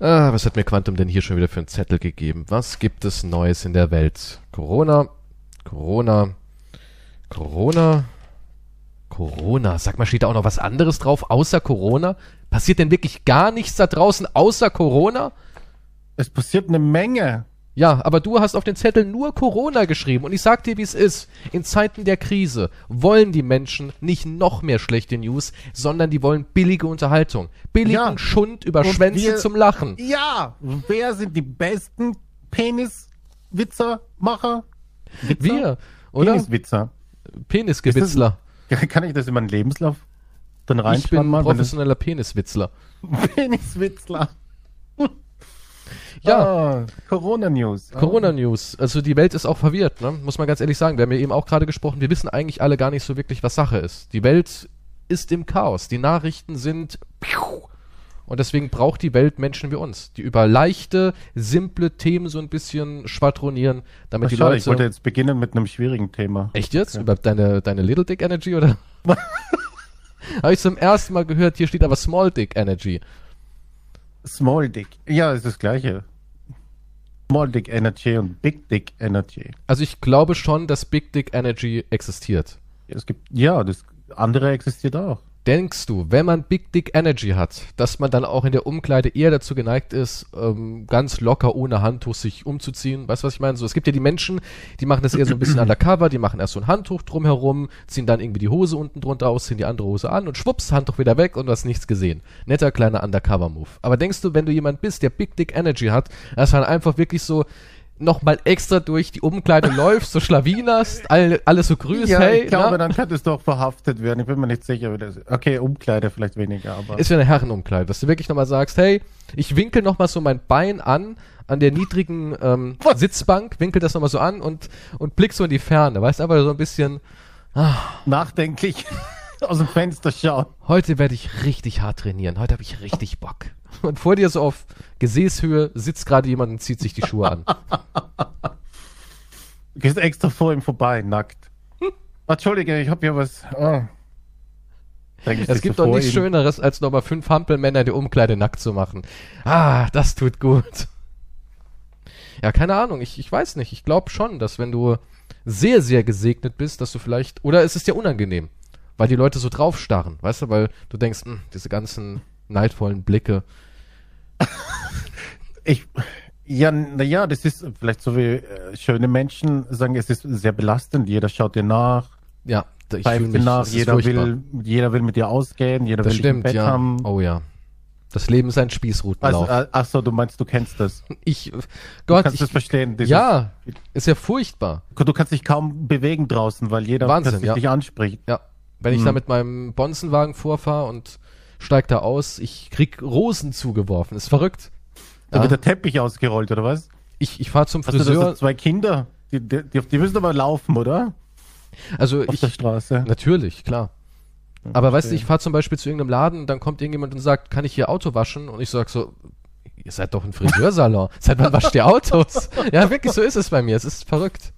Was hat mir Quantum denn hier schon wieder für einen Zettel gegeben? Was gibt es Neues in der Welt? Corona. Sag mal, steht da auch noch was anderes drauf, außer Corona? Passiert denn wirklich gar nichts da draußen, außer Corona? Es passiert eine Menge. Ja, aber du hast auf den Zettel nur Corona geschrieben. Und ich sag dir, wie es ist. In Zeiten der Krise wollen die Menschen nicht noch mehr schlechte News, sondern die wollen billige Unterhaltung. Billigen Schund über Schwänze zum Lachen. Ja, wer sind die besten Peniswitzermacher? Wir, oder? Peniswitzer. Penisgewitzler. Kann ich das in meinen Lebenslauf dann reinschreiben? Ich bin professioneller Peniswitzler. Peniswitzler. Ja, Corona-News. Corona-News. Also die Welt ist auch verwirrt, ne? Muss man ganz ehrlich sagen. Wir haben ja eben auch gerade gesprochen, wir wissen eigentlich alle gar nicht so wirklich, was Sache ist. Die Welt ist im Chaos. Die Nachrichten sind... Und deswegen braucht die Welt Menschen wie uns, die über leichte, simple Themen so ein bisschen schwadronieren, damit die Leute... Ich wollte jetzt beginnen mit einem schwierigen Thema. Echt jetzt? Ja. Über deine Little Dick Energy, oder? Habe ich zum ersten Mal gehört, hier steht aber Small Dick Energy. Small Dick. Ja, ist das Gleiche. Small Dick Energy und Big Dick Energy. Also ich glaube schon, dass Big Dick Energy existiert. Es gibt, ja, das andere existiert auch. Denkst du, wenn man Big Dick Energy hat, dass man dann auch in der Umkleide eher dazu geneigt ist, ganz locker ohne Handtuch sich umzuziehen? Weißt du, was ich meine? So, es gibt ja die Menschen, die machen das eher so ein bisschen undercover, die machen erst so ein Handtuch drumherum, ziehen dann irgendwie die Hose unten drunter aus, ziehen die andere Hose an und schwupps, Handtuch wieder weg und du hast nichts gesehen. Netter kleiner Undercover-Move. Aber denkst du, wenn du jemand bist, der Big Dick Energy hat, dass man einfach wirklich so nochmal extra durch die Umkleide läufst, so schlawinerst, alles so grüßt, ja, hey. Ich glaube, dann könntest du auch verhaftet werden. Ich bin mir nicht sicher. Okay, Umkleide vielleicht weniger, aber... Ist ja eine Herrenumkleide, dass du wirklich nochmal sagst, hey, ich winkel nochmal so mein Bein an der niedrigen Sitzbank, winkel das nochmal so an und blick so in die Ferne, weißt du, aber so ein bisschen... nachdenklich aus dem Fenster schauen. Heute werde ich richtig hart trainieren. Heute habe ich richtig Bock. Und vor dir so auf Gesäßhöhe sitzt gerade jemand und zieht sich die Schuhe an. Du gehst extra vor ihm vorbei, nackt. Entschuldige, ich habe hier was. Oh. Es gibt doch nichts Schöneres, als nochmal 5 Hampelmänner in die Umkleide nackt zu machen. Ah, das tut gut. Ja, keine Ahnung. Ich weiß nicht. Ich glaube schon, dass wenn du sehr, sehr gesegnet bist, dass du vielleicht... Oder es ist dir unangenehm, weil die Leute so draufstarren. Weißt du, weil du denkst, diese ganzen... neidvollen Blicke. Ja, das ist vielleicht so wie schöne Menschen sagen, es ist sehr belastend, jeder schaut dir nach. Ja, ich fühle mich nach, jeder will mit dir ausgehen, jeder will dich im Bett haben. Oh ja. Das Leben ist ein Spießrutenlauf. Also, achso, du meinst, du kennst das. Du kannst das verstehen. Ja, ist ja furchtbar. Du kannst dich kaum bewegen draußen, weil jeder dich anspricht. Ja, wenn ich da mit meinem Bonzenwagen vorfahre und steigt da aus, ich krieg Rosen zugeworfen. Ist verrückt. Da wird der Teppich ausgerollt, oder was? Ich fahre zum Friseur. Du hast 2 Kinder. Die müssen aber laufen, oder? Also auf der Straße. Natürlich, klar. Ja, aber weißt du, ich fahre zum Beispiel zu irgendeinem Laden und dann kommt irgendjemand und sagt, kann ich hier Auto waschen? Und ich sag so, ihr seid doch ein Friseursalon. Seit wann wascht ihr Autos? Ja, wirklich, so ist es bei mir. Es ist verrückt.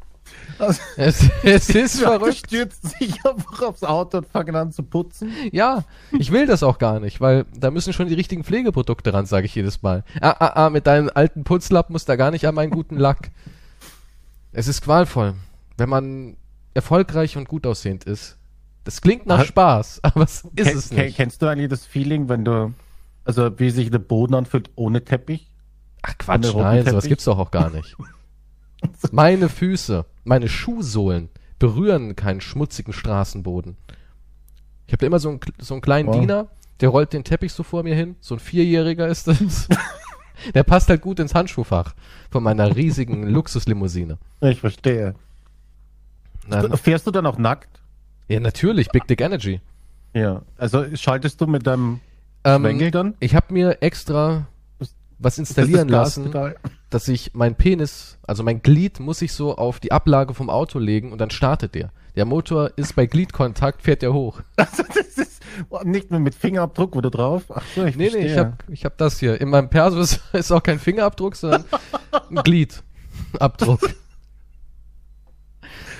Also, es ist verrückt. Stürzen sich einfach aufs Auto und fangen an zu putzen. Ja, ich will das auch gar nicht, weil da müssen schon die richtigen Pflegeprodukte ran, sage ich jedes Mal. Mit deinem alten Putzlappen musst du da gar nicht an meinen guten Lack. Es ist qualvoll, wenn man erfolgreich und gut aussehend ist. Das klingt nach Spaß, aber es ist es nicht. Kennst du eigentlich das Feeling, wenn du, also wie sich der Boden anfühlt ohne Teppich? Ach Quatsch, nein, sowas gibt's doch auch gar nicht. Meine Füße, meine Schuhsohlen berühren keinen schmutzigen Straßenboden. Ich habe da immer so einen kleinen Diener, der rollt den Teppich so vor mir hin. So ein 4-Jähriger ist das. Der passt halt gut ins Handschuhfach von meiner riesigen Luxuslimousine. Ich verstehe. Fährst du dann auch nackt? Ja, natürlich. Big Dick Energy. Ja, also schaltest du mit deinem Schwengel dann? Ich habe mir extra was installieren lassen, dass ich meinen Penis, also mein Glied muss ich so auf die Ablage vom Auto legen und dann startet der. Der Motor ist bei Gliedkontakt, fährt der hoch. Also das ist nicht nur mit Fingerabdruck, wo du drauf? Ach so, ich verstehe. Nee, ich hab das hier. In meinem Perso ist auch kein Fingerabdruck, sondern ein Gliedabdruck.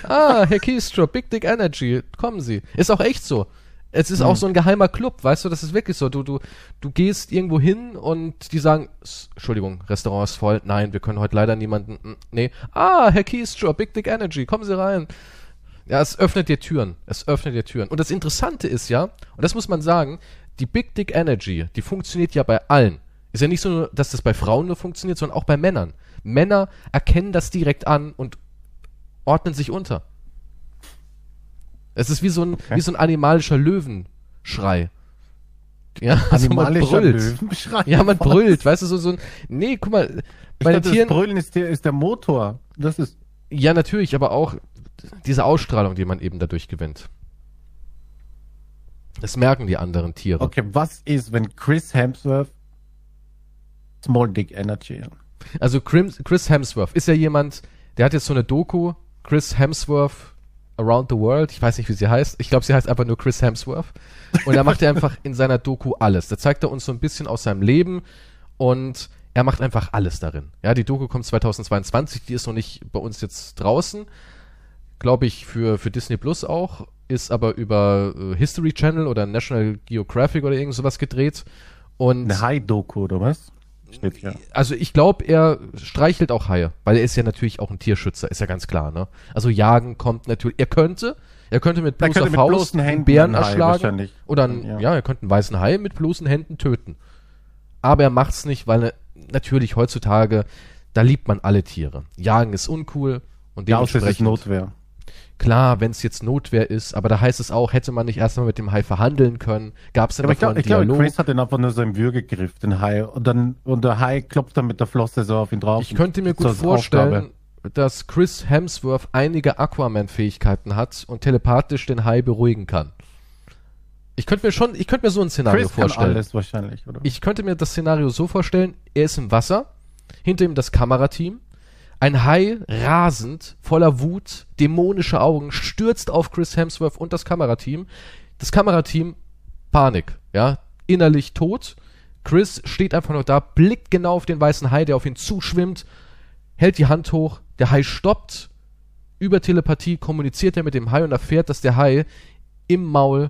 Herr Kiestrop, Big Dick Energy, kommen Sie. Ist auch echt so. Es ist auch so ein geheimer Club, weißt du, das ist wirklich so, du gehst irgendwo hin und die sagen, Entschuldigung, Restaurant ist voll, nein, wir können heute leider niemanden, nee, Herr Keystra, Big Dick Energy, kommen Sie rein. Ja, es öffnet dir Türen. Und das Interessante ist ja, und das muss man sagen, die Big Dick Energy, die funktioniert ja bei allen. Ist ja nicht so, dass das bei Frauen nur funktioniert, sondern auch bei Männern. Männer erkennen das direkt an und ordnen sich unter. Es ist wie so ein animalischer Löwenschrei. Ja, animalischer also Löwenschrei? Ja, man brüllt, weißt du, so ein... Nee, guck mal, bei den Tieren... Das Brüllen ist der Motor. Das ist... Ja, natürlich, aber auch diese Ausstrahlung, die man eben dadurch gewinnt. Das merken die anderen Tiere. Okay, was ist, wenn Chris Hemsworth Small Dick Energy... Also Chris Hemsworth ist ja jemand, der hat jetzt so eine Doku, Chris Hemsworth Around the World, ich weiß nicht, wie sie heißt. Ich glaube, sie heißt einfach nur Chris Hemsworth. Und da macht er einfach in seiner Doku alles. Da zeigt er uns so ein bisschen aus seinem Leben und er macht einfach alles darin. Ja, die Doku kommt 2022, die ist noch nicht bei uns jetzt draußen. Glaube ich, für Disney Plus auch. Ist aber über History Channel oder National Geographic oder irgend sowas gedreht. Und eine Hai-Doku oder was? Also ich glaube, er streichelt auch Haie, weil er ist ja natürlich auch ein Tierschützer, ist ja ganz klar, ne? Also jagen kommt natürlich, er könnte mit bloßer Faust einen Bären erschlagen oder er könnte einen weißen Hai mit bloßen Händen töten. Aber er macht's nicht, weil natürlich heutzutage, da liebt man alle Tiere. Jagen ist uncool und dementsprechend... Ja, es ist Notwehr. Klar, wenn es jetzt Notwehr ist, aber da heißt es auch, hätte man nicht erstmal mit dem Hai verhandeln können, gab es dann davon einen Dialog. Ich glaube, Chris hat den einfach nur so im Würgegriff, den Hai, und der Hai klopft dann mit der Flosse so auf ihn drauf. Ich könnte mir gut vorstellen, dass Chris Hemsworth einige Aquaman-Fähigkeiten hat und telepathisch den Hai beruhigen kann. Ich könnte mir so ein Szenario vorstellen. Chris kann alles wahrscheinlich, oder? Ich könnte mir das Szenario so vorstellen, er ist im Wasser, hinter ihm das Kamerateam, ein Hai, rasend, voller Wut, dämonische Augen, stürzt auf Chris Hemsworth und das Kamerateam. Das Kamerateam, Panik, ja, innerlich tot. Chris steht einfach nur da, blickt genau auf den weißen Hai, der auf ihn zuschwimmt, hält die Hand hoch, der Hai stoppt. Über Telepathie kommuniziert er mit dem Hai und erfährt, dass der Hai im Maul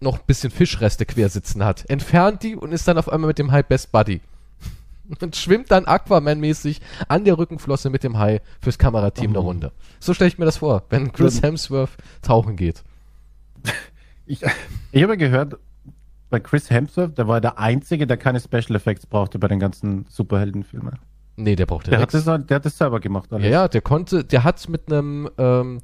noch ein bisschen Fischreste quersitzen hat. Entfernt die und ist dann auf einmal mit dem Hai Best Buddy. Und schwimmt dann Aquaman-mäßig an der Rückenflosse mit dem Hai fürs Kamerateam eine Runde. So stelle ich mir das vor, wenn Chris Hemsworth tauchen geht. Ich habe gehört, bei Chris Hemsworth, der war der Einzige, der keine Special Effects brauchte bei den ganzen Superheldenfilmen. Nee, der brauchte nichts. Der hat das selber gemacht. Alles. Ja, der hat mit einem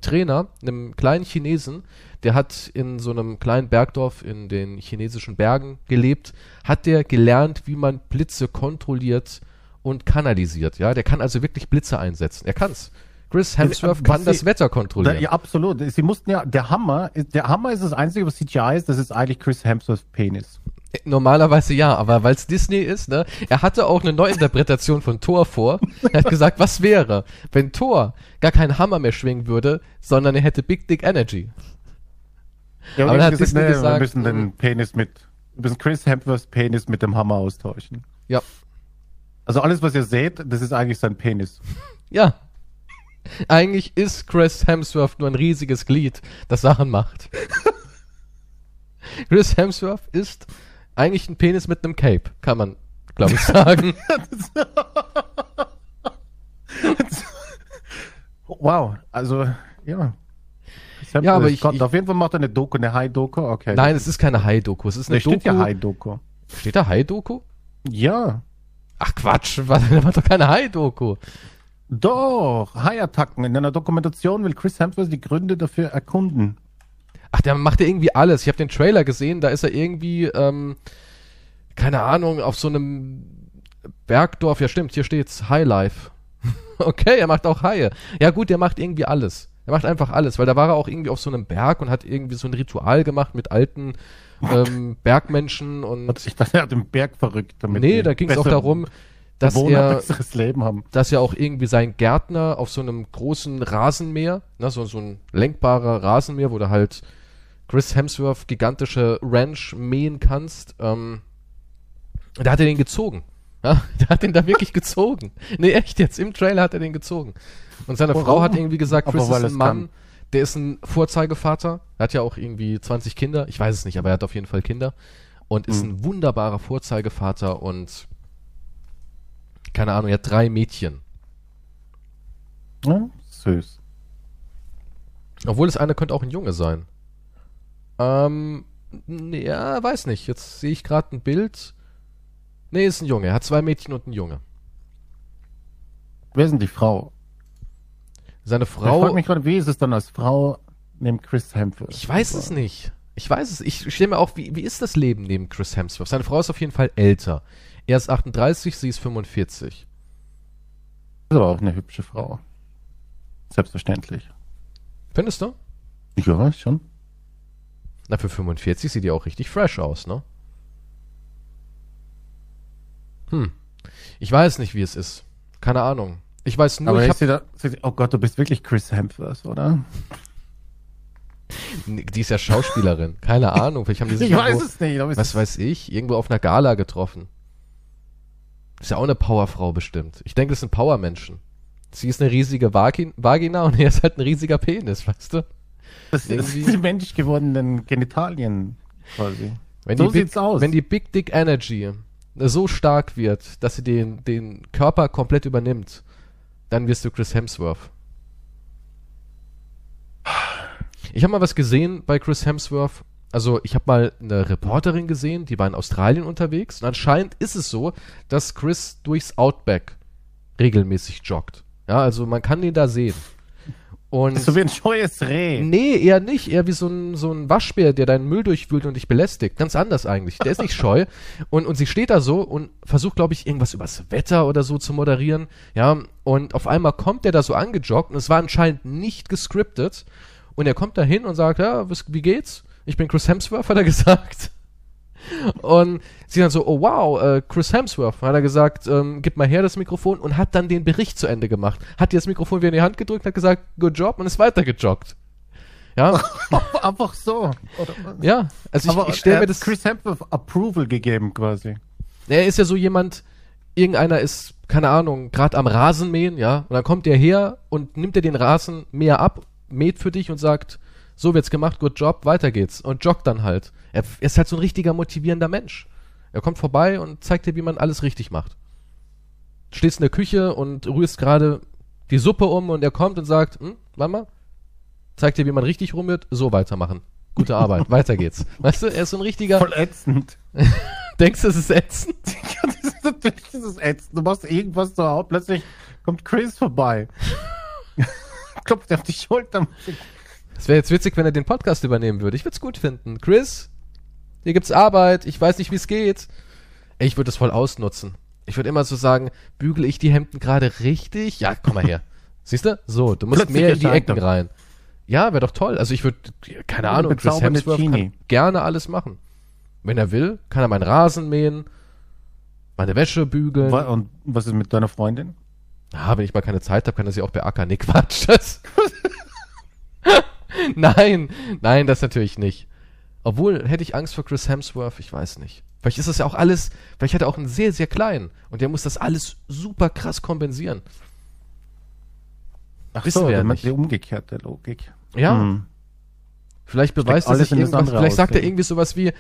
Trainer, einem kleinen Chinesen, der hat in so einem kleinen Bergdorf in den chinesischen Bergen gelebt, hat der gelernt, wie man Blitze kontrolliert und kanalisiert. Ja, der kann also wirklich Blitze einsetzen. Er kann's. Chris Hemsworth kann das Wetter kontrollieren. Ja, absolut. Sie mussten ja, der Hammer ist das Einzige, was CGI ist, das ist eigentlich Chris Hemsworths Penis. Normalerweise ja, aber weil es Disney ist, ne? Er hatte auch eine Neuinterpretation von Thor vor. Er hat gesagt, was wäre, wenn Thor gar keinen Hammer mehr schwingen würde, sondern er hätte Big Dick Energy. Ja, aber dann hat Disney gesagt, wir müssen den Penis wir müssen Chris Hemsworths Penis mit dem Hammer austauschen. Ja. Also alles, was ihr seht, das ist eigentlich sein Penis. Ja. Eigentlich ist Chris Hemsworth nur ein riesiges Glied, das Sachen macht. Chris Hemsworth ist eigentlich ein Penis mit einem Cape, kann man, glaube ich, sagen. Wow, also, ja. Ja, aber auf jeden Fall macht er eine Doku, eine Hai-Doku, okay. Nein, es ist keine Hai-Doku, es ist eine Doku. Steht ja Hai-Doku. Steht da Hai-Doku? Ja. Ach Quatsch, da macht doch keine Hai-Doku. Doch, Hai-Attacken. In einer Dokumentation will Chris Hemsworth die Gründe dafür erkunden. Ach, der macht ja irgendwie alles. Ich habe den Trailer gesehen, da ist er irgendwie, keine Ahnung, auf so einem Bergdorf. Ja, stimmt, hier steht's Highlife. Okay, er macht auch Haie. Ja gut, der macht irgendwie alles. Er macht einfach alles, weil da war er auch irgendwie auf so einem Berg und hat irgendwie so ein Ritual gemacht mit alten Bergmenschen. Und ich dachte, er hat den Berg verrückt. Damit nee, da ging es auch darum, dass er auch irgendwie sein Gärtner auf so einem großen Rasenmäher, ne, so ein lenkbarer Rasenmäher, wo du halt Chris Hemsworth gigantische Ranch mähen kannst, da hat er den gezogen. Ja? Der hat den da wirklich gezogen. Nee, echt jetzt, im Trailer hat er den gezogen. Und seine Frau hat irgendwie gesagt, Chris ist ein Mann, Der ist ein Vorzeigevater. Er hat ja auch irgendwie 20 Kinder. Ich weiß es nicht, aber er hat auf jeden Fall Kinder. Und ist ein wunderbarer Vorzeigevater und keine Ahnung, er hat 3 Mädchen. Ja, süß. Obwohl das eine könnte auch ein Junge sein. Ja, weiß nicht. Jetzt sehe ich gerade ein Bild. Nee, ist ein Junge. Er hat 2 Mädchen und einen Junge. Wer ist denn die Frau? Seine Frau... Ich frage mich gerade, wie ist es dann als Frau neben Chris Hemsworth? Ich weiß es nicht. Ich stelle mir auch, wie ist das Leben neben Chris Hemsworth? Seine Frau ist auf jeden Fall älter. Er ist 38, sie ist 45. Das ist aber auch eine hübsche Frau. Selbstverständlich. Findest du? Ja, schon. Na, für 45 sieht die auch richtig fresh aus, ne? Ich weiß nicht, wie es ist. Keine Ahnung. Ich weiß nur, aber oh Gott, du bist wirklich Chris Hemsworth, oder? Die ist ja Schauspielerin. Keine Ahnung. Vielleicht haben die sich irgendwo auf einer Gala getroffen. Ist ja auch eine Powerfrau bestimmt. Ich denke, das sind Powermenschen. Sie ist eine riesige Vagina und er ist halt ein riesiger Penis, weißt du? Das sind die menschlich gewordenen Genitalien quasi. So sieht's aus. Wenn die Big Dick Energy so stark wird, dass sie den Körper komplett übernimmt, dann wirst du Chris Hemsworth. Ich habe mal was gesehen bei Chris Hemsworth. Also ich habe mal eine Reporterin gesehen, die war in Australien unterwegs. Und anscheinend ist es so, dass Chris durchs Outback regelmäßig joggt. Ja, also man kann den da sehen. Und so wie ein scheues Reh. Nee, eher nicht. Eher wie so ein Waschbär, der deinen Müll durchwühlt und dich belästigt. Ganz anders eigentlich. Der ist nicht scheu. Und sie steht da so und versucht, glaube ich, irgendwas übers Wetter oder so zu moderieren. Ja, und auf einmal kommt der da so angejoggt und es war anscheinend nicht gescriptet. Und er kommt da hin und sagt, ja, wie geht's? Ich bin Chris Hemsworth, hat er gesagt. Und sie dann so, oh wow, Chris Hemsworth, hat er gesagt, gib mal her das Mikrofon und hat dann den Bericht zu Ende gemacht. Hat ihr das Mikrofon wieder in die Hand gedrückt, hat gesagt, good job und ist weitergejoggt. Ja. Einfach so. Ja, also ich stelle mir das... Chris Hemsworth Approval gegeben quasi. Er ist ja so jemand, irgendeiner ist, keine Ahnung, gerade am Rasenmähen, ja, und dann kommt der her und nimmt er den Rasenmäher ab, mäht für dich und sagt, so wird's gemacht, good job, weiter geht's. Und joggt dann halt. Er ist halt so ein richtiger motivierender Mensch. Er kommt vorbei und zeigt dir, wie man alles richtig macht. Stehst in der Küche und rührst gerade die Suppe um und er kommt und sagt, warte mal, zeigt dir, wie man richtig rumrührt, so weitermachen. Gute Arbeit, weiter geht's. Weißt du, er ist so ein richtiger... Voll ätzend. Denkst du, es ist ätzend? Ja, das ist ätzend. Du machst irgendwas zur Haut, plötzlich kommt Chris vorbei. Klopft auf die Schulter. Es wäre jetzt witzig, wenn er den Podcast übernehmen würde. Ich würde es gut finden. Chris, hier gibt's Arbeit. Ich weiß nicht, wie es geht. Ey, ich würde das voll ausnutzen. Ich würde immer so sagen, bügele ich die Hemden gerade richtig? Ja, komm mal her. Siehst du? So, du musst plötzlich mehr in die Ecken rein. Ja, wäre doch toll. Also ich würde, keine Ahnung, Chris Hemsworth kann gerne alles machen. Wenn er will, kann er meinen Rasen mähen, meine Wäsche bügeln. Und was ist mit deiner Freundin? Ah, wenn ich mal keine Zeit habe, kann er sie auch beackern. Nee, Quatsch. Nein, das natürlich nicht. Obwohl, hätte ich Angst vor Chris Hemsworth? Ich weiß nicht. Vielleicht ist das ja auch alles, vielleicht hat er auch einen sehr, sehr kleinen und der muss das alles super krass kompensieren. Ach so, der macht die umgekehrte Logik. Ja. Vielleicht beweist er sich irgendwas, vielleicht sagt er irgendwie sowas wie,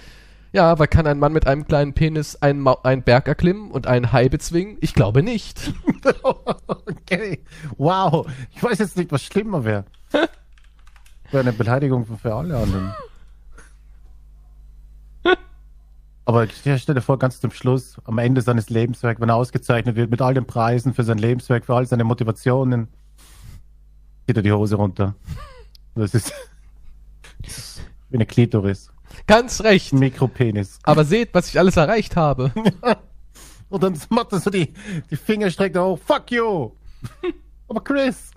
ja, aber kann ein Mann mit einem kleinen Penis einen Berg erklimmen und einen Hai bezwingen? Ich glaube nicht. Okay. Wow. Ich weiß jetzt nicht, was schlimmer wäre. Wäre eine Beleidigung für alle anderen. Aber stell dir vor, ganz zum Schluss, am Ende seines Lebenswerks, wenn er ausgezeichnet wird mit all den Preisen für sein Lebenswerk, für all seine Motivationen, geht er die Hose runter. Das ist wie eine Klitoris. Ganz recht. Mikropenis. Aber seht, was ich alles erreicht habe. Und dann macht er so die Finger, streckt er hoch. Fuck you! Aber Chris!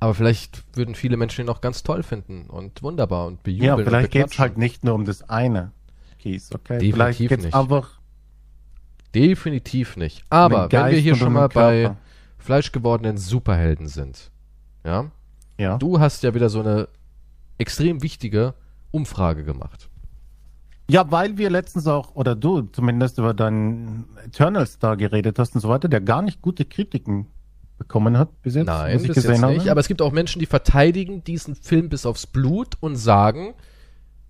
Aber vielleicht würden viele Menschen ihn auch ganz toll finden und wunderbar und bejubeln. Ja, vielleicht geht es halt nicht nur um das eine. Kies, okay? Definitiv vielleicht nicht. Einfach definitiv nicht. Aber wenn wir hier schon mal bei fleischgewordenen Superhelden sind, ja, du hast ja wieder so eine extrem wichtige Umfrage gemacht. Ja, weil wir letztens auch, oder du zumindest, über deinen Eternals da geredet hast und so weiter, der gar nicht gute Kritiken bekommen hat bis jetzt? Nein, bis jetzt nicht. Aber es gibt auch Menschen, die verteidigen diesen Film bis aufs Blut und sagen,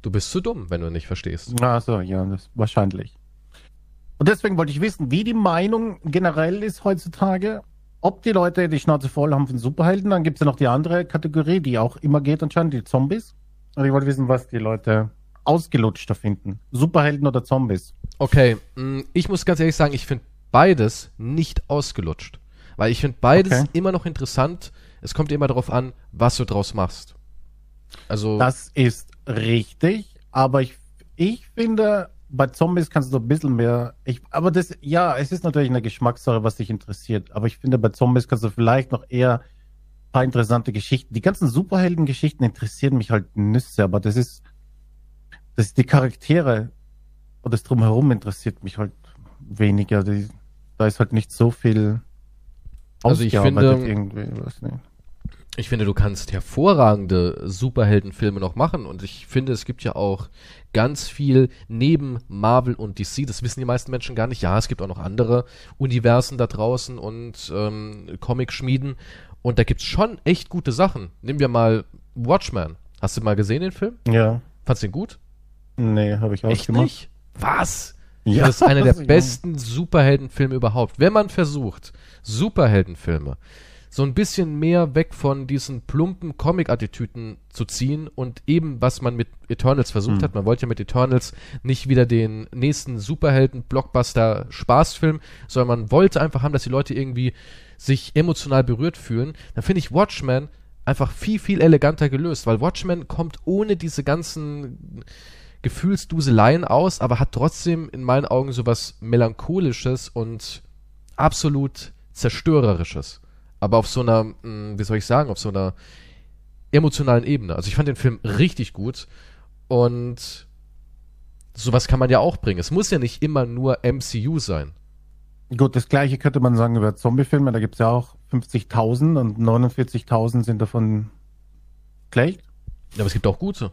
du bist zu dumm, wenn du nicht verstehst. Ach so, ja, das wahrscheinlich. Und deswegen wollte ich wissen, wie die Meinung generell ist heutzutage, ob die Leute die Schnauze voll haben von Superhelden, dann gibt es ja noch die andere Kategorie, die auch immer geht anscheinend, die Zombies. Und ich wollte wissen, was die Leute ausgelutschter finden. Superhelden oder Zombies? Okay, ich muss ganz ehrlich sagen, ich finde beides nicht ausgelutscht. Weil ich finde beides immer noch interessant. Es kommt immer darauf an, was du draus machst. Also das ist richtig, aber ich finde, bei Zombies kannst du ein bisschen mehr... es ist natürlich eine Geschmackssache, was dich interessiert. Aber ich finde, bei Zombies kannst du vielleicht noch eher ein paar interessante Geschichten... Die ganzen Superhelden-Geschichten interessieren mich halt Nüsse, aber das ist die Charaktere und das Drumherum interessiert mich halt weniger. Da ist halt nicht so viel... Also ich finde, du kannst hervorragende Superheldenfilme noch machen und ich finde, es gibt ja auch ganz viel neben Marvel und DC, das wissen die meisten Menschen gar nicht, ja, es gibt auch noch andere Universen da draußen und Comic-Schmieden und da gibt es schon echt gute Sachen. Nehmen wir mal Watchmen. Hast du mal gesehen den Film? Ja. Fandst du den gut? Nee, habe ich auch echt gemacht. Nicht? Was? Ja, das ist einer der besten Superheldenfilme überhaupt. Wenn man versucht, Superheldenfilme so ein bisschen mehr weg von diesen plumpen Comic-Attitüden zu ziehen und eben, was man mit Eternals versucht hat, man wollte ja mit Eternals nicht wieder den nächsten Superhelden-Blockbuster-Spaßfilm, sondern man wollte einfach haben, dass die Leute irgendwie sich emotional berührt fühlen, dann finde ich Watchmen einfach viel, viel eleganter gelöst, weil Watchmen kommt ohne diese ganzen... Gefühlsduseleien aus, aber hat trotzdem in meinen Augen sowas Melancholisches und absolut Zerstörerisches. Aber auf so einer, auf so einer emotionalen Ebene. Also ich fand den Film richtig gut und sowas kann man ja auch bringen. Es muss ja nicht immer nur MCU sein. Gut, das Gleiche könnte man sagen über Zombie-Filme. Da gibt es ja auch 50.000 und 49.000 sind davon schlecht. Aber es gibt auch gute.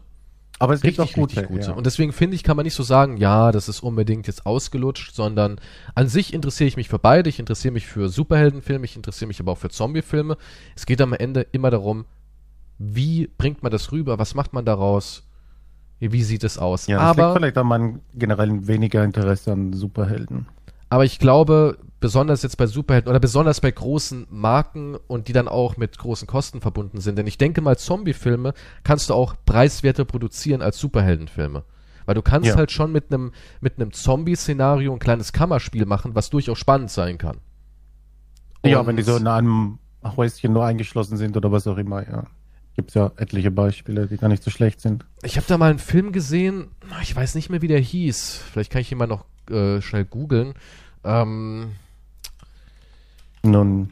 Aber es richtig, gibt auch gute. Ja. Und deswegen finde ich, kann man nicht so sagen, ja, das ist unbedingt jetzt ausgelutscht, sondern an sich interessiere ich mich für beide. Ich interessiere mich für Superheldenfilme, ich interessiere mich aber auch für Zombiefilme. Es geht am Ende immer darum, wie bringt man das rüber, was macht man daraus, wie sieht es aus. Ja, das liegt vielleicht an meinem generellen weniger Interesse an Superhelden. Aber ich glaube, besonders jetzt bei Superhelden oder besonders bei großen Marken und die dann auch mit großen Kosten verbunden sind. Denn ich denke mal, Zombie-Filme kannst du auch preiswerter produzieren als Superheldenfilme. Weil du kannst halt schon mit einem Zombie-Szenario ein kleines Kammerspiel machen, was durchaus spannend sein kann. Und ja, wenn die so in einem Häuschen nur eingeschlossen sind oder was auch immer, ja. Gibt's ja etliche Beispiele, die gar nicht so schlecht sind. Ich habe da mal einen Film gesehen, ich weiß nicht mehr, wie der hieß. Vielleicht kann ich ihn mal noch schnell googeln. Nun.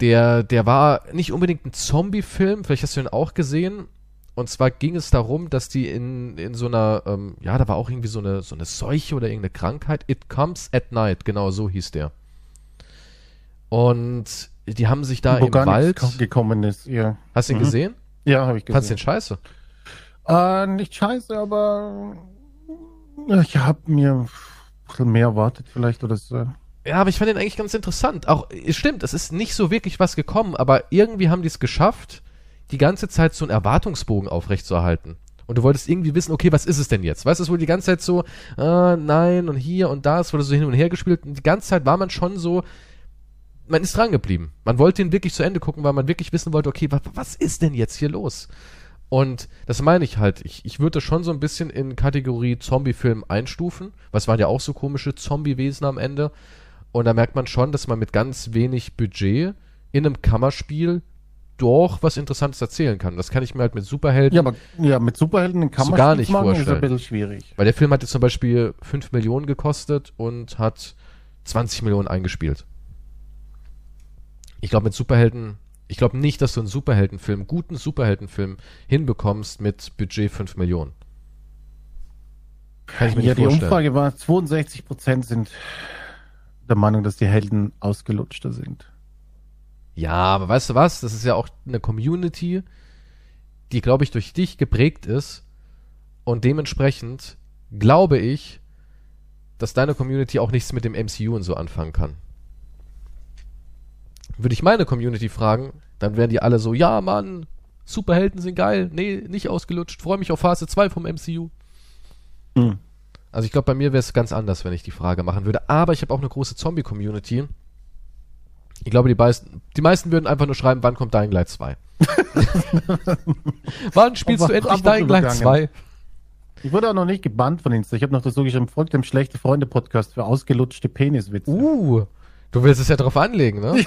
Der war nicht unbedingt ein Zombie-Film, vielleicht hast du ihn auch gesehen. Und zwar ging es darum, dass die in so einer, da war auch irgendwie so eine Seuche oder irgendeine Krankheit. It Comes at Night, genau so hieß der. Und die haben sich da im Wald gekommen ist, ja. Hast du ihn gesehen? Ja, habe ich gesehen. Fandst du den scheiße? Nicht scheiße, aber ich habe mir ein bisschen mehr erwartet vielleicht oder so. Ja, aber ich fand den eigentlich ganz interessant. Auch, stimmt, es ist nicht so wirklich was gekommen, aber irgendwie haben die es geschafft, die ganze Zeit so einen Erwartungsbogen aufrechtzuerhalten. Und du wolltest irgendwie wissen, okay, was ist es denn jetzt? Weißt du, es wurde die ganze Zeit so, nein und hier und da, es wurde so hin und her gespielt und die ganze Zeit war man schon so, man ist dran geblieben. Man wollte ihn wirklich zu Ende gucken, weil man wirklich wissen wollte, okay, was ist denn jetzt hier los? Und das meine ich halt. Ich würde das schon so ein bisschen in Kategorie Zombie-Film einstufen, weil es waren ja auch so komische Zombie-Wesen am Ende. Und da merkt man schon, dass man mit ganz wenig Budget in einem Kammerspiel doch was Interessantes erzählen kann. Das kann ich mir halt mit Superhelden... Ja, aber mit Superhelden in Kammerspiel so gar nicht vorstellen. Ist ein bisschen schwierig. Weil der Film hat jetzt zum Beispiel 5 Millionen gekostet und hat 20 Millionen eingespielt. Ich glaube, mit Superhelden... Ich glaube nicht, dass du einen Superheldenfilm, guten Superheldenfilm hinbekommst mit Budget 5 Millionen. Kann ich mir nicht vorstellen. Die Umfrage war, 62% sind... der Meinung, dass die Helden ausgelutschter sind. Ja, aber weißt du was? Das ist ja auch eine Community, die, glaube ich, durch dich geprägt ist und dementsprechend glaube ich, dass deine Community auch nichts mit dem MCU und so anfangen kann. Würde ich meine Community fragen, dann wären die alle so, ja, Mann, Superhelden sind geil, nee, nicht ausgelutscht, freue mich auf Phase 2 vom MCU. Mhm. Also ich glaube, bei mir wäre es ganz anders, wenn ich die Frage machen würde. Aber ich habe auch eine große Zombie-Community. Ich glaube, die meisten würden einfach nur schreiben, wann kommt Dying Light 2? Wann spielst du endlich Dying Light 2? Ich wurde auch noch nicht gebannt von Insta. Ich habe noch das so geschrieben, folgt dem Schlechte-Freunde-Podcast für ausgelutschte Peniswitze. Du willst es ja drauf anlegen, ne?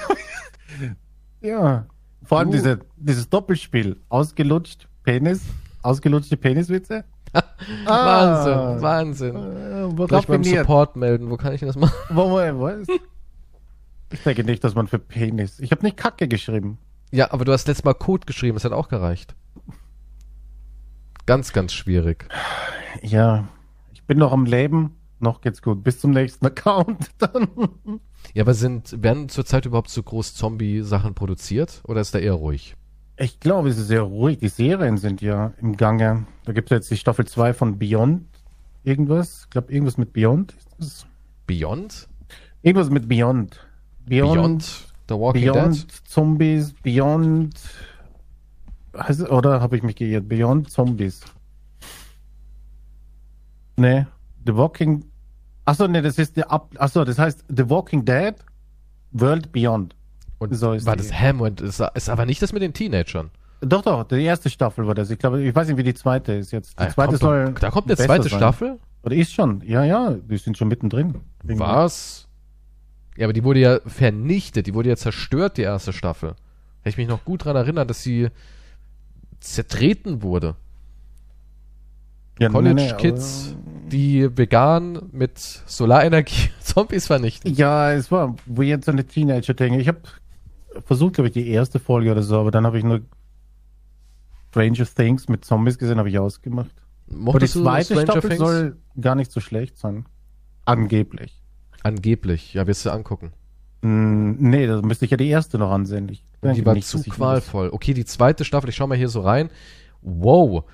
Ja. Vor allem dieses Doppelspiel. Ausgelutscht, Penis, ausgelutschte Peniswitze. Wahnsinn, Wahnsinn. Gleich beim Support melden. Wo kann ich das machen? Wo? Ich denke nicht, dass man für Penis... Ich habe nicht Kacke geschrieben. Ja, aber du hast letztes Mal Code geschrieben. Das hat auch gereicht. Ganz, ganz schwierig. Ja, ich bin noch am Leben. Noch geht's gut. Bis zum nächsten Account dann. Ja, aber werden zurzeit überhaupt so groß Zombie-Sachen produziert? Oder ist da eher ruhig? Ich glaube, es ist sehr ruhig. Die Serien sind ja im Gange. Da gibt es jetzt die Staffel 2 von Beyond. Irgendwas. Ich glaube, irgendwas mit Beyond. Beyond? Irgendwas mit Beyond. Beyond The Walking Dead? Beyond Zombies, Beyond... Oder habe ich mich geirrt? Beyond Zombies. Ne, The Walking... Achso, ne, das ist der Achso, das heißt The Walking Dead World Beyond. Und so ist war das Ham und ist aber nicht das mit den Teenagern. Doch, die erste Staffel war das. Ich glaube, ich weiß nicht, wie die zweite ist jetzt. Da kommt eine zweite Staffel? Oder ist schon? Ja, die sind schon mittendrin. Was? Ja, aber die wurde ja vernichtet, die wurde ja zerstört, die erste Staffel. Kann ich mich noch gut dran erinnern, dass sie zertreten wurde. Ja, College-Kids, die vegan mit Solarenergie Zombies vernichten. Ja, es war weird, so eine Teenager-Dinge. Ich habe versucht, glaube ich, die erste Folge oder so, aber dann habe ich nur Stranger Things mit Zombies gesehen, habe ich ausgemacht. Mochtest du Stranger Things? Aber die zweite Staffel soll gar nicht so schlecht sein. Angeblich. Angeblich, ja, wirst du angucken. Nee, da müsste ich ja die erste noch ansehen. Die war nicht, zu qualvoll. Okay, die zweite Staffel, ich schau mal hier so rein. Wow,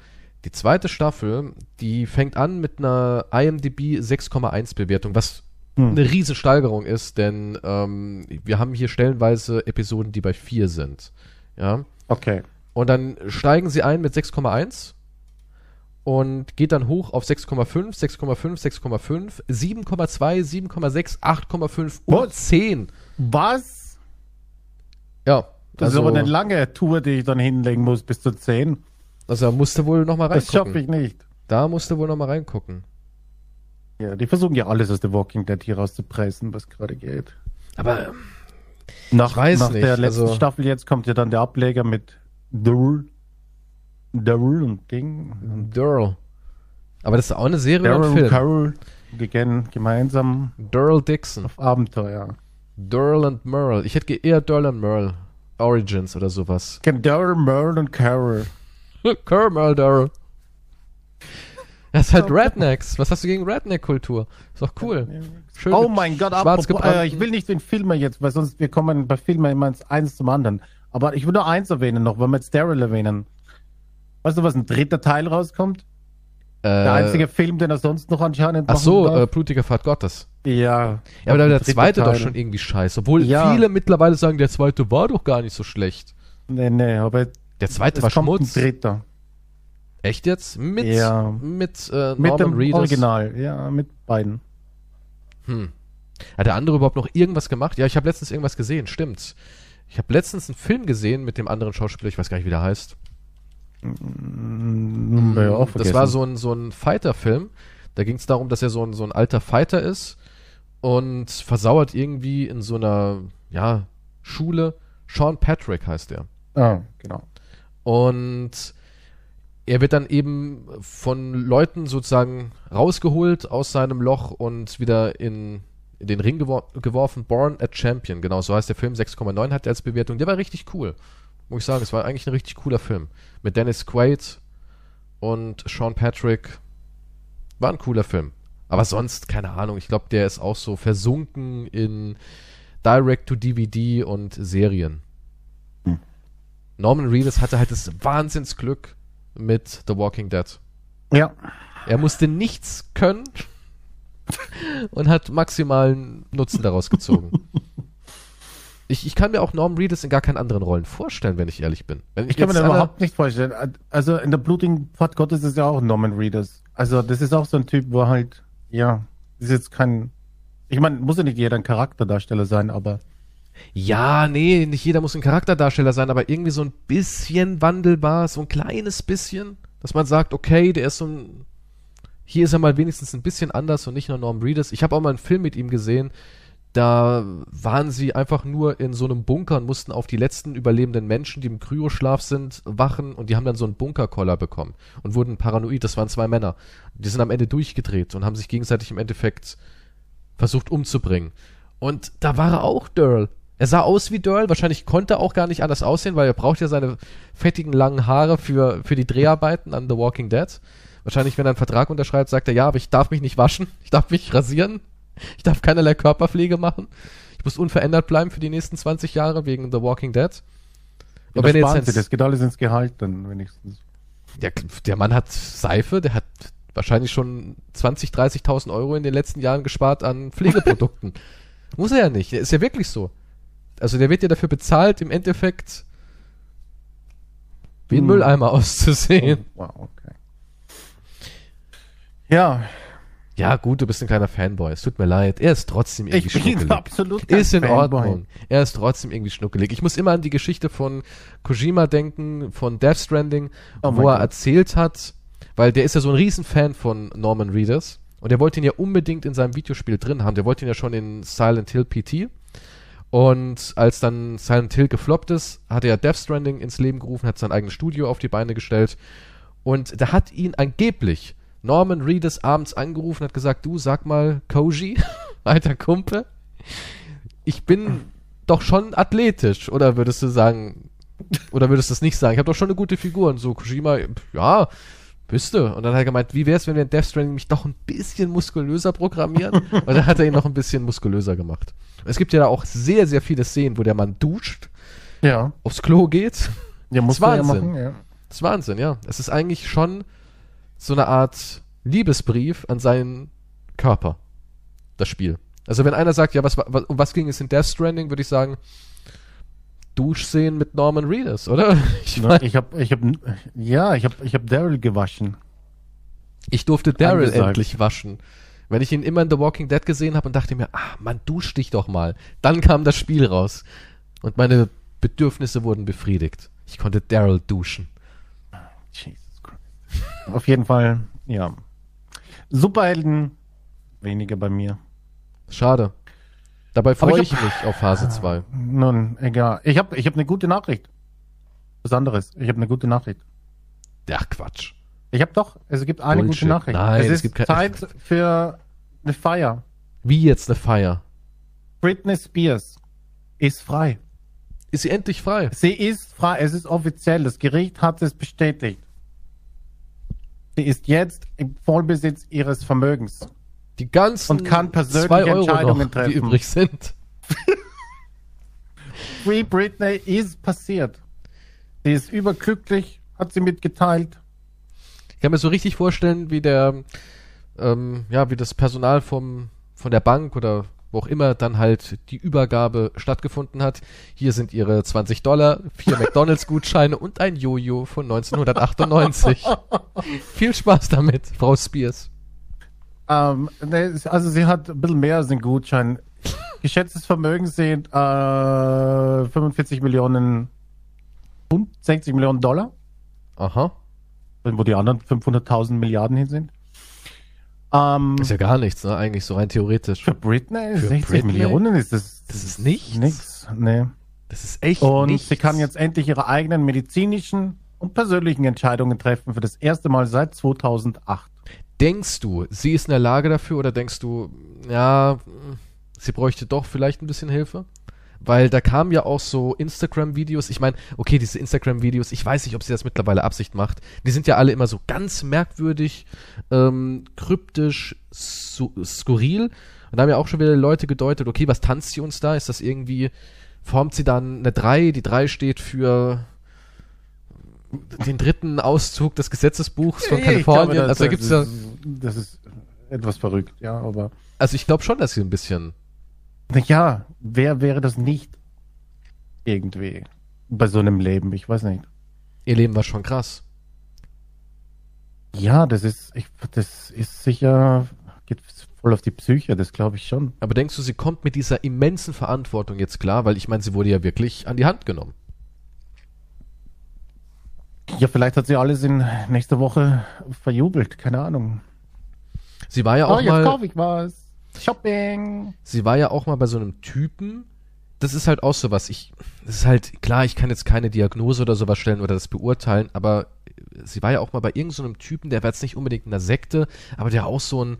die zweite Staffel, die fängt an mit einer IMDb 6,1 Bewertung, was eine riesen Steigerung ist, denn wir haben hier stellenweise Episoden, die bei 4 sind. Ja. Okay. Und dann steigen sie ein mit 6,1. Und geht dann hoch auf 6,5, 6,5, 6,5, 7,2, 7,6, 8,5 und 10. Was? Ja. Das ist aber eine lange Tour, die ich dann hinlegen muss, bis zu 10. Also da musst du wohl nochmal reingucken. Das schaffe ich nicht. Da musst du wohl nochmal reingucken. Ja, die versuchen ja alles aus The Walking Dead hier rauszupressen, was gerade geht. Aber ich weiß nicht. Nach der letzten Staffel jetzt kommt ja dann der Ableger mit Daryl und Ding. Daryl. Aber das ist auch eine Serie Daryl und Film. Daryl und Carol gemeinsam. Daryl Dixon. Auf Abenteuer. Daryl und Merle. Ich hätte eher Daryl und Merle. Origins oder sowas. Daryl, Merle und Carol. Carol, Daryl. Das ist halt Rednecks. Was hast du gegen Redneck-Kultur? Ist doch cool. Schön, oh mein Gott, ich will nicht den Filmer jetzt, weil sonst wir kommen bei Filmen immer eins zum anderen. Aber ich will nur eins erwähnen noch, weil wir jetzt Daryl erwähnen. Weißt du, was ein dritter Teil rauskommt? Der einzige Film, den er sonst noch anscheinend macht. Ach so, Blutiger Pfad Gottes. Ja. Ja, aber der zweite Teil. Doch schon irgendwie scheiße. Obwohl viele mittlerweile sagen, der zweite war doch gar nicht so schlecht. Nee, aber der zweite war Schmutz. Ein dritter. Echt jetzt? Mit dem Reedus. Original, ja, mit beiden. Hat der andere überhaupt noch irgendwas gemacht? Ja, ich habe letztens irgendwas gesehen, stimmt's. Ich habe letztens einen Film gesehen mit dem anderen Schauspieler, ich weiß gar nicht, wie der heißt. Das war so ein Fighter-Film. Da ging es darum, dass er so ein alter Fighter ist und versauert irgendwie in so einer Schule. Sean Patrick heißt er. Ah, genau. Und er wird dann eben von Leuten sozusagen rausgeholt aus seinem Loch und wieder in den Ring geworfen. Born a Champion, genau, so heißt der Film. 6,9 hat er als Bewertung. Der war richtig cool. Muss ich sagen, es war eigentlich ein richtig cooler Film. Mit Dennis Quaid und Sean Patrick. War ein cooler Film. Aber sonst, keine Ahnung, ich glaube, der ist auch so versunken in Direct-to-DVD und Serien. Norman Reedus hatte halt das Wahnsinnsglück mit The Walking Dead. Ja. Er musste nichts können und hat maximalen Nutzen daraus gezogen. Ich kann mir auch Norman Reedus in gar keinen anderen Rollen vorstellen, wenn ich ehrlich bin. Wenn ich kann mir das überhaupt nicht vorstellen. Also in der blutigen Pfad Gottes ist ja auch Norman Reedus. Also das ist auch so ein Typ, wo halt, ja, das ist jetzt kein... Ich meine, muss ja nicht jeder ein Charakterdarsteller sein, aber... Ja, nee, nicht jeder muss ein Charakterdarsteller sein, aber irgendwie so ein bisschen wandelbar, so ein kleines bisschen, dass man sagt, okay, der ist so ein... Hier ist er mal wenigstens ein bisschen anders und nicht nur Norman Reedus. Ich habe auch mal einen Film mit ihm gesehen, da waren sie einfach nur in so einem Bunker und mussten auf die letzten überlebenden Menschen, die im Kryoschlaf sind, wachen und die haben dann so einen Bunkerkoller bekommen und wurden paranoid. Das waren 2 Männer. Die sind am Ende durchgedreht und haben sich gegenseitig im Endeffekt versucht umzubringen. Und da war er auch Daryl. Er sah aus wie Daryl, wahrscheinlich konnte er auch gar nicht anders aussehen, weil er braucht ja seine fettigen, langen Haare für die Dreharbeiten an The Walking Dead. Wahrscheinlich, wenn er einen Vertrag unterschreibt, sagt er, ja, aber ich darf mich nicht waschen, ich darf mich rasieren, ich darf keinerlei Körperpflege machen, ich muss unverändert bleiben für die nächsten 20 Jahre wegen The Walking Dead. Ja, wenn jetzt das geht alles ins Gehalt dann wenigstens. Der Mann hat Seife, der hat wahrscheinlich schon 20.000, 30.000 Euro in den letzten Jahren gespart an Pflegeprodukten. Muss er ja nicht, ist ja wirklich so. Also der wird ja dafür bezahlt, im Endeffekt wie ein Mülleimer auszusehen. Oh, wow, okay. Ja. Ja, gut, du bist ein kleiner Fanboy. Es tut mir leid. Er ist trotzdem irgendwie schnuckelig. Ich bin absolut kein Fanboy. Ist in Ordnung. Er ist trotzdem irgendwie schnuckelig. Ich muss immer an die Geschichte von Kojima denken, von Death Stranding, wo er erzählt hat, weil der ist ja so ein Riesenfan von Norman Reedus und der wollte ihn ja unbedingt in seinem Videospiel drin haben. Der wollte ihn ja schon in Silent Hill PT. Und als dann Silent Hill gefloppt ist, hat er Death Stranding ins Leben gerufen, hat sein eigenes Studio auf die Beine gestellt und da hat ihn angeblich Norman Reedus abends angerufen, hat gesagt, du, sag mal, Koji, alter Kumpel, ich bin doch schon athletisch, oder würdest du sagen, oder würdest du es nicht sagen? Ich habe doch schon eine gute Figur und so, Kojima, ja, bist du. Und dann hat er gemeint, wie wär's, wenn wir in Death Stranding mich doch ein bisschen muskulöser programmieren? Und dann hat er ihn noch ein bisschen muskulöser gemacht. Es gibt ja da auch sehr, sehr viele Szenen, wo der Mann duscht, ja, aufs Klo geht. Ja, muss man ja machen, ja. Das ist Wahnsinn, ja. Es ist eigentlich schon so eine Art Liebesbrief an seinen Körper, das Spiel. Also wenn einer sagt, ja, um was ging es in Death Stranding, würde ich sagen, Duschszenen mit Norman Reedus, oder? Ich hab Daryl gewaschen. Ich durfte Daryl endlich waschen. Wenn ich ihn immer in The Walking Dead gesehen habe und dachte mir, ah, man, dusch dich doch mal. Dann kam das Spiel raus. Und meine Bedürfnisse wurden befriedigt. Ich konnte Daryl duschen. Jesus Christ. Auf jeden Fall, ja. Superhelden, weniger bei mir. Schade. Dabei freue ich mich auf Phase 2. Nun, egal. Ich hab eine gute Nachricht. Was anderes. Ich habe eine gute Nachricht. Ach, Quatsch. Ich habe doch. Es gibt eine Bullshit. Gute Nachricht. Nein, es gibt Zeit für eine Feier. Wie jetzt eine Feier? Britney Spears ist frei. Ist sie endlich frei? Sie ist frei. Es ist offiziell. Das Gericht hat es bestätigt. Sie ist jetzt im Vollbesitz ihres Vermögens. Die ganzen und kann persönliche 2 Euro Entscheidungen noch, treffen, die übrig sind. Free Britney ist passiert. Sie ist überglücklich, hat sie mitgeteilt. Ich kann mir so richtig vorstellen, wie wie das Personal von der Bank oder wo auch immer dann halt die Übergabe stattgefunden hat. Hier sind ihre $20, 4 McDonalds-Gutscheine und ein Jojo von 1998. Viel Spaß damit, Frau Spears. Also sie hat ein bisschen mehr als einen Gutschein. Geschätztes Vermögen sind 45 Millionen Pfund, 60 Millionen $. Aha. Wo die anderen 500.000 Milliarden hin sind. Ist ja gar nichts, ne? Eigentlich so rein theoretisch. Für Britney 60 Millionen ist das... Das ist nichts. Nix, nee. Das ist echt und nichts. Und sie kann jetzt endlich ihre eigenen medizinischen und persönlichen Entscheidungen treffen für das erste Mal seit 2008. Denkst du, sie ist in der Lage dafür oder denkst du, ja, sie bräuchte doch vielleicht ein bisschen Hilfe? Weil da kamen ja auch so Instagram-Videos. Ich meine, okay, diese Instagram-Videos, ich weiß nicht, ob sie das mittlerweile Absicht macht. Die sind ja alle immer so ganz merkwürdig, kryptisch, skurril. Und da haben ja auch schon wieder Leute gedeutet, okay, was tanzt sie uns da? Ist das irgendwie, formt sie dann eine 3? Die 3 steht für den dritten Auszug des Gesetzesbuchs von Kalifornien. Glaube, also da gibt's ja... Das ist etwas verrückt, ja, aber... Also ich glaube schon, dass sie ein bisschen... Naja, wer wäre das nicht? Irgendwie. Bei so einem Leben, ich weiß nicht. Ihr Leben war schon krass. Ja, das ist sicher, geht voll auf die Psyche, das glaube ich schon. Aber denkst du, sie kommt mit dieser immensen Verantwortung jetzt klar? Weil ich meine, sie wurde ja wirklich an die Hand genommen. Ja, vielleicht hat sie alles in nächster Woche verjubelt, keine Ahnung. Sie war ja auch mal... jetzt kaufe ich was. Shopping! Sie war ja auch mal bei so einem Typen. Das ist halt auch sowas. Das ist halt, klar, ich kann jetzt keine Diagnose oder sowas stellen oder das beurteilen, aber sie war ja auch mal bei irgend so einem Typen, der war jetzt nicht unbedingt in einer Sekte, aber der auch so ein,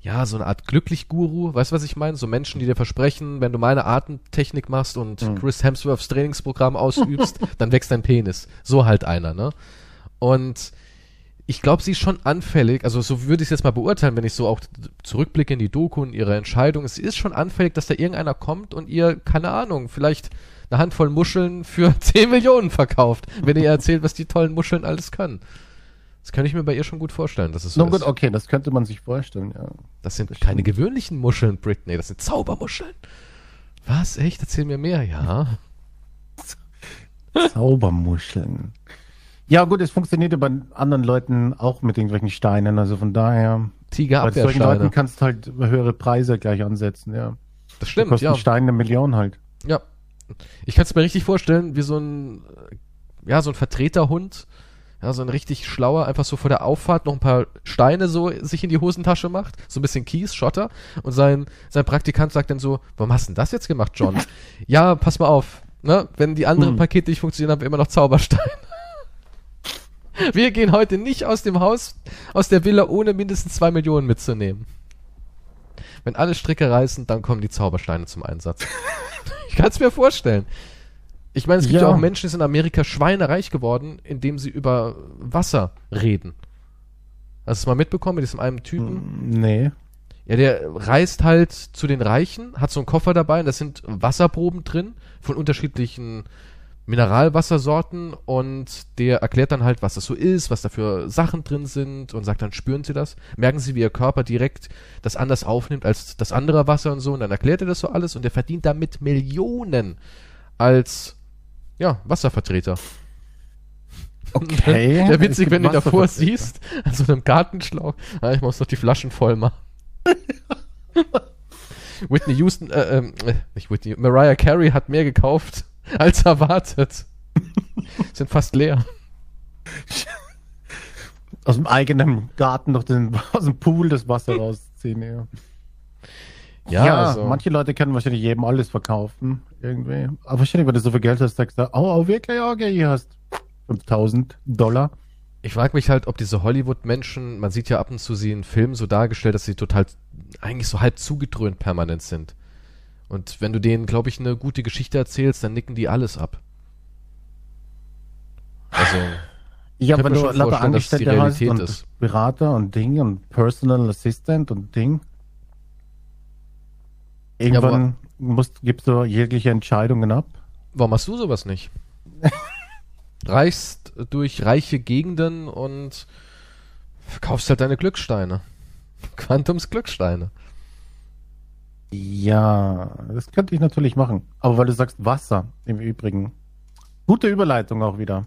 ja, so eine Art Glücklich-Guru, weißt du, was ich meine? So Menschen, die dir versprechen, wenn du meine Atemtechnik machst und Chris Hemsworths Trainingsprogramm ausübst, dann wächst dein Penis. So halt einer, ne? Und ich glaube, sie ist schon anfällig, also so würde ich es jetzt mal beurteilen, wenn ich so auch zurückblicke in die Doku und ihre Entscheidung, sie ist schon anfällig, dass da irgendeiner kommt und ihr, keine Ahnung, vielleicht eine Handvoll Muscheln für 10 Millionen verkauft, wenn ihr erzählt, was die tollen Muscheln alles können. Das kann ich mir bei ihr schon gut vorstellen, dass es so ist. Okay, das könnte man sich vorstellen, ja. Das sind keine gewöhnlichen Muscheln, Britney, das sind Zaubermuscheln. Was, echt? Erzähl mir mehr, ja. Zaubermuscheln. Ja gut, es funktioniert ja bei anderen Leuten auch mit irgendwelchen Steinen, also von daher... Tigerabwehrsteine. Bei solchen Leuten kannst du halt höhere Preise gleich ansetzen, ja. Das stimmt, ja. Stein 1 Million halt. Ja. Ich kann es mir richtig vorstellen, wie so ein Vertreterhund, ja, so ein richtig schlauer, einfach so vor der Auffahrt noch ein paar Steine so sich in die Hosentasche macht, so ein bisschen Kies, Schotter, und sein Praktikant sagt dann so, warum hast du denn das jetzt gemacht, John? Ja, pass mal auf, ne? Wenn die anderen Pakete nicht funktionieren, haben wir immer noch Zaubersteine. Wir gehen heute nicht aus dem Haus, aus der Villa, ohne mindestens 2 Millionen mitzunehmen. Wenn alle Stricke reißen, dann kommen die Zaubersteine zum Einsatz. Ich kann es mir vorstellen. Ich meine, es gibt ja auch Menschen, die sind in Amerika schweinereich geworden, indem sie über Wasser reden. Hast du es mal mitbekommen mit diesem einen Typen? Nee. Ja, der reist halt zu den Reichen, hat so einen Koffer dabei und da sind Wasserproben drin von unterschiedlichen Mineralwassersorten und der erklärt dann halt, was das so ist, was da für Sachen drin sind und sagt dann, spüren Sie das? Merken Sie, wie Ihr Körper direkt das anders aufnimmt als das andere Wasser und so, und dann erklärt er das so alles und der verdient damit Millionen als, ja, Wasservertreter. Okay. Ja, witzig, wenn du davor siehst, an so einem Gartenschlauch, ah, ich muss doch die Flaschen voll machen. Mariah Carey hat mehr gekauft als erwartet. Sind fast leer. Aus dem eigenen Garten noch aus dem Pool das Wasser rausziehen. Ja, also manche Leute können wahrscheinlich jedem alles verkaufen. Irgendwie. Aber wahrscheinlich, wenn du so viel Geld hast, sagst du, oh wirklich, okay, hier hast $5.000. Ich frage mich halt, ob diese Hollywood-Menschen, man sieht ja ab und zu sie in Filmen so dargestellt, dass sie total eigentlich so halb zugedröhnt permanent sind. Und wenn du denen, glaube ich, eine gute Geschichte erzählst, dann nicken die alles ab. Also, ja, wenn du lauter Angestellte hast und Berater und Ding und Personal Assistant und Ding. Irgendwann gibst du jegliche Entscheidungen ab. Warum machst du sowas nicht? Reist durch reiche Gegenden und verkaufst halt deine Glückssteine. Quantums Glückssteine. Ja, das könnte ich natürlich machen. Aber weil du sagst Wasser im Übrigen. Gute Überleitung auch wieder.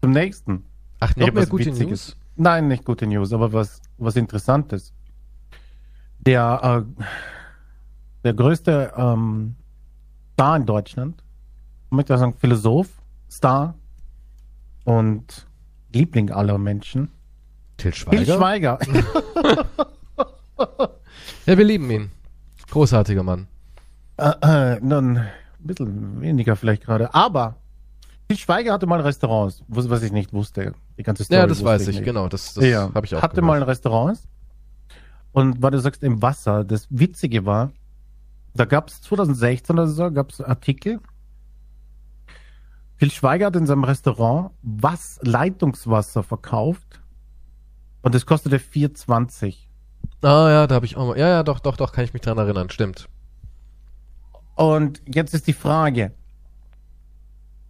Zum nächsten. Ach, nicht mehr gute News? Nein, nicht gute News, aber was Interessantes. Der größte Star in Deutschland, ich möchte sagen Philosoph, Star und Liebling aller Menschen. Til Schweiger? Til Schweiger. Ja, wir lieben ihn. Großartiger Mann. Nun, ein bisschen weniger vielleicht gerade. Aber Til Schweiger hatte mal Restaurants, was ich nicht wusste. Die ganze Story. Ja, das weiß ich, genau. Das habe ich auch. Hatte mal ein Restaurant. Und weil du sagst, im Wasser, das Witzige war, da gab es 2016 oder so, gab es einen Artikel. Til Schweiger hat in seinem Restaurant Leitungswasser verkauft. Und das kostete 4,20. Ah ja, da habe ich auch mal... Ja, doch, kann ich mich dran erinnern, stimmt. Und jetzt ist die Frage.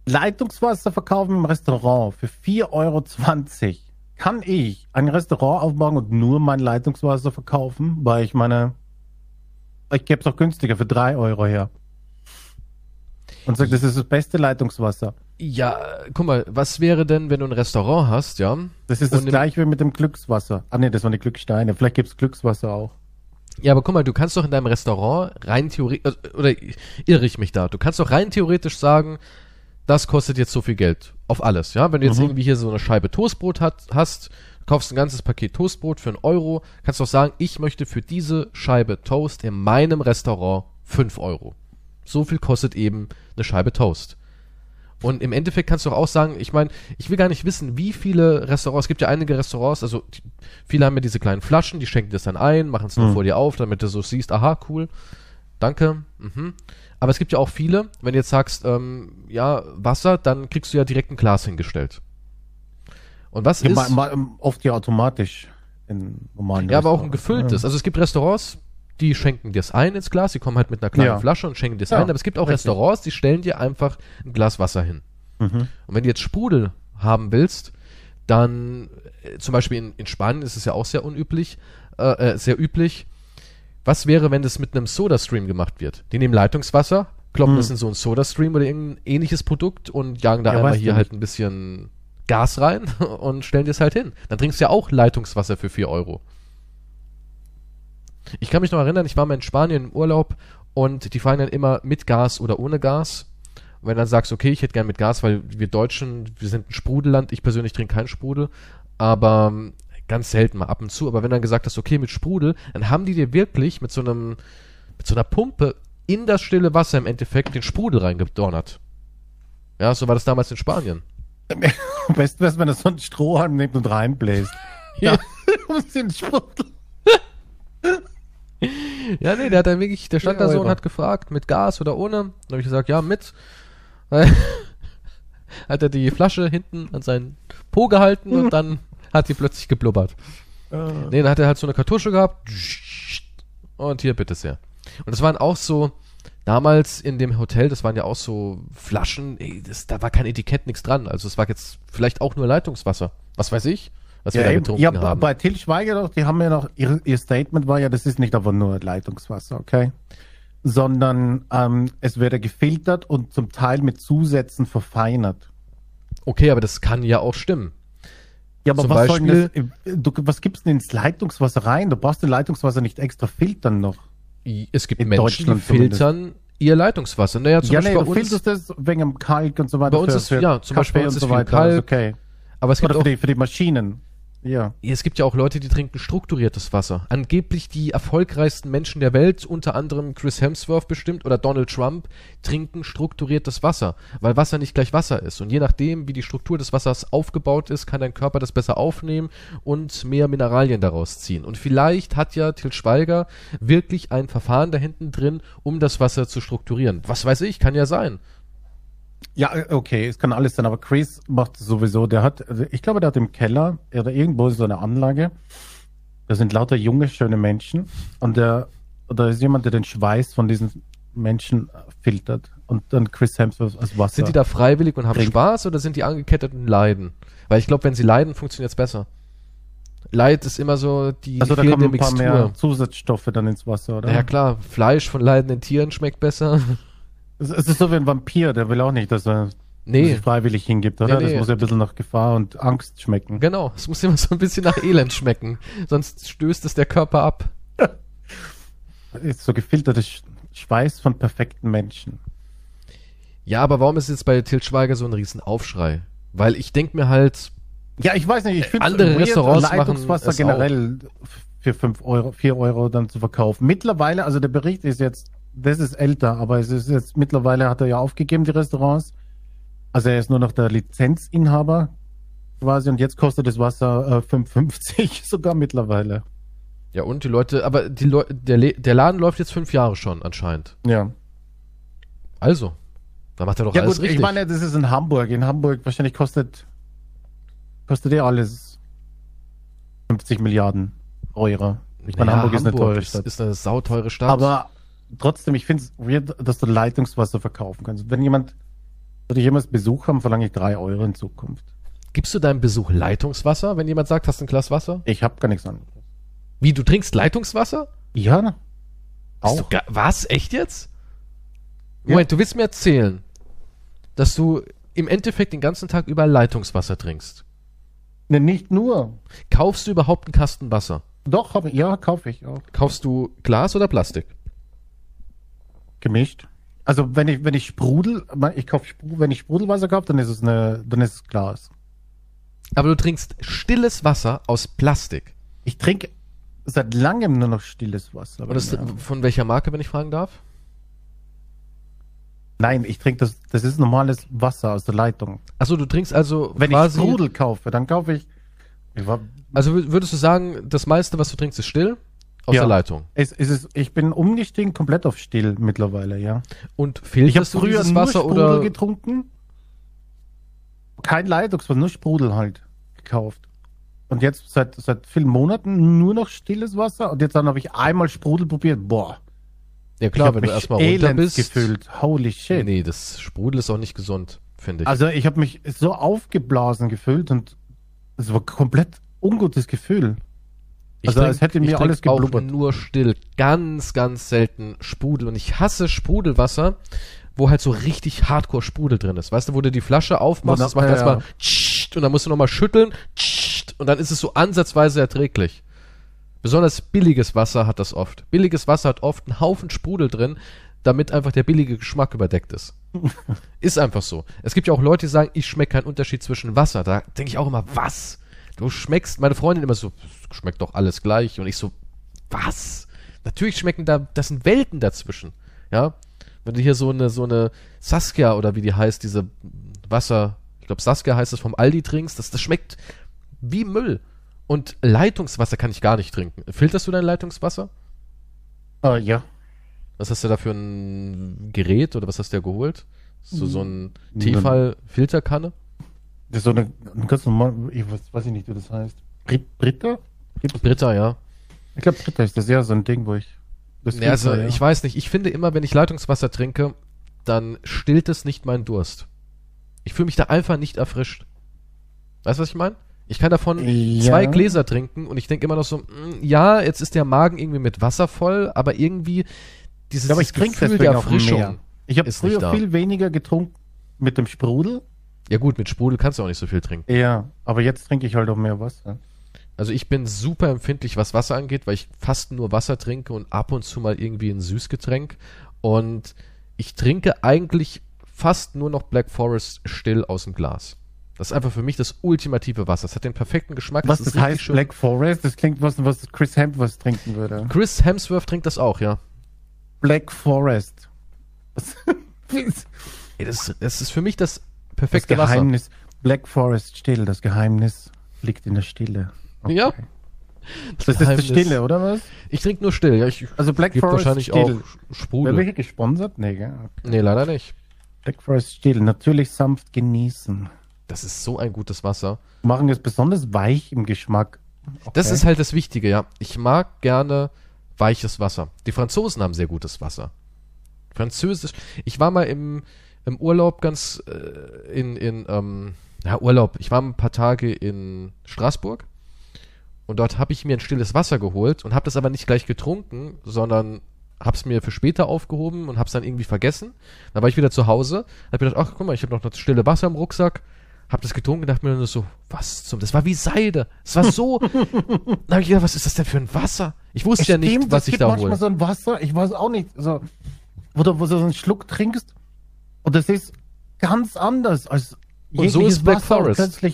Leitungswasser verkaufen im Restaurant für 4,20 €. Kann ich ein Restaurant aufmachen und nur mein Leitungswasser verkaufen? Weil ich meine, ich gebe es auch günstiger für 3 € her. Und sagt, das ist das beste Leitungswasser. Ja, guck mal, was wäre denn, wenn du ein Restaurant hast, ja? Das ist das gleiche wie mit dem Glückswasser. Ah ne, das waren die Glückssteine. Vielleicht gibt's Glückswasser auch. Ja, aber guck mal, du kannst doch in deinem Restaurant rein theoretisch, oder irre ich mich da, du kannst doch rein theoretisch sagen, das kostet jetzt so viel Geld. Auf alles, ja? Wenn du jetzt irgendwie hier so eine Scheibe Toastbrot hast, kaufst ein ganzes Paket Toastbrot für €1, kannst doch sagen, ich möchte für diese Scheibe Toast in meinem Restaurant €5. So viel kostet eben eine Scheibe Toast. Und im Endeffekt kannst du auch sagen, ich meine, ich will gar nicht wissen, wie viele Restaurants, es gibt ja einige Restaurants, also viele haben ja diese kleinen Flaschen, die schenken das dann ein, machen es nur vor dir auf, damit du so siehst, aha, cool, danke, Aber es gibt ja auch viele, wenn du jetzt sagst, ja, Wasser, dann kriegst du ja direkt ein Glas hingestellt. Und was ja, ist... oft ja automatisch in normalen Restaurants. Ja, aber auch ein gefülltes. Also es gibt Restaurants, die schenken dir das ein ins Glas, die kommen halt mit einer kleinen Flasche und schenken dir das ein, aber es gibt auch Restaurants, die stellen dir einfach ein Glas Wasser hin. Und wenn du jetzt Sprudel haben willst, dann zum Beispiel in Spanien ist es ja auch sehr üblich, was wäre, wenn das mit einem Sodastream gemacht wird? Die nehmen Leitungswasser, kloppen das in so ein Sodastream oder irgendein ähnliches Produkt und jagen da einmal hier halt ein bisschen Gas rein und stellen dir es halt hin. Dann trinkst du ja auch Leitungswasser für €4. Ich kann mich noch erinnern, ich war mal in Spanien im Urlaub und die fragen dann immer mit Gas oder ohne Gas. Und wenn du dann sagst, okay, ich hätte gern mit Gas, weil wir Deutschen, wir sind ein Sprudelland, ich persönlich trinke keinen Sprudel, aber ganz selten mal ab und zu. Aber wenn du dann gesagt hast, okay, mit Sprudel, dann haben die dir wirklich mit so einer Pumpe in das stille Wasser im Endeffekt den Sprudel reingedonnert. Ja, so war das damals in Spanien. Am besten wäre es, wenn du so einen Strohhalm nimmt und reinbläst. Ja. Um den Sprudel. Ja, nee, der hat dann wirklich, der stand da so und hat gefragt, mit Gas oder ohne. Dann habe ich gesagt, ja, mit. Hat er die Flasche hinten an seinen Po gehalten und dann hat die plötzlich geblubbert. Nee, dann hat er halt so eine Kartusche gehabt. Und hier, bitte sehr. Und das waren auch so, damals in dem Hotel, das waren ja auch so Flaschen, da war kein Etikett, nichts dran. Also es war jetzt vielleicht auch nur Leitungswasser. Was weiß ich? Was wir da getrunken haben. Bei Til Schweiger doch, die haben ja noch, ihr Statement war ja, das ist nicht einfach nur Leitungswasser, okay? Sondern es wird ja gefiltert und zum Teil mit Zusätzen verfeinert. Okay, aber das kann ja auch stimmen. Ja, aber was soll denn das, was gibt's denn ins Leitungswasser rein? Du brauchst den Leitungswasser nicht extra filtern noch. Es gibt Menschen, die filtern ihr Leitungswasser. Naja, zum Beispiel bei uns, das wegen dem Kalk und so weiter. Bei uns ist, ja, zum Beispiel bei uns ist viel Kalk. Okay. Aber es gibt auch für die Maschinen. Ja. Es gibt ja auch Leute, die trinken strukturiertes Wasser. Angeblich die erfolgreichsten Menschen der Welt, unter anderem Chris Hemsworth bestimmt oder Donald Trump, trinken strukturiertes Wasser, weil Wasser nicht gleich Wasser ist. Und je nachdem, wie die Struktur des Wassers aufgebaut ist, kann dein Körper das besser aufnehmen und mehr Mineralien daraus ziehen. Und vielleicht hat ja Til Schweiger wirklich ein Verfahren da hinten drin, um das Wasser zu strukturieren. Was weiß ich, kann ja sein. Ja, okay, es kann alles sein, aber Chris macht sowieso, ich glaube, der hat im Keller oder irgendwo so eine Anlage, da sind lauter junge, schöne Menschen und da ist jemand, der den Schweiß von diesen Menschen filtert und dann Chris Hemsworth als Wasser. Sind die da freiwillig und haben Spaß oder sind die angekettet und leiden? Weil ich glaube, wenn sie leiden, funktioniert es besser. Leid ist immer so die fehlende Mixtur. Also da kommen ein paar mehr Zusatzstoffe dann ins Wasser, oder? Ja klar, Fleisch von leidenden Tieren schmeckt besser. Es ist so wie ein Vampir, der will auch nicht, dass er sich freiwillig hingibt, oder? Das muss ja ein bisschen nach Gefahr und Angst schmecken. Genau, es muss immer so ein bisschen nach Elend schmecken, sonst stößt es der Körper ab. Das ist so gefiltertes Schweiß von perfekten Menschen. Ja, aber warum ist jetzt bei Til Schweiger so ein Riesenaufschrei? Weil ich denke mir halt... Ja, ich weiß nicht, ich finde andere Restaurants machen Leitungswasser generell für €4 dann zu verkaufen. Mittlerweile, also der Bericht ist jetzt... Das ist älter, aber es ist jetzt mittlerweile hat er ja aufgegeben, die Restaurants. Also er ist nur noch der Lizenzinhaber quasi und jetzt kostet das Wasser 5,50 sogar mittlerweile. Ja und die Leute, aber der Laden läuft jetzt 5 Jahre schon anscheinend. Ja. Also, da macht er doch alles gut, richtig. Ich meine, das ist in Hamburg. In Hamburg wahrscheinlich kostet ja alles 50 Milliarden Euro. Ich meine, naja, Hamburg ist eine teure Stadt. Ist eine sauteure Stadt. Aber trotzdem, ich finde es weird, dass du Leitungswasser verkaufen kannst. Wenn jemand, würde ich jemals Besuch haben, verlange ich €3 in Zukunft. Gibst du deinem Besuch Leitungswasser, wenn jemand sagt, hast du ein Glas Wasser? Ich habe gar nichts anderes. Wie, du trinkst Leitungswasser? Ja. Auch. Was? Echt jetzt? Ja. Moment, du willst mir erzählen, dass du im Endeffekt den ganzen Tag über Leitungswasser trinkst. Ne, nicht nur. Kaufst du überhaupt einen Kasten Wasser? Doch, kaufe ich auch. Kaufst du Glas oder Plastik? Gemischt. Also wenn ich Sprudelwasser kaufe, dann ist es Glas. Aber du trinkst stilles Wasser aus Plastik. Ich trinke seit langem nur noch stilles Wasser. Und das, von welcher Marke, wenn ich fragen darf? Nein, ich trinke das ist normales Wasser aus der Leitung. Achso, du trinkst also wenn quasi... Wenn ich Sprudel kaufe, dann kaufe ich... Also würdest du sagen, das meiste, was du trinkst, ist still? Aus der Leitung? Ich bin umgestiegen komplett auf still mittlerweile, ja. Und filterst du dieses Wasser oder... Ich habe früher nur Sprudel getrunken. Kein Leitungswasser, nur Sprudel halt gekauft. Und jetzt seit vielen Monaten nur noch stilles Wasser. Und jetzt dann habe ich einmal Sprudel probiert. Boah. Ja klar, wenn du erstmal runter bist. Gefühlt. Holy shit. Nee, das Sprudel ist auch nicht gesund, finde ich. Also ich habe mich so aufgeblasen gefühlt und es war komplett ungutes Gefühl. Also es hätte mir alles geblubbert. Ich trinke auch nur still, ganz, ganz selten Sprudel. Und ich hasse Sprudelwasser, wo halt so richtig hardcore Sprudel drin ist. Weißt du, wo du die Flasche aufmachst, das macht erstmal und dann musst du nochmal schütteln und dann ist es so ansatzweise erträglich. Besonders billiges Wasser hat das oft. Billiges Wasser hat oft einen Haufen Sprudel drin, damit einfach der billige Geschmack überdeckt ist. Ist einfach so. Es gibt ja auch Leute, die sagen, ich schmecke keinen Unterschied zwischen Wasser. Da denke ich auch immer, was? Du schmeckst, meine Freundin immer so, schmeckt doch alles gleich. Und ich so, was? Natürlich schmecken da, das sind Welten dazwischen. Ja, wenn du hier so eine Saskia oder wie die heißt, diese Wasser, ich glaube Saskia heißt das, vom Aldi trinkst, das schmeckt wie Müll. Und Leitungswasser kann ich gar nicht trinken. Filterst du dein Leitungswasser? Ja. Was hast du da für ein Gerät oder was hast du da geholt? So ein Tefal-Filterkanne? Das ist so eine ganz normale, ich weiß nicht, wie das heißt. Britta? Britta, ja. Ich glaube, Britta ist das ja so ein Ding, wo ich... Ich weiß nicht. Ich finde immer, wenn ich Leitungswasser trinke, dann stillt es nicht meinen Durst. Ich fühle mich da einfach nicht erfrischt. Weißt du, was ich meine? Ich kann davon 2 Gläser trinken und ich denke immer noch so, ja, jetzt ist der Magen irgendwie mit Wasser voll, aber irgendwie dieses Gefühl der Erfrischung. Ich habe früher viel weniger getrunken mit dem Sprudel. Ja gut, mit Sprudel kannst du auch nicht so viel trinken. Ja, aber jetzt trinke ich halt auch mehr Wasser. Also ich bin super empfindlich, was Wasser angeht, weil ich fast nur Wasser trinke und ab und zu mal irgendwie ein Süßgetränk. Und ich trinke eigentlich fast nur noch Black Forest still aus dem Glas. Das ist einfach für mich das ultimative Wasser. Es hat den perfekten Geschmack. Was das heißt schön. Black Forest? Das klingt was Chris Hemsworth trinken würde. Chris Hemsworth trinkt das auch, ja. Black Forest. Das ist für mich das perfekte Wasser. Das Geheimnis. Wasser. Black Forest still. Das Geheimnis liegt in der Stille. Okay. Ja. Das ist die Stille, oder was? Ich trinke nur still. Ja, also Black Forest wahrscheinlich still. Auch Sprudel. Wird welche gesponsert? Nee, gell? Okay. Nee, leider nicht. Black Forest still. Natürlich sanft genießen. Das ist so ein gutes Wasser. Machen es besonders weich im Geschmack. Okay. Das ist halt das Wichtige, ja. Ich mag gerne weiches Wasser. Die Franzosen haben sehr gutes Wasser. Französisch. Ich war mal im Urlaub ganz Urlaub. Ich war ein paar Tage in Straßburg und dort habe ich mir ein stilles Wasser geholt und habe das aber nicht gleich getrunken, sondern habe es mir für später aufgehoben und habe es dann irgendwie vergessen. Dann war ich wieder zu Hause, habe gedacht, ach guck mal, ich habe noch das stille Wasser im Rucksack. Hab das getrunken und dachte mir nur so, was zum... Das war wie Seide. Es war so... Dann hab ich gedacht, was ist das denn für ein Wasser? Ich wusste ja nicht, was ich da hole. Es gibt manchmal so ein Wasser, ich weiß auch nicht, so, wo du so einen Schluck trinkst und das ist ganz anders als jegliches und so ist Black Forest. Plötzlich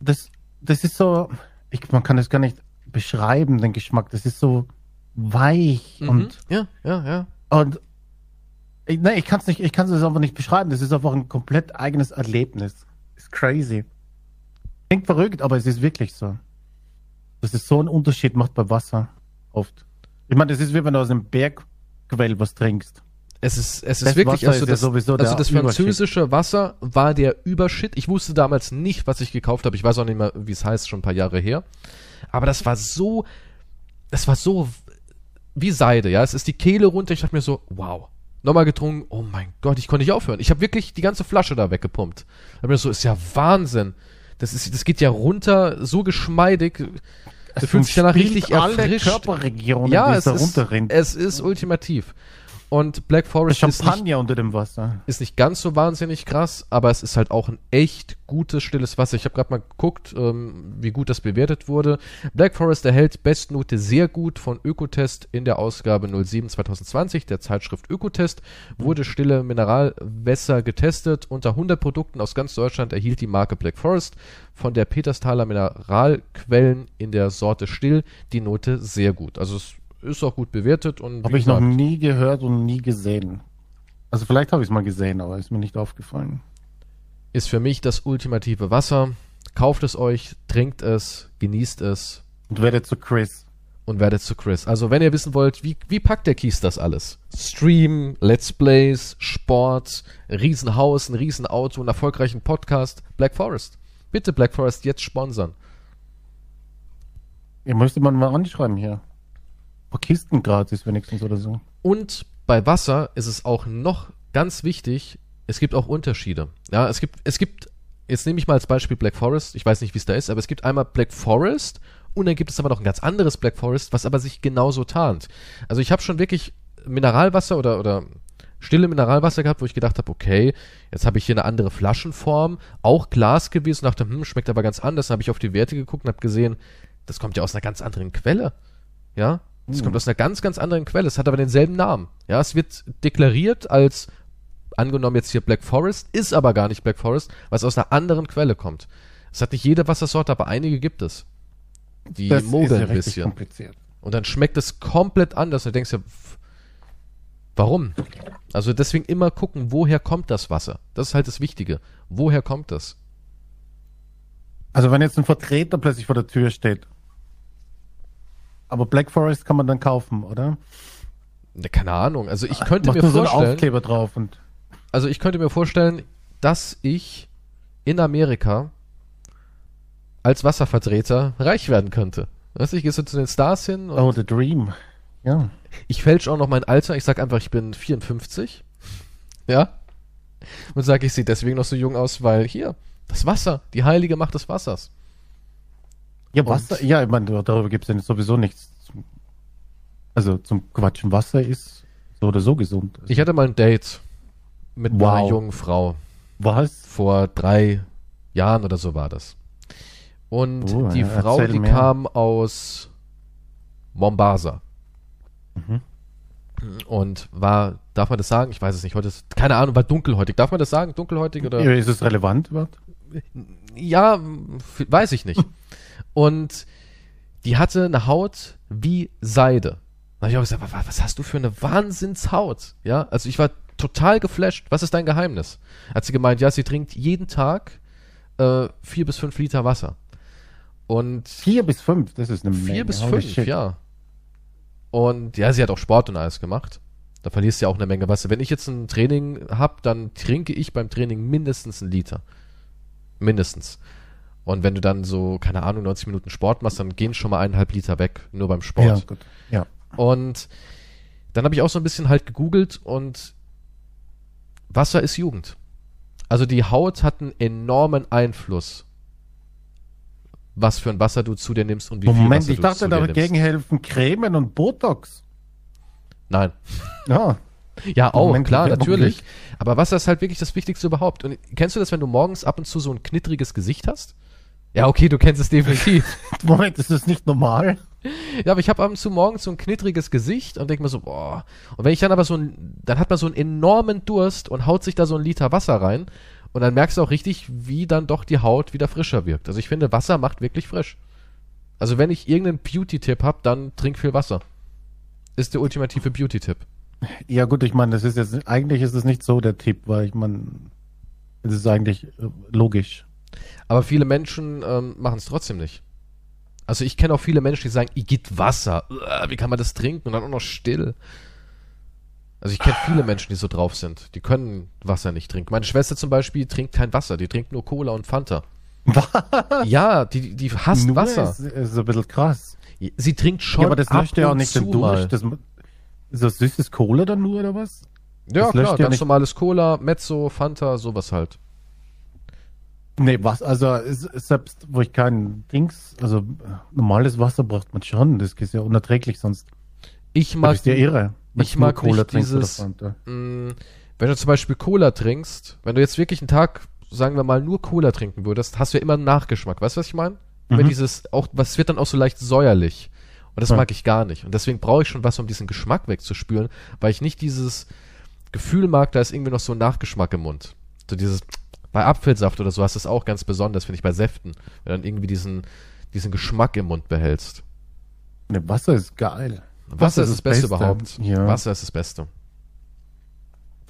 das ist so... Man kann das gar nicht beschreiben, den Geschmack. Das ist so weich und... Ja. Und... Ich kann es einfach nicht beschreiben. Das ist einfach ein komplett eigenes Erlebnis. Ist crazy. Klingt verrückt, aber es ist wirklich so. Das ist so ein Unterschied, macht bei Wasser oft. Ich meine, das ist wie wenn du aus einem Bergquell was trinkst. Es ist wirklich, das französische Wasser war der Übershit. Ich wusste damals nicht, was ich gekauft habe. Ich weiß auch nicht mehr, wie es heißt, schon ein paar Jahre her. Aber das war so wie Seide, ja. Es ist die Kehle runter. Ich dachte mir so, wow. Nochmal getrunken, oh mein Gott, ich konnte nicht aufhören. Ich habe wirklich die ganze Flasche da weggepumpt. Da bin ich so, ist ja Wahnsinn. Das geht ja runter, so geschmeidig. Du fühlst dich danach richtig erfrischt. Alle Körperregionen, ja, es ist ultimativ. Und Black Forest Champagner unter dem Wasser. Ist nicht ganz so wahnsinnig krass, aber es ist halt auch ein echt gutes, stilles Wasser. Ich habe gerade mal geguckt, wie gut das bewertet wurde. Black Forest erhält Bestnote sehr gut von Ökotest in der Ausgabe 07/2020, der Zeitschrift Ökotest. Wurde stille Mineralwässer getestet. Unter 100 Produkten aus ganz Deutschland erhielt die Marke Black Forest von der Peterstaler Mineralquellen in der Sorte Still die Note sehr gut. Also es ist auch gut bewertet. Und habe ich noch nie gehört und nie gesehen. Also vielleicht habe ich es mal gesehen, aber ist mir nicht aufgefallen. Ist für mich das ultimative Wasser. Kauft es euch, trinkt es, genießt es. Und werdet zu Chris. Also wenn ihr wissen wollt, wie packt der Kies das alles? Stream, Let's Plays, Sport, ein Riesenhaus, ein Riesenauto, einen erfolgreichen Podcast. Black Forest. Bitte Black Forest jetzt sponsern. Ihr müsstet man mal anschreiben hier. Kisten gratis wenigstens oder so. Und bei Wasser ist es auch noch ganz wichtig, es gibt auch Unterschiede. Ja, es gibt, jetzt nehme ich mal als Beispiel Black Forest, ich weiß nicht, wie es da ist, aber es gibt einmal Black Forest und dann gibt es aber noch ein ganz anderes Black Forest, was aber sich genauso tarnt. Also ich habe schon wirklich Mineralwasser oder stille Mineralwasser gehabt, wo ich gedacht habe, okay, jetzt habe ich hier eine andere Flaschenform, auch Glas gewesen, dachte, schmeckt aber ganz anders. Dann habe ich auf die Werte geguckt und habe gesehen, das kommt ja aus einer ganz anderen Quelle. Ja, es kommt aus einer ganz, ganz anderen Quelle. Es hat aber denselben Namen. Ja, es wird deklariert als, angenommen jetzt hier Black Forest, ist aber gar nicht Black Forest, weil es aus einer anderen Quelle kommt. Es hat nicht jede Wassersorte, aber einige gibt es. Die mogeln ein bisschen. Kompliziert. Und dann schmeckt es komplett anders. Und du denkst ja, warum? Also deswegen immer gucken, woher kommt das Wasser? Das ist halt das Wichtige. Woher kommt das? Also wenn jetzt ein Vertreter plötzlich vor der Tür steht, aber Black Forest kann man dann kaufen, oder? Keine Ahnung. Also ich könnte mir vorstellen... So einen Aufkleber drauf und... Also ich könnte mir vorstellen, dass ich in Amerika als Wasservertreter reich werden könnte. Weißt du, ich gehe so zu den Stars hin und... Oh, the dream. Ja. Ich fälsche auch noch mein Alter. Ich sage einfach, ich bin 54. Ja. Und sage, ich sehe deswegen noch so jung aus, weil hier, das Wasser, die heilige Macht des Wassers. Ja, Wasser, ja, ich meine, darüber gibt es ja sowieso nichts. Also zum Quatschen, Wasser ist so oder so gesund. Also ich hatte mal ein Date mit einer jungen Frau. Was? Vor 3 Jahren oder so war das. Und die Frau, die kam aus Mombasa. Mhm. Und war, darf man das sagen? Ich weiß es nicht. Heute ist, keine Ahnung, war dunkelhäutig. Darf man das sagen? Dunkelhäutig oder? Ist es relevant? Ja, weiß ich nicht. Und die hatte eine Haut wie Seide. Da habe ich auch gesagt, was hast du für eine Wahnsinnshaut? Ja, also ich war total geflasht. Was ist dein Geheimnis? Hat sie gemeint, ja, sie trinkt jeden Tag 4 bis 5 Liter Wasser. Und 4 bis 5, das ist eine Menge. 4 bis 5, ja. Und ja, sie hat auch Sport und alles gemacht. Da verlierst du ja auch eine Menge Wasser. Wenn ich jetzt ein Training habe, dann trinke ich beim Training mindestens 1 Liter. Mindestens. Und wenn du dann so, keine Ahnung, 90 Minuten Sport machst, dann gehen schon mal 1,5 Liter weg, nur beim Sport. Ja, gut. Ja. Und dann habe ich auch so ein bisschen halt gegoogelt und Wasser ist Jugend. Also die Haut hat einen enormen Einfluss, was für ein Wasser du zu dir nimmst und wie viel Wasser du zu dir nimmst. Moment, ich dachte, dagegen helfen Cremen und Botox. Nein. Ja. Ja, auch, klar, natürlich. Aber Wasser ist halt wirklich das Wichtigste überhaupt. Und kennst du das, wenn du morgens ab und zu so ein knittriges Gesicht hast? Ja, okay, du kennst es definitiv. Moment, ist das nicht normal? Ja, aber ich habe ab und zu morgens so ein knittriges Gesicht und denke mir so, boah. Und wenn ich dann aber dann hat man so einen enormen Durst und haut sich da so 1 Liter Wasser rein und dann merkst du auch richtig, wie dann doch die Haut wieder frischer wirkt. Also ich finde, Wasser macht wirklich frisch. Also wenn ich irgendeinen Beauty-Tipp habe, dann trink viel Wasser. Ist der ultimative Beauty-Tipp. Ja gut, ich meine, das ist jetzt, eigentlich ist es nicht so der Tipp, weil ich meine, es ist eigentlich logisch. Aber viele Menschen machen es trotzdem nicht. Also ich kenne auch viele Menschen, die sagen, Igitt Wasser, wie kann man das trinken und dann auch noch still. Also ich kenne viele Menschen, die so drauf sind, die können Wasser nicht trinken. Meine Schwester zum Beispiel trinkt kein Wasser, die trinkt nur Cola und Fanta. Was? Ja, die hasst nur Wasser. Das ist ein bisschen krass. Sie trinkt schon, ja, aber das löscht ja auch nicht durch. Ist das süßes Cola dann nur, oder was? Ja, klar, ganz normales Cola, Mezzo, Fanta, sowas halt. Nee, also selbst wo ich kein Dings, also normales Wasser braucht man schon, das ist ja unerträglich sonst. Ich mag, das ist ja irre. Ich mag Cola nicht dieses, wenn du zum Beispiel Cola trinkst, wenn du jetzt wirklich einen Tag, sagen wir mal, nur Cola trinken würdest, hast du ja immer einen Nachgeschmack. Weißt du, was ich meine? Mhm. Über dieses, auch, was wird dann auch so leicht säuerlich. Und das mag ich gar nicht. Und deswegen brauche ich schon was, um diesen Geschmack wegzuspüren, weil ich nicht dieses Gefühl mag, da ist irgendwie noch so ein Nachgeschmack im Mund. So dieses, bei Apfelsaft oder so hast du es auch ganz besonders, finde ich, bei Säften. Wenn du dann irgendwie diesen Geschmack im Mund behältst. Ne, Wasser ist geil. Wasser ist das Beste überhaupt. Ja. Wasser ist das Beste.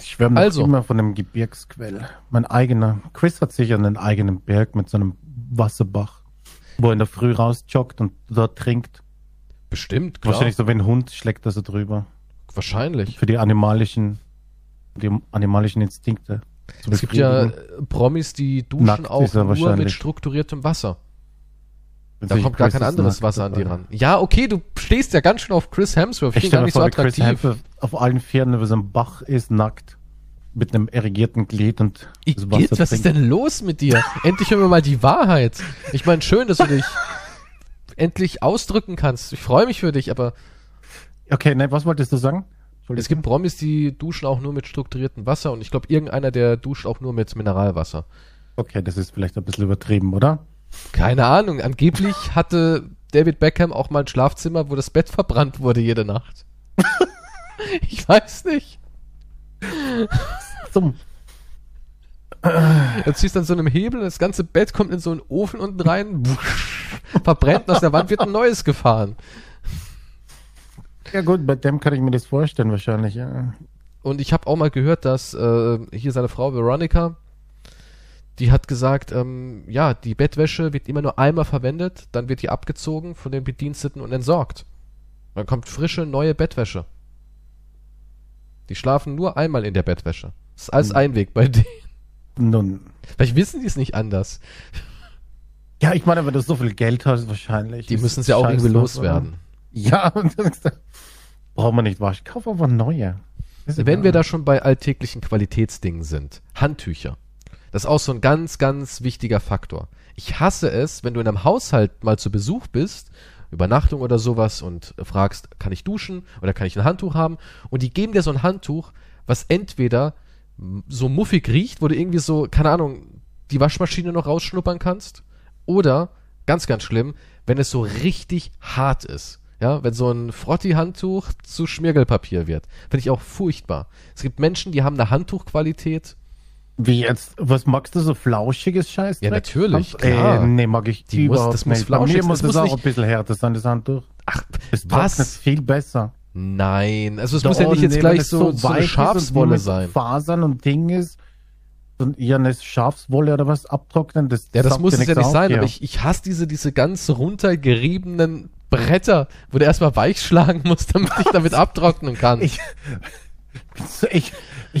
Ich schwärme immer von einem Gebirgsquell. Mein eigener. Chris hat sicher einen eigenen Berg mit so einem Wasserbach, wo er in der Früh rausjoggt und dort trinkt. Bestimmt, klar. Wahrscheinlich so, wenn ein Hund schlägt, dass er drüber. Wahrscheinlich. Für die animalischen Instinkte. Es gibt ja Promis, die duschen nackt auch nur mit strukturiertem Wasser. Da kommt gar kein anderes Wasser an die ran. Ja, okay, du stehst ja ganz schön auf Chris Hemsworth. Ich bin gar nicht so attraktiv. Chris Hemsworth auf allen Vieren über so einem Bach ist, nackt, mit einem erregierten Glied und so Wasser trinkt. Was ist denn los mit dir? Endlich hören wir mal die Wahrheit. Ich meine, schön, dass du dich endlich ausdrücken kannst. Ich freue mich für dich, aber... Okay, nein, was wolltest du sagen? Es gibt Promis, die duschen auch nur mit strukturiertem Wasser und ich glaube, irgendeiner, der duscht auch nur mit Mineralwasser. Okay, das ist vielleicht ein bisschen übertrieben, oder? Keine Ahnung, angeblich hatte David Beckham auch mal ein Schlafzimmer, wo das Bett verbrannt wurde jede Nacht. Ich weiß nicht. Du ziehst dann so einem Hebel, das ganze Bett kommt in so einen Ofen unten rein, verbrennt, aus der Wand wird ein neues gefahren. Ja gut, bei dem kann ich mir das vorstellen wahrscheinlich, ja. Und ich habe auch mal gehört, dass hier seine Frau Veronica, die hat gesagt, ja, die Bettwäsche wird immer nur einmal verwendet, dann wird die abgezogen von den Bediensteten und entsorgt. Dann kommt frische, neue Bettwäsche. Die schlafen nur einmal in der Bettwäsche. Das ist alles Einweg bei denen. Nun. Vielleicht wissen die es nicht anders. Ja, ich meine, wenn du so viel Geld hast, wahrscheinlich. Die müssen es ja auch irgendwie loswerden. Ja, und dann braucht man nicht waschen. Kauf einfach neue. Wenn wir da schon bei alltäglichen Qualitätsdingen sind, Handtücher. Das ist auch so ein ganz, ganz wichtiger Faktor. Ich hasse es, wenn du in einem Haushalt mal zu Besuch bist, Übernachtung oder sowas, und fragst, kann ich duschen oder kann ich ein Handtuch haben? Und die geben dir so ein Handtuch, was entweder so muffig riecht, wo du irgendwie so, keine Ahnung, die Waschmaschine noch rausschnuppern kannst, oder, ganz, ganz schlimm, wenn es so richtig hart ist. Ja, wenn so ein Frotti-Handtuch zu Schmirgelpapier wird. Finde ich auch furchtbar. Es gibt Menschen, die haben eine Handtuchqualität. Wie jetzt? Was magst du, so flauschiges Scheiß? Ja, natürlich. Nee, mag ich die überhaupt nicht. Das muss auch ein bisschen härter sein, das Handtuch. Ach, das ist viel besser. Nein, also es muss ja nicht jetzt gleich so eine Schafswolle sein. Fasern und Ding ist. Und ihr eine Schafswolle oder was abtrocknen, das ja, das muss es ja nicht sein, aber ich hasse diese ganz runtergeriebenen Bretter, wo du erstmal weich schlagen musst, damit ich damit abtrocknen kann. Ich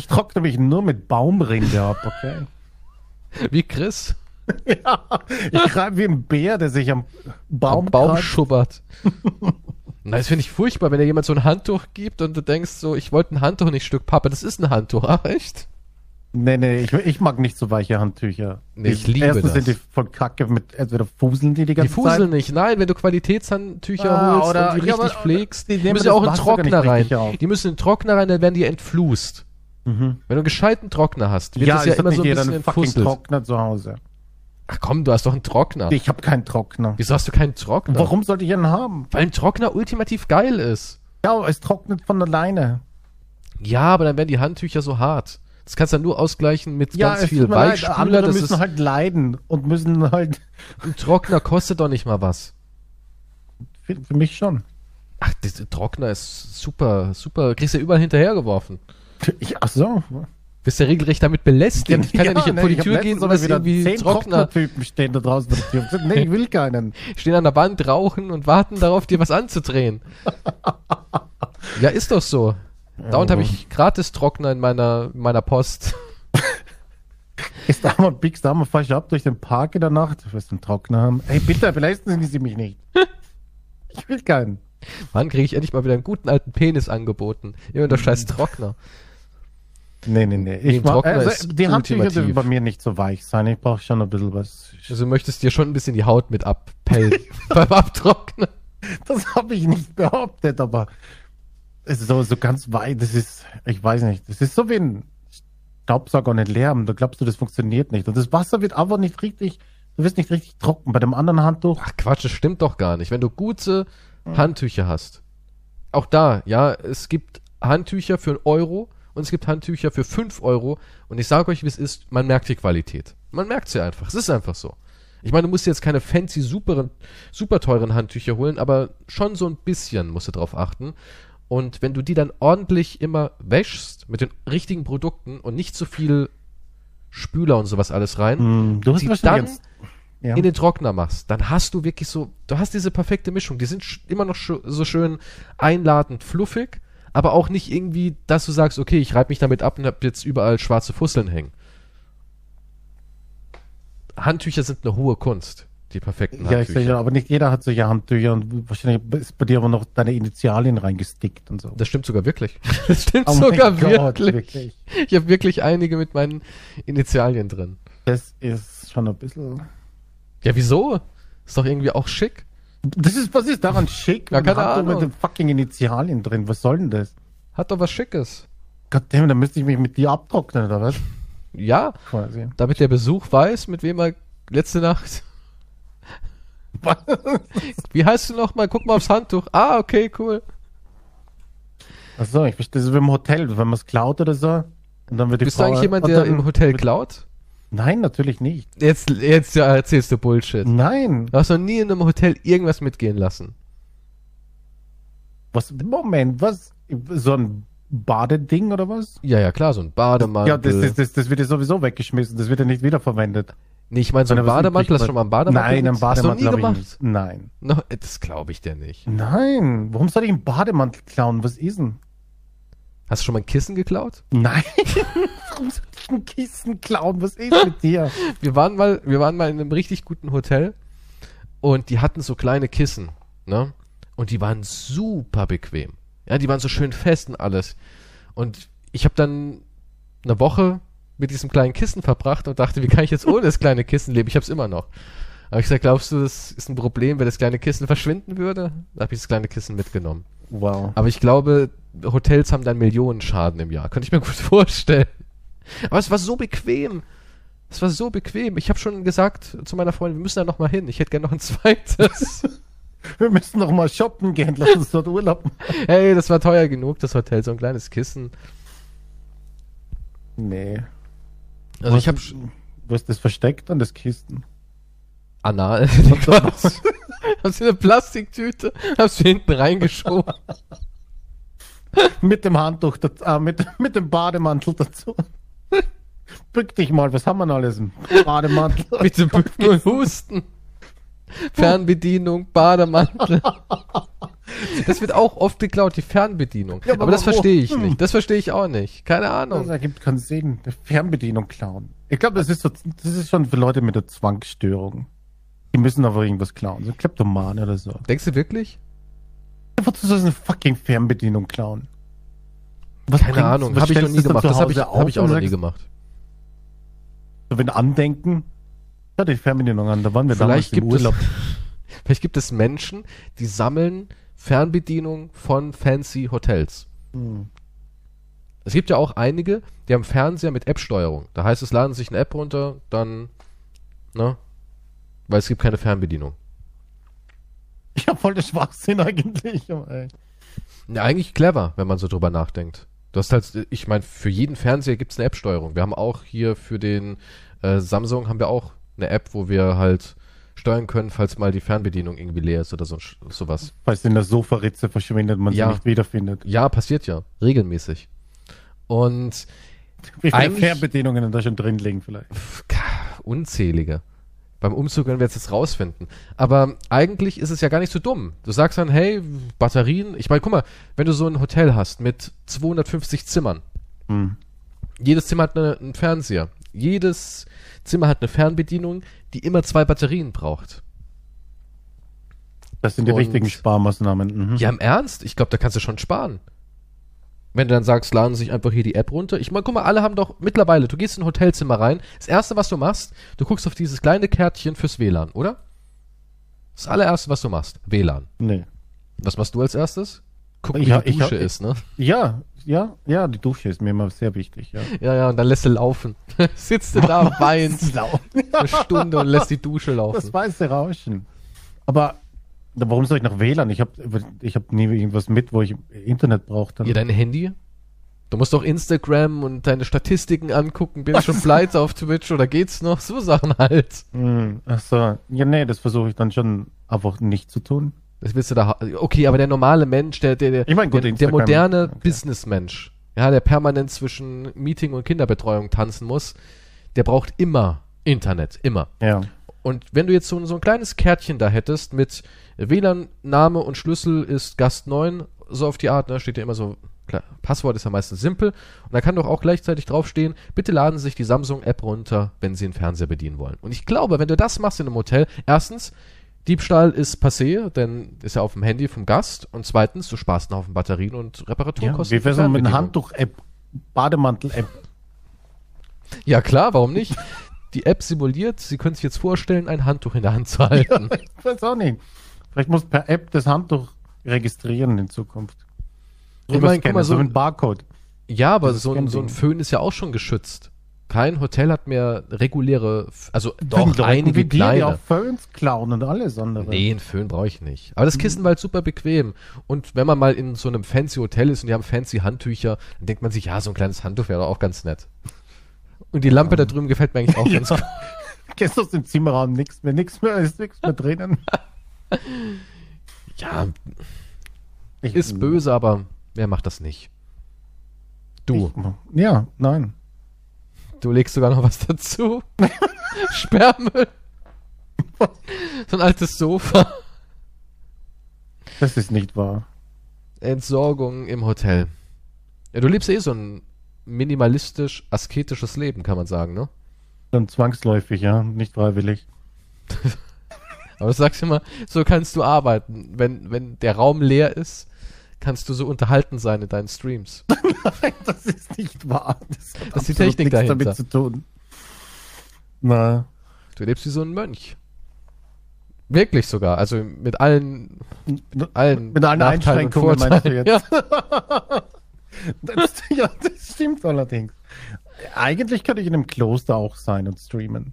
trockne mich nur mit Baumrinde ab, okay? Wie Chris. Ja, ich greife wie ein Bär, der sich am Baum schubbert. Nein, das finde ich furchtbar, wenn dir jemand so ein Handtuch gibt und du denkst so, ich wollte ein Handtuch, nicht ein Stück Pappe, das ist ein Handtuch, ach echt? Nee, ich mag nicht so weiche Handtücher. Nee, ich liebe das. Erstens sind die voll kacke, mit entweder fuseln die ganze Zeit. Die fuseln nicht, nein, wenn du Qualitätshandtücher holst oder die richtig pflegst, die müssen ja auch in den Trockner rein. Die müssen in den Trockner rein, dann werden die entflusst. Mhm. Wenn du einen gescheiten Trockner hast, wird das ja immer so ein bisschen entfusselt. Ja, ich hab einen Trockner zu Hause. Ach komm, du hast doch einen Trockner. Ich habe keinen Trockner. Wieso hast du keinen Trockner? Warum sollte ich einen haben? Weil ein Trockner ultimativ geil ist. Ja, aber es trocknet von alleine. Ja, aber dann werden die Handtücher so hart. Das kannst du dann nur ausgleichen mit ganz viel Weichspüler. Andere müssen halt leiden und müssen halt... Ein Trockner kostet doch nicht mal was. Für mich schon. Ach, der Trockner ist super, super. Kriegst du ja überall hinterhergeworfen. Ach so. Bist ja regelrecht damit belästigt. Ich kann ja nicht vor die Tür gehen, sondern irgendwie 10 Trocknertypen stehen da draußen auf der Tür. Nee, ich will keinen. Stehen an der Wand, rauchen und warten darauf, dir was anzudrehen. Ja, ist doch so. Dauernd habe ich Gratis-Trockner in meiner Post. Ist da mal biegst da mal falsch ab durch den Park in der Nacht. Du wirst einen Trockner haben. Ey, bitte, beleidigen Sie mich nicht. Ich will keinen. Wann kriege ich endlich mal wieder einen guten alten Penis angeboten? Immer der scheiß Trockner. Nee. Die Handtücher dürfen bei mir nicht so weich sein. Ich brauche schon ein bisschen was. Also möchtest dir schon ein bisschen die Haut mit abpellen beim Abtrocknen. Das habe ich nicht behauptet, aber... so ganz weit, das ist, ich weiß nicht, das ist so wie ein Staubsauger nicht Lärm, da glaubst du, das funktioniert nicht. Und das Wasser wird aber nicht richtig, du wirst nicht richtig trocken. Bei dem anderen Handtuch. Ach Quatsch, das stimmt doch gar nicht. Wenn du gute Handtücher hast, auch da, ja, es gibt Handtücher für 1 Euro und es gibt Handtücher für 5 Euro und ich sage euch, wie es ist, man merkt die Qualität. Man merkt sie einfach, es ist einfach so. Ich meine, du musst jetzt keine fancy, super teuren Handtücher holen, aber schon so ein bisschen musst du drauf achten. Und wenn du die dann ordentlich immer wäschst mit den richtigen Produkten und nicht zu viel Spüler und sowas alles rein, du hast die dann in den Trockner machst, dann hast du wirklich so, du hast diese perfekte Mischung. Die sind immer noch so schön einladend fluffig, aber auch nicht irgendwie, dass du sagst, okay, ich reibe mich damit ab und hab jetzt überall schwarze Fusseln hängen. Handtücher sind eine hohe Kunst, die perfekten Handtücher. Ja, ich sage, aber nicht jeder hat solche Handtücher und wahrscheinlich ist bei dir aber noch deine Initialien reingestickt und so. Das stimmt sogar wirklich. Das stimmt wirklich. Ich habe wirklich einige mit meinen Initialien drin. Das ist schon ein bisschen... Ja, wieso? Ist doch irgendwie auch schick. Das ist, was ist daran schick? Ja, keine Ahnung. Mit den fucking Initialien drin, was soll denn das? Hat doch was Schickes. Goddammit, dann müsste ich mich mit dir abtrocknen, oder was? Ja, quasi. Damit der Besuch weiß, mit wem er letzte Nacht... Was? Wie heißt du nochmal? Guck mal aufs Handtuch. Ah, okay, cool. Achso, ich verstehe, das ist wie im Hotel, wenn man es klaut oder so. Und dann wird die Bist Frau, du eigentlich jemand, der im Hotel klaut? Nein, natürlich nicht. Jetzt erzählst du Bullshit. Nein. Du hast noch nie in einem Hotel irgendwas mitgehen lassen. Was? Moment, was? So ein... Badeding oder was? Ja, ja, klar, so ein Bademantel. Ja, das wird ja sowieso weggeschmissen, das wird ja nicht wiederverwendet. Nee, ich meine so ein Bademantel, hast du schon mal einen Bademantel? Nein, einen Bademantel habe ich nicht. Nein. No, das glaube ich dir nicht. Nein, warum soll ich einen Bademantel klauen? Was ist denn? Hast du schon mal ein Kissen geklaut? Nein, warum soll ich ein Kissen klauen? Was ist mit dir? Wir waren mal in einem richtig guten Hotel und die hatten so kleine Kissen, ne? Und die waren super bequem. Ja, die waren so schön fest und alles. Und ich habe dann eine Woche mit diesem kleinen Kissen verbracht und dachte, wie kann ich jetzt ohne das kleine Kissen leben? Ich habe es immer noch. Aber ich sag, glaubst du, das ist ein Problem, wenn das kleine Kissen verschwinden würde? Da habe ich das kleine Kissen mitgenommen. Wow. Aber ich glaube, Hotels haben dann Millionen Schaden im Jahr. Könnte ich mir gut vorstellen. Aber es war so bequem. Es war so bequem. Ich habe schon gesagt zu meiner Freundin, wir müssen da nochmal hin. Ich hätte gerne noch ein zweites. Wir müssen noch mal shoppen gehen, lass uns dort Urlaub machen. Hey, das war teuer genug, das Hotel, so ein kleines Kissen. Nee. Also ich hab... Wo ist das versteckt an das Kissen? Anal. Hab's in eine Plastiktüte, hab's hinten reingeschoben. Mit dem Handtuch, mit dem Bademantel dazu. Bück dich mal, was haben wir denn alles? Bademantel. Bitte bück nur und husten. Fernbedienung, Bademantel. Das wird auch oft geklaut, die Fernbedienung. Ja, aber das verstehe ich nicht. Das verstehe ich auch nicht. Keine Ahnung. Das ergibt keinen Sinn. Fernbedienung klauen. Ich glaube, das ist schon für Leute mit der Zwangsstörung. Die müssen aber irgendwas klauen. So Kleptomane oder so. Denkst du wirklich? Wozu soll es eine fucking Fernbedienung klauen? Was Keine Ahnung. Habe ich noch nie gemacht. Das habe ich auch noch nie gemacht. So ein Andenken. Ja, die Fernbedienung an, da waren wir vielleicht damals im Urlaub. Vielleicht gibt es Menschen, die sammeln Fernbedienung von fancy Hotels. Hm. Es gibt ja auch einige, die haben Fernseher mit App-Steuerung. Da heißt es, laden sich eine App runter, dann, ne? Weil es gibt keine Fernbedienung. Ja, voll der Schwachsinn eigentlich. Ja, eigentlich clever, wenn man so drüber nachdenkt. Du hast halt, ich meine, für jeden Fernseher gibt es eine App-Steuerung. Wir haben auch hier für den Samsung haben wir auch eine App, wo wir halt steuern können, falls mal die Fernbedienung irgendwie leer ist oder sowas. Falls in der Sofaritze verschwindet, man sie nicht wiederfindet. Ja, passiert ja. Regelmäßig. Und wie viele Fernbedienungen da schon drin liegen vielleicht? Unzählige. Beim Umzug werden wir jetzt rausfinden. Aber eigentlich ist es ja gar nicht so dumm. Du sagst dann, hey, Batterien. Ich meine, guck mal, wenn du so ein Hotel hast mit 250 Zimmern. Mhm. Jedes Zimmer hat einen Fernseher. Jedes Zimmer hat eine Fernbedienung, die immer 2 Batterien braucht. Das sind die richtigen Sparmaßnahmen. Mhm. Ja, im Ernst? Ich glaube, da kannst du schon sparen. Wenn du dann sagst, laden sich einfach hier die App runter. Ich meine, guck mal, alle haben doch mittlerweile, du gehst in ein Hotelzimmer rein, das Erste, was du machst, du guckst auf dieses kleine Kärtchen fürs WLAN, oder? Das allererste, was du machst, WLAN. Nee. Was machst du als erstes? gucken, wie die Dusche ist, ne? Ja, die Dusche ist mir immer sehr wichtig, ja. Ja, und dann lässt sie laufen. Sitzt du da, weinst eine Stunde und lässt die Dusche laufen. Das weiße Rauschen. Aber warum soll ich nach WLAN? Ich hab nie irgendwas mit, wo ich Internet brauche. Ja, dein Handy? Du musst doch Instagram und deine Statistiken angucken. Bin ich schon pleite auf Twitch oder geht's noch? So Sachen halt. Ach so. Ja, nee, das versuche ich dann schon einfach nicht zu tun. Das willst du da... Okay, aber der normale Mensch, der moderne Businessmensch, ja, der permanent zwischen Meeting und Kinderbetreuung tanzen muss, der braucht immer Internet. Immer. Ja. Und wenn du jetzt so ein kleines Kärtchen da hättest mit WLAN, Name und Schlüssel ist Gast 9, so auf die Art, ne, steht ja immer so... Klar, Passwort ist ja meistens simpel. Und da kann doch auch gleichzeitig draufstehen, bitte laden Sie sich die Samsung-App runter, wenn Sie den Fernseher bedienen wollen. Und ich glaube, wenn du das machst in einem Hotel, erstens, Diebstahl ist passé, denn ist ja auf dem Handy vom Gast. Und zweitens, du sparst einen Haufen Batterien und Reparaturkosten. Ja, wir versuchen mit einer Handtuch-App, Bademantel-App. Ja klar, warum nicht? Die App simuliert, Sie können sich jetzt vorstellen, ein Handtuch in der Hand zu halten. Ja, ich weiß auch nicht. Vielleicht muss per App das Handtuch registrieren in Zukunft. Ich meine, guck mal, so ein Barcode. Ja, aber so ein Föhn ist ja auch schon geschützt. Kein Hotel hat mehr reguläre, also doch einige kleine. Die auch Föhns klauen und alles andere. Nee, einen Föhn brauche ich nicht. Aber das Kissen war halt super bequem. Und wenn man mal in so einem fancy Hotel ist und die haben fancy Handtücher, dann denkt man sich, ja, so ein kleines Handtuch wäre doch auch ganz nett. Und die Lampe da drüben gefällt mir eigentlich auch ganz gut. Gestern ist im Zimmerraum nichts mehr, ist nichts mehr drinnen. Ja, ist böse, aber... Wer macht das nicht? Du. Ja, nein. Du legst sogar noch was dazu. Sperrmüll. So ein altes Sofa. Das ist nicht wahr. Entsorgung im Hotel. Ja, du lebst so ein minimalistisch-asketisches Leben, kann man sagen, ne? Dann zwangsläufig, ja. Nicht freiwillig. Aber du sagst immer, so kannst du arbeiten. Wenn der Raum leer ist, kannst du so unterhalten sein in deinen Streams. Nein, das ist nicht wahr. Das ist die Technik dahinter. Damit zu tun. Na. Du lebst wie so ein Mönch. Wirklich sogar. Also mit allen Einschränkungen meinst du jetzt. Ja. Das stimmt allerdings. Eigentlich könnte ich in einem Kloster auch sein und streamen.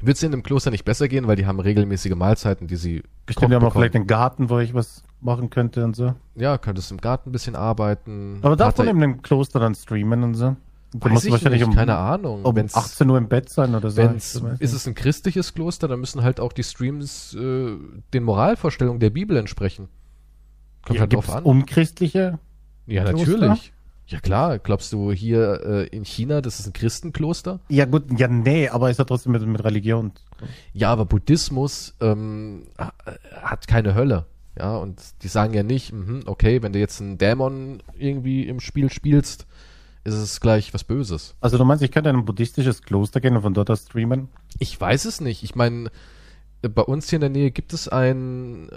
Würde es in einem Kloster nicht besser gehen, weil die haben regelmäßige Mahlzeiten, die sie gekocht bekommen. Die haben auch vielleicht einen Garten, wo ich was machen könnte und so. Ja, könntest im Garten ein bisschen arbeiten. Aber darf man in einem Kloster dann streamen und so? Dann musst du wahrscheinlich nicht, keine Ahnung. Um 18 Uhr im Bett sein oder so. Ist es ein christliches Kloster, dann müssen halt auch die Streams den Moralvorstellungen der Bibel entsprechen. Kommt ja, halt drauf an. Unchristliche? Ja, Kloster? Natürlich. Ja klar, glaubst du hier in China, das ist ein Christenkloster? Ja gut, ja nee, aber ist ja trotzdem mit Religion. Ja, aber Buddhismus hat keine Hölle. Ja, und die sagen ja nicht, okay, wenn du jetzt einen Dämon irgendwie im Spiel spielst, ist es gleich was Böses. Also du meinst, ich könnte in ein buddhistisches Kloster gehen und von dort aus streamen? Ich weiß es nicht. Ich meine, bei uns hier in der Nähe gibt es ein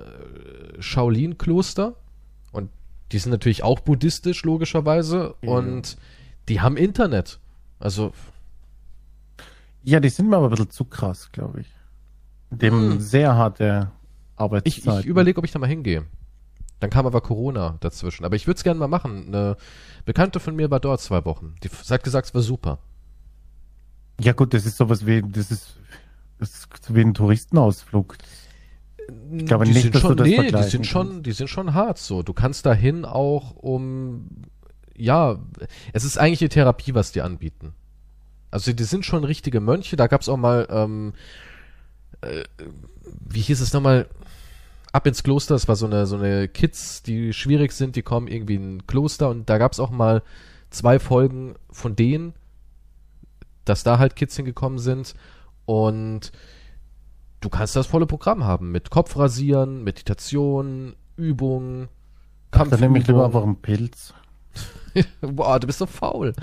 Shaolin-Kloster und die sind natürlich auch buddhistisch, logischerweise, und die haben Internet. Also. Ja, die sind mir aber ein bisschen zu krass, glaube ich. Dem sehr harte Arbeitszeiten. Ich überlege, ob ich da mal hingehe. Dann kam aber Corona dazwischen. Aber ich würde es gerne mal machen. Eine Bekannte von mir war dort 2 Wochen. Die hat gesagt, es war super. Ja gut, das ist sowas wie, das ist wie ein Touristenausflug. Ich glaube nicht, dass du das vergleichen kannst. Die sind schon hart so. Du kannst dahin auch es ist eigentlich eine Therapie, was die anbieten. Also die sind schon richtige Mönche. Da gab es auch mal, wie hieß es nochmal? Ab ins Kloster. Das war so eine Kids, die schwierig sind, die kommen irgendwie in ein Kloster und da gab es auch mal 2 Folgen von denen, dass da halt Kids hingekommen sind und du kannst das volle Programm haben mit Kopfrasieren, Meditation, Übungen, Kampf. Dann nehme ich lieber einfach einen Pilz. Boah, du bist so faul.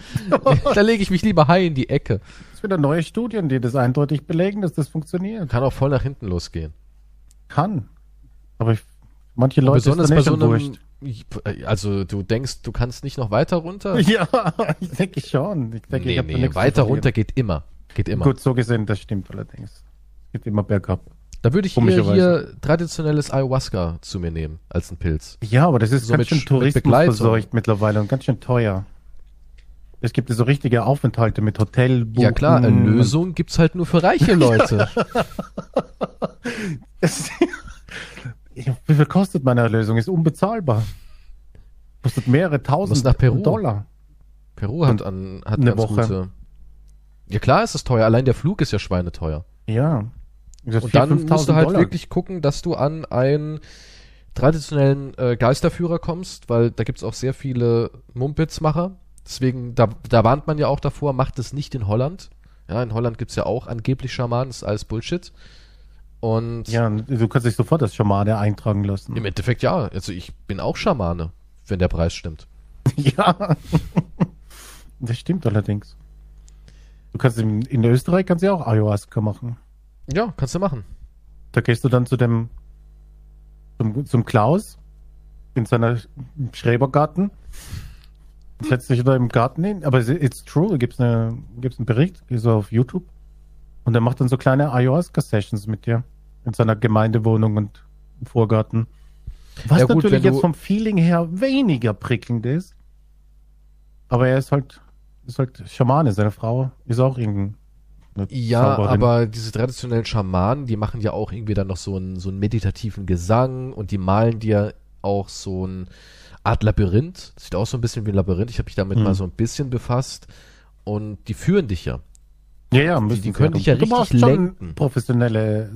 Da lege ich mich lieber high in die Ecke. Es sind wieder neue Studien, die das eindeutig belegen, dass das funktioniert. Kann auch voll nach hinten losgehen. Kann. Aber manche Leute sind nicht so wurscht. Also du denkst, du kannst nicht noch weiter runter? Ja, ich denke schon. Ich denke, weiter runter geht immer. Gut, so gesehen, das stimmt allerdings. Geht immer bergab. Da würde ich hier traditionelles Ayahuasca zu mir nehmen, als ein Pilz. Ja, aber das ist so ganz schön tourismusverseucht mittlerweile und ganz schön teuer. Es gibt so richtige Aufenthalte mit Hotel, Buchen. Ja klar, Erlösung gibt's halt nur für reiche Leute. Wie viel kostet meine Erlösung? Ist unbezahlbar. Kostet mehrere tausend nach Peru. $. Peru hat eine Woche. Gute. Ja klar ist es teuer, allein der Flug ist ja schweineteuer. Ja. Und dann musst du halt wirklich gucken, dass du an einen traditionellen Geisterführer kommst, weil da gibt's auch sehr viele Mumpitz-Macher. Deswegen, da warnt man ja auch davor, macht es nicht in Holland. Ja, in Holland gibt's ja auch angeblich Schamanen, ist alles Bullshit. Und ja, du kannst dich sofort als Schamane eintragen lassen. Im Endeffekt ja. Also ich bin auch Schamane, wenn der Preis stimmt. Ja, das stimmt allerdings. Du kannst in Österreich kannst ja auch Ayahuasca machen. Ja, kannst du machen. Da gehst du dann zu zum Klaus in seiner Schrebergarten. Setzt dich da im Garten hin. Aber it's true, da gibt's einen Bericht, gehst du auf YouTube. Und er macht dann so kleine Ayahuasca-Sessions mit dir. In seiner Gemeindewohnung und im Vorgarten. Was ja, gut, natürlich jetzt vom Feeling her weniger prickelnd ist. Aber er ist halt Schamane. Seine Frau ist auch irgendein. Ja, Zauberin. Aber diese traditionellen Schamanen, die machen ja auch irgendwie dann noch so einen meditativen Gesang und die malen dir auch so eine Art Labyrinth. Das sieht auch so ein bisschen wie ein Labyrinth. Ich habe mich damit mal so ein bisschen befasst. Und die führen dich ja. Ja, ja. Also die können dich ja richtig lenken. Schon professionelle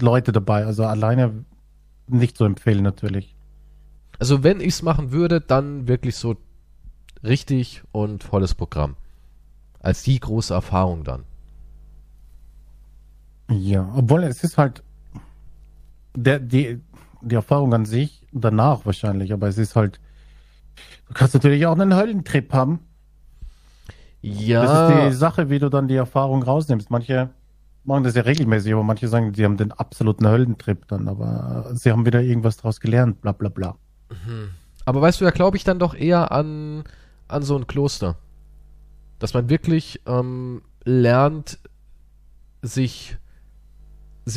Leute dabei. Also alleine nicht zu empfehlen natürlich. Also wenn ich es machen würde, dann wirklich so richtig und volles Programm. Als die große Erfahrung dann. Ja, obwohl es ist halt die Erfahrung an sich danach wahrscheinlich, aber es ist halt, du kannst natürlich auch einen Höllentrip haben. Ja. Das ist die Sache, wie du dann die Erfahrung rausnimmst. Manche machen das ja regelmäßig, aber manche sagen, sie haben den absoluten Höllentrip dann, aber sie haben wieder irgendwas draus gelernt, bla bla bla. Mhm. Aber weißt du, da glaube ich dann doch eher an so ein Kloster. Dass man wirklich lernt, sich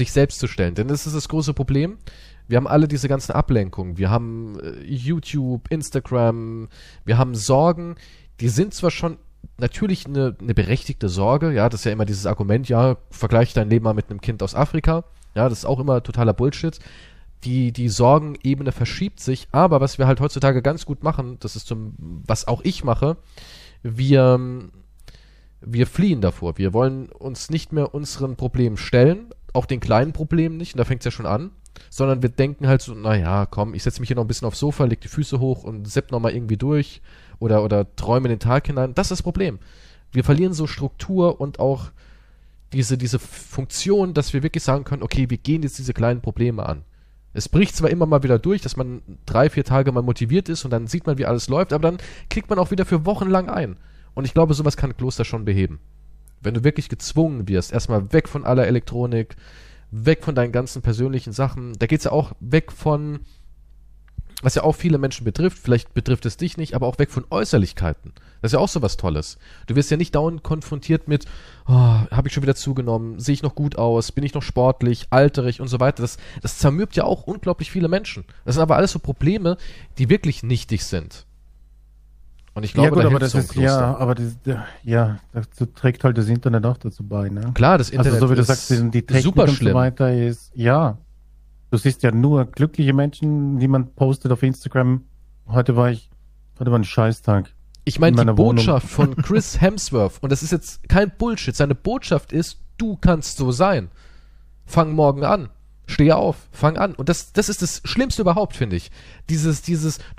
selbst zu stellen. Denn das ist das große Problem. Wir haben alle diese ganzen Ablenkungen. Wir haben YouTube, Instagram, wir haben Sorgen. Die sind zwar schon natürlich eine berechtigte Sorge. Ja, das ist ja immer dieses Argument, ja, vergleich dein Leben mal mit einem Kind aus Afrika. Ja, das ist auch immer totaler Bullshit. Die Sorgenebene verschiebt sich. Aber was wir halt heutzutage ganz gut machen, das ist was auch ich mache, wir fliehen davor. Wir wollen uns nicht mehr unseren Problemen stellen, auch den kleinen Problemen nicht, und da fängt es ja schon an, sondern wir denken halt so, naja, komm, ich setze mich hier noch ein bisschen aufs Sofa, leg die Füße hoch und sepp nochmal irgendwie durch oder träume den Tag hinein. Das ist das Problem. Wir verlieren so Struktur und auch diese Funktion, dass wir wirklich sagen können, okay, wir gehen jetzt diese kleinen Probleme an. Es bricht zwar immer mal wieder durch, dass man 3-4 Tage mal motiviert ist und dann sieht man, wie alles läuft, aber dann klickt man auch wieder für Wochen lang ein. Und ich glaube, sowas kann Kloster schon beheben. Wenn du wirklich gezwungen wirst, erstmal weg von aller Elektronik, weg von deinen ganzen persönlichen Sachen, da geht's ja auch weg von, was ja auch viele Menschen betrifft, vielleicht betrifft es dich nicht, aber auch weg von Äußerlichkeiten. Das ist ja auch sowas Tolles. Du wirst ja nicht dauernd konfrontiert mit, oh, habe ich schon wieder zugenommen, sehe ich noch gut aus, bin ich noch sportlich, alterig und so weiter. Das zermürbt ja auch unglaublich viele Menschen. Das sind aber alles so Probleme, die wirklich nichtig sind. Und ich glaube, ja, gut, aber das ist, ja, aber dazu trägt halt das Internet auch dazu bei, ne? Klar, das Internet, also so wie du sagst, die Technik super schlimm. Und so weiter ist, ja. Du siehst ja nur glückliche Menschen, niemand postet auf Instagram. Heute war ein Scheißtag. Ich meine, die Botschaft von Chris Hemsworth, und das ist jetzt kein Bullshit, seine Botschaft ist, du kannst so sein. Fang morgen an. Steh auf, fang an. Und das ist das Schlimmste überhaupt, finde ich. Du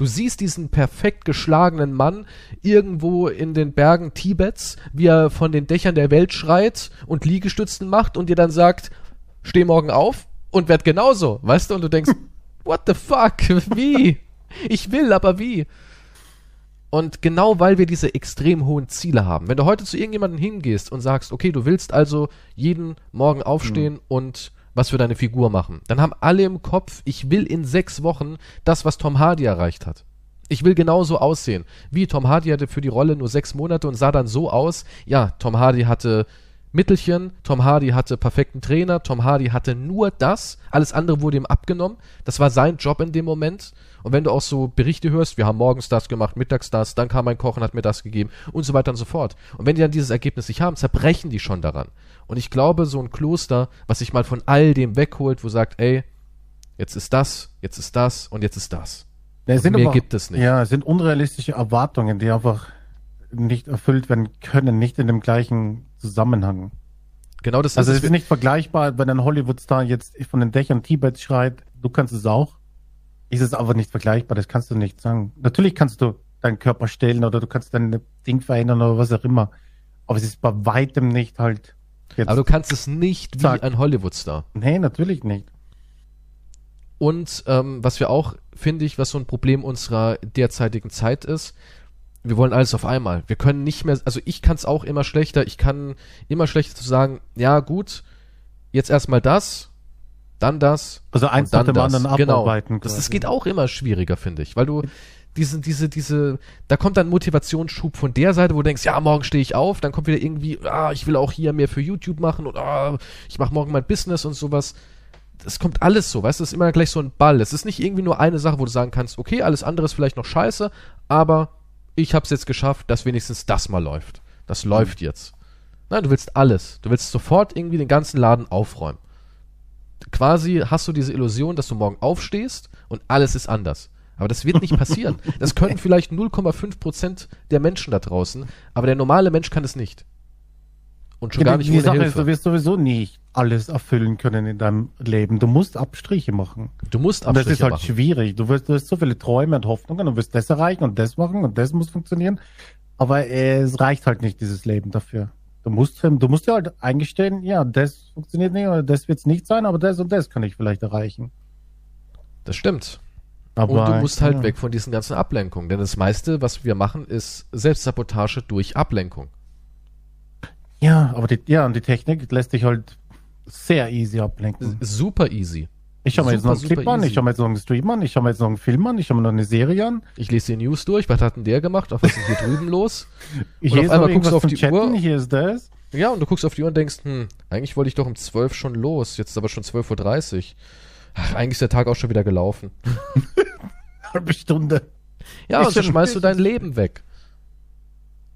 siehst diesen perfekt geschlagenen Mann irgendwo in den Bergen Tibets, wie er von den Dächern der Welt schreit und Liegestützen macht und dir dann sagt, steh morgen auf und werd genauso, weißt du? Und du denkst, what the fuck, wie? Ich will, aber wie? Und genau, weil wir diese extrem hohen Ziele haben. Wenn du heute zu irgendjemandem hingehst und sagst, okay, du willst also jeden Morgen aufstehen und was für deine Figur machen. Dann haben alle im Kopf, ich will in 6 Wochen das, was Tom Hardy erreicht hat. Ich will genauso aussehen. Wie Tom Hardy hatte für die Rolle nur 6 Monate und sah dann so aus. Ja, Tom Hardy hatte Mittelchen, Tom Hardy hatte perfekten Trainer, Tom Hardy hatte nur das, alles andere wurde ihm abgenommen, das war sein Job in dem Moment. Und wenn du auch so Berichte hörst, wir haben morgens das gemacht, mittags das, dann kam mein Koch und hat mir das gegeben und so weiter und so fort. Und wenn die dann dieses Ergebnis nicht haben, zerbrechen die schon daran. Und ich glaube, so ein Kloster, was sich mal von all dem wegholt, wo sagt, ey, jetzt ist das und jetzt ist das. Ja, und mehr aber, gibt es nicht. Ja, es sind unrealistische Erwartungen, die einfach nicht erfüllt werden können, nicht in dem gleichen Zusammenhang. Genau, das also ist es. Also es ist nicht vergleichbar, wenn ein Hollywood-Star jetzt von den Dächern Tibets schreit, du kannst es auch. Ist es aber nicht vergleichbar, das kannst du nicht sagen. Natürlich kannst du deinen Körper stellen oder du kannst dein Ding verändern oder was auch immer. Aber es ist bei weitem nicht halt jetzt. Aber du kannst es nicht wie ein Hollywood-Star. Nee, natürlich nicht. Und was wir auch, finde ich, was so ein Problem unserer derzeitigen Zeit ist, wir wollen alles auf einmal. Wir können nicht mehr, also ich kann es auch immer schlechter, ich kann immer schlechter zu sagen, ja gut, jetzt erstmal das, dann das. Also eins nach dem anderen abarbeiten. Genau. Das geht auch immer schwieriger, finde ich, weil du da kommt dann Motivationsschub von der Seite, wo du denkst, ja, morgen stehe ich auf, dann kommt wieder irgendwie, ich will auch hier mehr für YouTube machen und ich mache morgen mein Business und sowas. Es kommt alles so, weißt du, es ist immer gleich so ein Ball. Es ist nicht irgendwie nur eine Sache, wo du sagen kannst, okay, alles andere ist vielleicht noch scheiße, aber ich hab's jetzt geschafft, dass wenigstens das mal läuft. Das läuft jetzt. Nein, du willst alles. Du willst sofort irgendwie den ganzen Laden aufräumen. Quasi hast du diese Illusion, dass du morgen aufstehst und alles ist anders. Aber das wird nicht passieren. Das können vielleicht 0,5% der Menschen da draußen, aber der normale Mensch kann es nicht. Und schon gar nicht ohne Hilfe. Die Sache ist, du wirst sowieso nicht alles erfüllen können in deinem Leben. Du musst Abstriche machen. Und das ist halt schwierig. Du hast so viele Träume und Hoffnungen und wirst das erreichen und das machen und das muss funktionieren. Aber es reicht halt nicht, dieses Leben dafür. Du musst dir halt eingestehen, ja, das funktioniert nicht oder das wird es nicht sein, aber das und das kann ich vielleicht erreichen. Das stimmt. Aber und du musst halt weg von diesen ganzen Ablenkungen. Denn das meiste, was wir machen, ist Selbstsabotage durch Ablenkung. Ja, aber die Technik lässt dich halt sehr easy ablenken. Super easy. Ich schaue mir jetzt noch einen Clip an, ich schaue mir jetzt noch einen Stream an, ich schaue mir jetzt noch einen Film an, ich schaue mir noch eine Serie an. Ich lese die News durch, was hat denn der gemacht, was ist hier drüben los? Und auf einmal guckst du auf die Uhr. Hier ist das. Ja, und du guckst auf die Uhr und denkst, eigentlich wollte ich doch um 12 schon los, jetzt ist aber schon 12.30 Uhr. Ach, eigentlich ist der Tag auch schon wieder gelaufen. Halbe Stunde. Ja, und so schmeißt du dein Leben weg.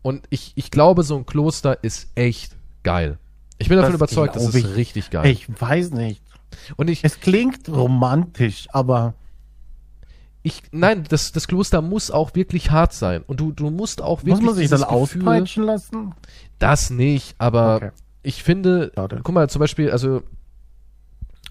Und ich glaube, so ein Kloster ist echt geil. Ich bin davon überzeugt, das ist richtig geil. Ich weiß nicht. Und es klingt romantisch, aber... das Kloster muss auch wirklich hart sein. Und du musst auch wirklich... Muss man sich dann auspeitschen lassen? Das nicht, aber ich finde... Guck mal, zum Beispiel, also...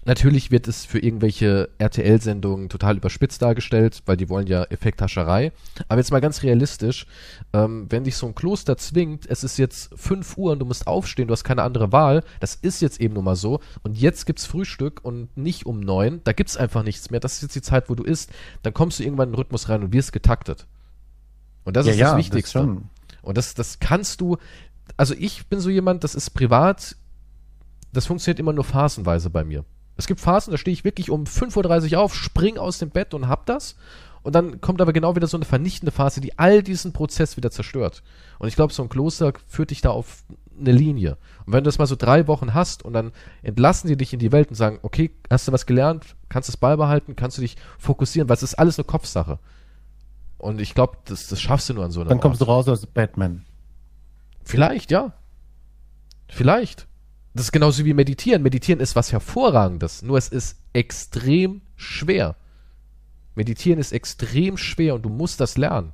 Natürlich wird es für irgendwelche RTL-Sendungen total überspitzt dargestellt, weil die wollen ja Effekthascherei. Aber jetzt mal ganz realistisch, wenn dich so ein Kloster zwingt, es ist jetzt 5 Uhr und du musst aufstehen, du hast keine andere Wahl, das ist jetzt eben nun mal so und jetzt gibt's Frühstück und nicht um 9, da gibt's einfach nichts mehr, das ist jetzt die Zeit, wo du isst, dann kommst du irgendwann in den Rhythmus rein und wirst getaktet. Und das ist das Wichtigste. Und das kannst du, also ich bin so jemand, das ist privat, das funktioniert immer nur phasenweise bei mir. Es gibt Phasen, da stehe ich wirklich um 5.30 Uhr auf, spring aus dem Bett und hab das. Und dann kommt aber genau wieder so eine vernichtende Phase, die all diesen Prozess wieder zerstört. Und ich glaube, so ein Kloster führt dich da auf eine Linie. Und wenn du das mal so 3 Wochen hast und dann entlassen die dich in die Welt und sagen, okay, hast du was gelernt, kannst du es beibehalten, kannst du dich fokussieren, weil es ist alles eine Kopfsache. Und ich glaube, das schaffst du nur an so einer Dann kommst du raus als Batman. Vielleicht, ja. Vielleicht. Das ist genauso wie Meditieren. Meditieren ist was Hervorragendes, nur es ist extrem schwer. Meditieren ist extrem schwer und du musst das lernen.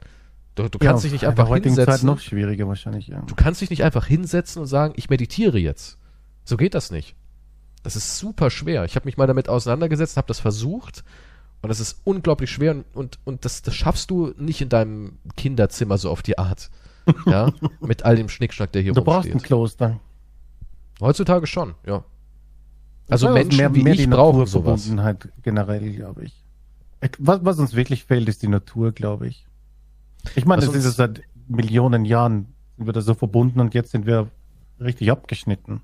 Du kannst dich nicht einfach hinsetzen. In der heutigen Zeit noch schwieriger wahrscheinlich, ja. Du kannst dich nicht einfach hinsetzen und sagen, ich meditiere jetzt. So geht das nicht. Das ist super schwer. Ich habe mich mal damit auseinandergesetzt, habe das versucht und das ist unglaublich schwer und das schaffst du nicht in deinem Kinderzimmer so auf die Art. Ja, mit all dem Schnickschnack, der hier rumsteht. Du brauchst ein Kloster. Heutzutage schon, ja. Also ja, Menschen mehr wie ich brauchen sowas. Generell, glaube ich. Was uns wirklich fehlt, ist die Natur, glaube ich. Ich meine, das ist seit Millionen Jahren, sind wir da so verbunden und jetzt sind wir richtig abgeschnitten.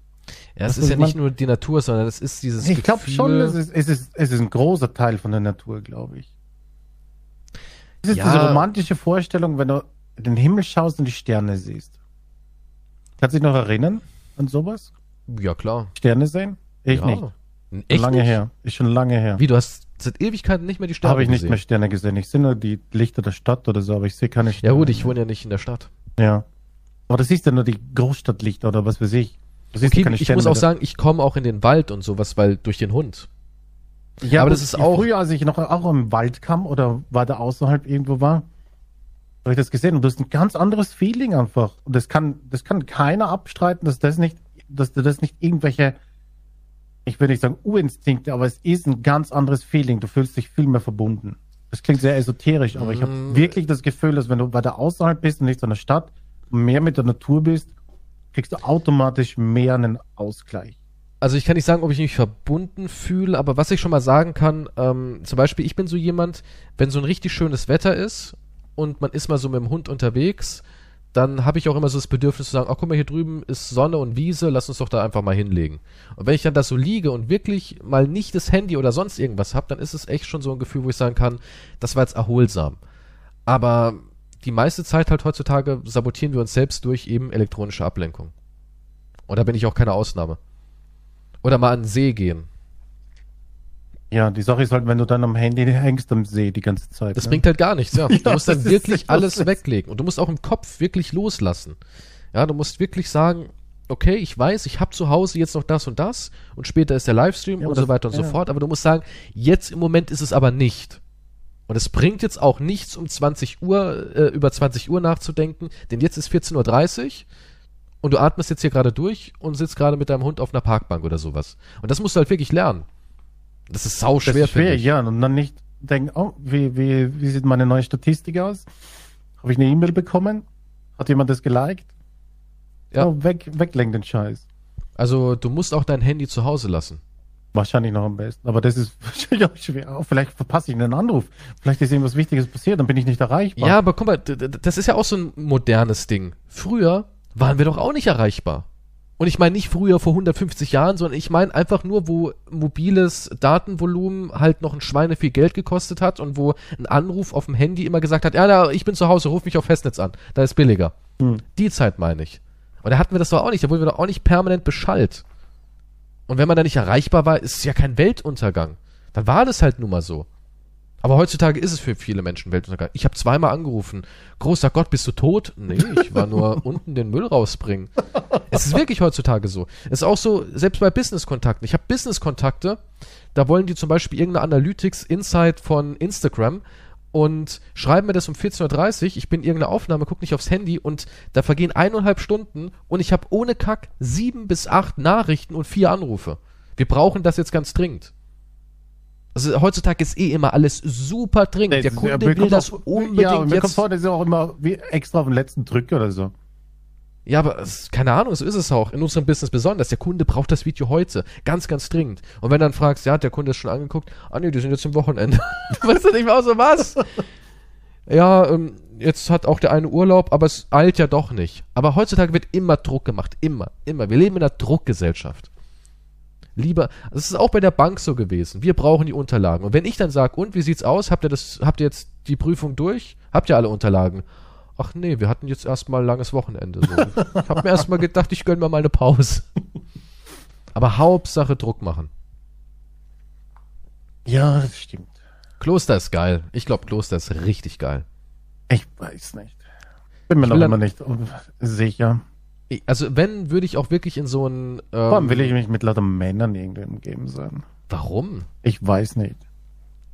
Ja, es ist ja nicht nur die Natur, sondern es ist dieses Gefühl. Ich glaube schon, es ist ein großer Teil von der Natur, glaube ich. Es ist diese romantische Vorstellung, wenn du in den Himmel schaust und die Sterne siehst. Kannst du dich noch erinnern an sowas? Ja, klar. Sterne sehen? Ich nicht. Echt lange nicht? Her. Ist schon lange her. Wie, du hast seit Ewigkeiten nicht mehr die Sterne gesehen? Habe ich nicht mehr Sterne gesehen. Ich sehe nur die Lichter der Stadt oder so, aber ich sehe keine Sterne. Ja gut, ich wohne ja nicht in der Stadt. Ja. Aber das ist ja nur die Großstadtlichter oder was weiß ich. Das ist okay, keine Sterne. Ich muss auch sagen, ich komme auch in den Wald und sowas, weil durch den Hund. Ja, aber das ist auch... Früher, als ich noch auch im Wald kam oder war da außerhalb irgendwo war, habe ich das gesehen und das ist ein ganz anderes Feeling einfach. Und das kann keiner abstreiten, dass das nicht irgendwelche, ich will nicht sagen Urinstinkte, aber es ist ein ganz anderes Feeling. Du fühlst dich viel mehr verbunden. Das klingt sehr esoterisch, aber ich habe wirklich das Gefühl, dass wenn du weiter außerhalb bist und nicht in der Stadt und mehr mit der Natur bist, kriegst du automatisch mehr einen Ausgleich. Also ich kann nicht sagen, ob ich mich verbunden fühle, aber was ich schon mal sagen kann, zum Beispiel, ich bin so jemand, wenn so ein richtig schönes Wetter ist und man ist mal so mit dem Hund unterwegs, dann habe ich auch immer so das Bedürfnis zu sagen, ach guck mal, hier drüben ist Sonne und Wiese, lass uns doch da einfach mal hinlegen. Und wenn ich dann da so liege und wirklich mal nicht das Handy oder sonst irgendwas habe, dann ist es echt schon so ein Gefühl, wo ich sagen kann, das war jetzt erholsam. Aber die meiste Zeit halt heutzutage sabotieren wir uns selbst durch eben elektronische Ablenkung. Und da bin ich auch keine Ausnahme. Oder mal an den See gehen. Ja, die Sache ist halt, wenn du dann am Handy hängst am See die ganze Zeit. Das bringt halt gar nichts, ja. Du musst dann wirklich alles weglegen. Und du musst auch im Kopf wirklich loslassen. Ja, du musst wirklich sagen, okay, ich weiß, ich habe zu Hause jetzt noch das und das und später ist der Livestream und so weiter und so fort. Aber du musst sagen, jetzt im Moment ist es aber nicht. Und es bringt jetzt auch nichts, um 20 Uhr, über 20 Uhr nachzudenken, denn jetzt ist 14.30 Uhr. Und du atmest jetzt hier gerade durch und sitzt gerade mit deinem Hund auf einer Parkbank oder sowas. Und das musst du halt wirklich lernen. Das ist sau schwer, finde ich. Ja, und dann nicht denken, oh, wie sieht meine neue Statistik aus? Habe ich eine E-Mail bekommen? Hat jemand das geliked? Ja. Oh, weglenken den Scheiß. Also du musst auch dein Handy zu Hause lassen. Wahrscheinlich noch am besten. Aber das ist wahrscheinlich auch schwer. Oh, vielleicht verpasse ich einen Anruf. Vielleicht ist irgendwas Wichtiges passiert, dann bin ich nicht erreichbar. Ja, aber guck mal, das ist ja auch so ein modernes Ding. Früher waren wir doch auch nicht erreichbar. Und ich meine nicht früher vor 150 Jahren, sondern ich meine einfach nur, wo mobiles Datenvolumen halt noch ein Schweine viel Geld gekostet hat und wo ein Anruf auf dem Handy immer gesagt hat, ja, ich bin zu Hause, ruf mich auf Festnetz an, da ist billiger. Die Zeit meine ich. Und da hatten wir das doch auch nicht, da wurden wir doch auch nicht permanent beschallt. Und wenn man da nicht erreichbar war, ist es ja kein Weltuntergang. Dann war das halt nun mal so. Aber heutzutage ist es für viele Menschen Weltuntergang. Ich habe zweimal angerufen. Großer Gott, bist du tot? Nee, ich war nur unten den Müll rausbringen. Es ist wirklich heutzutage so. Es ist auch so, selbst bei Business-Kontakten. Ich habe Business-Kontakte, da wollen die zum Beispiel irgendeine Analytics-Insight von Instagram und schreiben mir das um 14.30 Uhr. Ich bin irgendeine Aufnahme, gucke nicht aufs Handy und da vergehen 1,5 Stunden und ich habe ohne Kack 7 bis 8 Nachrichten und 4 Anrufe. Wir brauchen das jetzt ganz dringend. Also heutzutage ist eh immer alles super dringend. Nee, der Kunde will das auch unbedingt jetzt. Mir kommt vor, das ist auch immer wie extra auf den letzten Drück oder so. Ja, aber keine Ahnung, so ist es auch. In unserem Business besonders. Der Kunde braucht das Video heute. Ganz, ganz dringend. Und wenn du dann fragst, ja, hat der Kunde das schon angeguckt? Ah, nee, die sind jetzt im Wochenende. Weißt du nicht mal so, was? Ja, jetzt hat auch der eine Urlaub, aber es eilt ja doch nicht. Aber heutzutage wird immer Druck gemacht. Immer, immer. Wir leben in einer Druckgesellschaft. Lieber, es ist auch bei der Bank so gewesen. Wir brauchen die Unterlagen. Und wenn ich dann sage, und wie sieht's aus? Habt ihr jetzt die Prüfung durch? Habt ihr alle Unterlagen? Ach nee, wir hatten jetzt erstmal ein langes Wochenende. So. Ich habe mir erstmal gedacht, ich gönne mir mal eine Pause. Aber Hauptsache Druck machen. Ja, das stimmt. Kloster ist geil. Ich glaube, Kloster ist richtig geil. Ich weiß nicht. Bin mir noch immer nicht sicher. Also wenn, würde ich auch wirklich in so einen... Warum will ich mich mit lauter Männern irgendwie umgeben sein? Warum? Ich weiß nicht.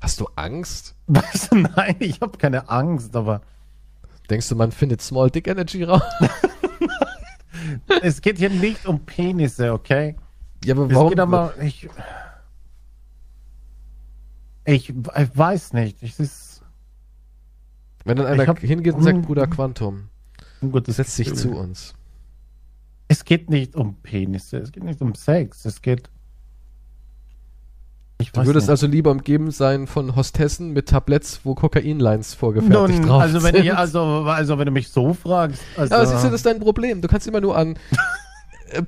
Hast du Angst? Was? Nein, ich habe keine Angst, aber... Denkst du, man findet Small Dick Energy raus? Es geht hier nicht um Penisse, okay? Ja, aber warum? Es geht aber, ich weiß nicht. Es ist... Wenn dann einer hingeht und sagt, Bruder Quantum, setz dich zu uns. Es geht nicht um Penisse, es geht nicht um Sex, es geht... Du würdest nicht. Also lieber umgeben sein von Hostessen mit Tabletts, wo Kokainlines vorgefertigt drauf sind. Also wenn du mich so fragst... Also ja, aber siehst du, das ist dein Problem. Du kannst immer nur an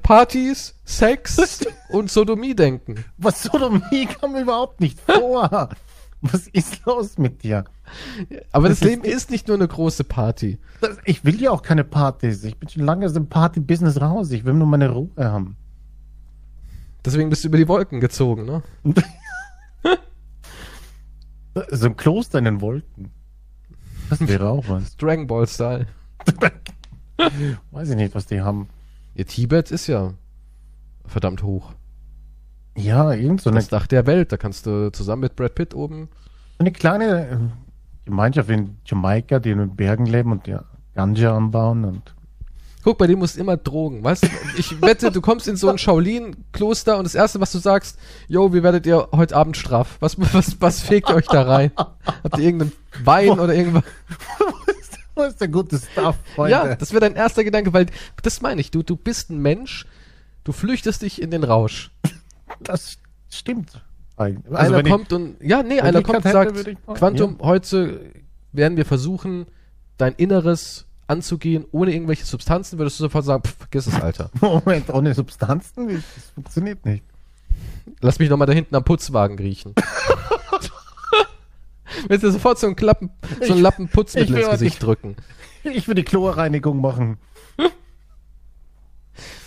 Partys, Sex und Sodomie denken. Was, Sodomie kam mir überhaupt nicht vor. Was ist los mit dir? Aber das Leben ist nicht nur eine große Party. Ich will ja auch keine Partys. Ich bin schon lange aus dem Party-Business raus. Ich will nur meine Ruhe haben. Deswegen bist du über die Wolken gezogen, ne? So ein Kloster in den Wolken. Das wäre auch was. Dragon Ball Style. Weiß ich nicht, was die haben. Ja, Tibet ist ja verdammt hoch. Ja, irgend so das Dach der Welt. Da kannst du zusammen mit Brad Pitt oben... Eine kleine Gemeinschaft in Jamaika, die in den Bergen leben und ja, Ganja anbauen und... Guck, bei dem musst du immer drogen, weißt du? Ich wette, du kommst in so ein Shaolin-Kloster und das Erste, was du sagst, yo, wie werdet ihr heute Abend straff? Was fegt euch da rein? Habt ihr irgendeinen Wein oder irgendwas? Was ist der gute Stuff, Freunde? Ja, das wäre dein erster Gedanke, weil, das meine ich, du bist ein Mensch, du flüchtest dich in den Rausch. Das stimmt. Also einer kommt und sagt, Quantum, heute werden wir versuchen, dein Inneres anzugehen, ohne irgendwelche Substanzen, würdest du sofort sagen, pff, vergiss es, Alter. Moment, ohne Substanzen? Das funktioniert nicht. Lass mich nochmal da hinten am Putzwagen riechen. Willst du sofort so einen Lappen Putzmittel ins Gesicht drücken? Ich will die Chlorreinigung machen.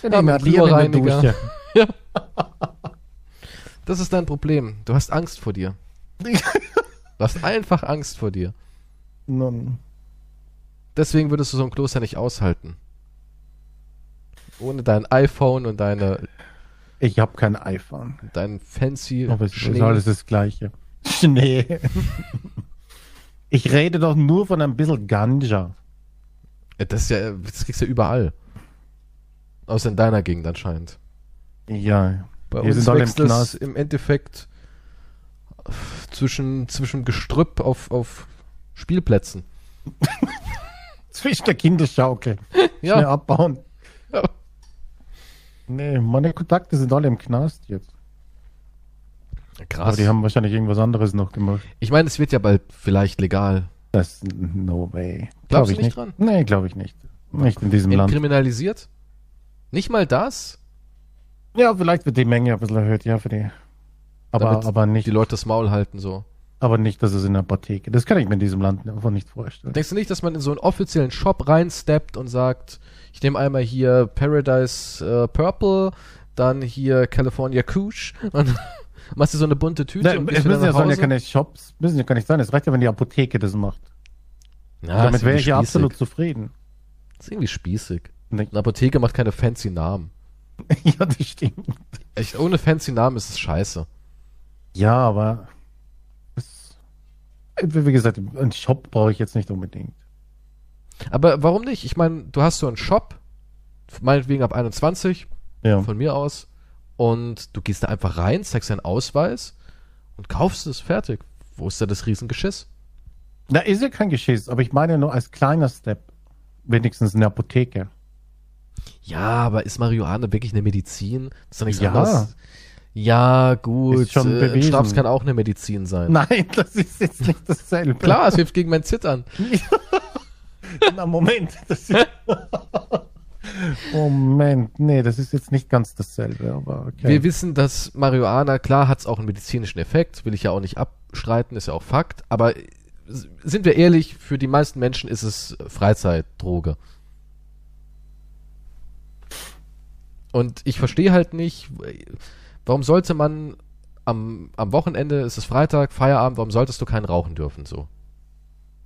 Ja, mit Chlorreiniger. Ja. Das ist dein Problem. Du hast Angst vor dir. Du hast einfach Angst vor dir. Nun... Deswegen würdest du so ein Kloster nicht aushalten. Ohne dein iPhone und deine... Ich habe kein iPhone. Dein fancy... Aber es ist alles das Gleiche. Schnee. Ich rede doch nur von ein bisschen Ganja. Das kriegst du ja überall. Außer in deiner Gegend anscheinend. Ja. Bei uns wächst das im Endeffekt zwischen Gestrüpp auf Spielplätzen. Zwischen der Kinderschaukel. Ja. Schnell abbauen. Ja. Nee, meine Kontakte sind alle im Knast jetzt. Krass. Aber die haben wahrscheinlich irgendwas anderes noch gemacht. Ich meine, es wird ja bald vielleicht legal. Das, no way. Glaubst du nicht dran? Nee, glaube ich nicht. Nicht in diesem Land. Kriminalisiert? Nicht mal das? Ja, vielleicht wird die Menge ein bisschen erhöht, ja, für die. Aber nicht. Die Leute das Maul halten so. Aber nicht, dass es in der Apotheke. Das kann ich mir in diesem Land einfach nicht vorstellen. Denkst du nicht, dass man in so einen offiziellen Shop reinsteppt und sagt, ich nehme einmal hier Paradise Purple, dann hier California Kush und machst du so eine bunte Tüte? Na, und es müssen ja gar nicht sein. Es reicht ja, wenn die Apotheke das macht. Na, damit wäre ich ja absolut zufrieden. Das ist irgendwie spießig. Nee. Eine Apotheke macht keine fancy Namen. Ja, das stimmt. Echt, ohne fancy Namen ist es scheiße. Ja, aber... Wie gesagt, einen Shop brauche ich jetzt nicht unbedingt. Aber warum nicht? Ich meine, du hast so einen Shop, meinetwegen ab 21, ja, von mir aus, und du gehst da einfach rein, zeigst deinen Ausweis und kaufst es, fertig. Wo ist da das Riesengeschiss? Na, ist ja kein Geschiss, aber ich meine nur als kleiner Step, wenigstens in der Apotheke. Ja, aber ist Marihuana wirklich eine Medizin? Das ist doch nichts anderes. Ja, gut. Ist schon bewiesen. Schnaps kann auch eine Medizin sein. Nein, das ist jetzt nicht dasselbe. Klar, es hilft gegen mein Zittern. Na, Moment. Moment, nee, das ist jetzt nicht ganz dasselbe. Aber okay. Wir wissen, dass Marihuana, klar, hat es auch einen medizinischen Effekt, will ich ja auch nicht abstreiten, ist ja auch Fakt. Aber sind wir ehrlich, für die meisten Menschen ist es Freizeitdroge. Und ich verstehe halt nicht... Warum sollte man am Wochenende, ist es Freitag, Feierabend, warum solltest du keinen rauchen dürfen, so?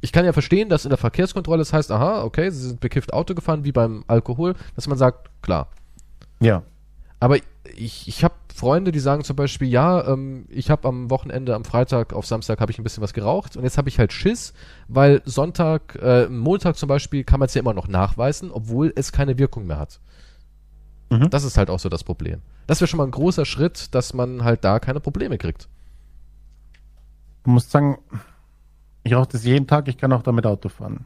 Ich kann ja verstehen, dass in der Verkehrskontrolle es heißt, aha, okay, sie sind bekifft Auto gefahren, wie beim Alkohol, dass man sagt, klar. Ja. Aber ich habe Freunde, die sagen zum Beispiel, ja, ich habe am Wochenende, am Freitag, auf Samstag habe ich ein bisschen was geraucht und jetzt habe ich halt Schiss, weil Montag zum Beispiel kann man es ja immer noch nachweisen, obwohl es keine Wirkung mehr hat. Mhm. Das ist halt auch so das Problem. Das wäre schon mal ein großer Schritt, dass man halt da keine Probleme kriegt. Du musst sagen, ich rauche das jeden Tag, ich kann auch damit Auto fahren.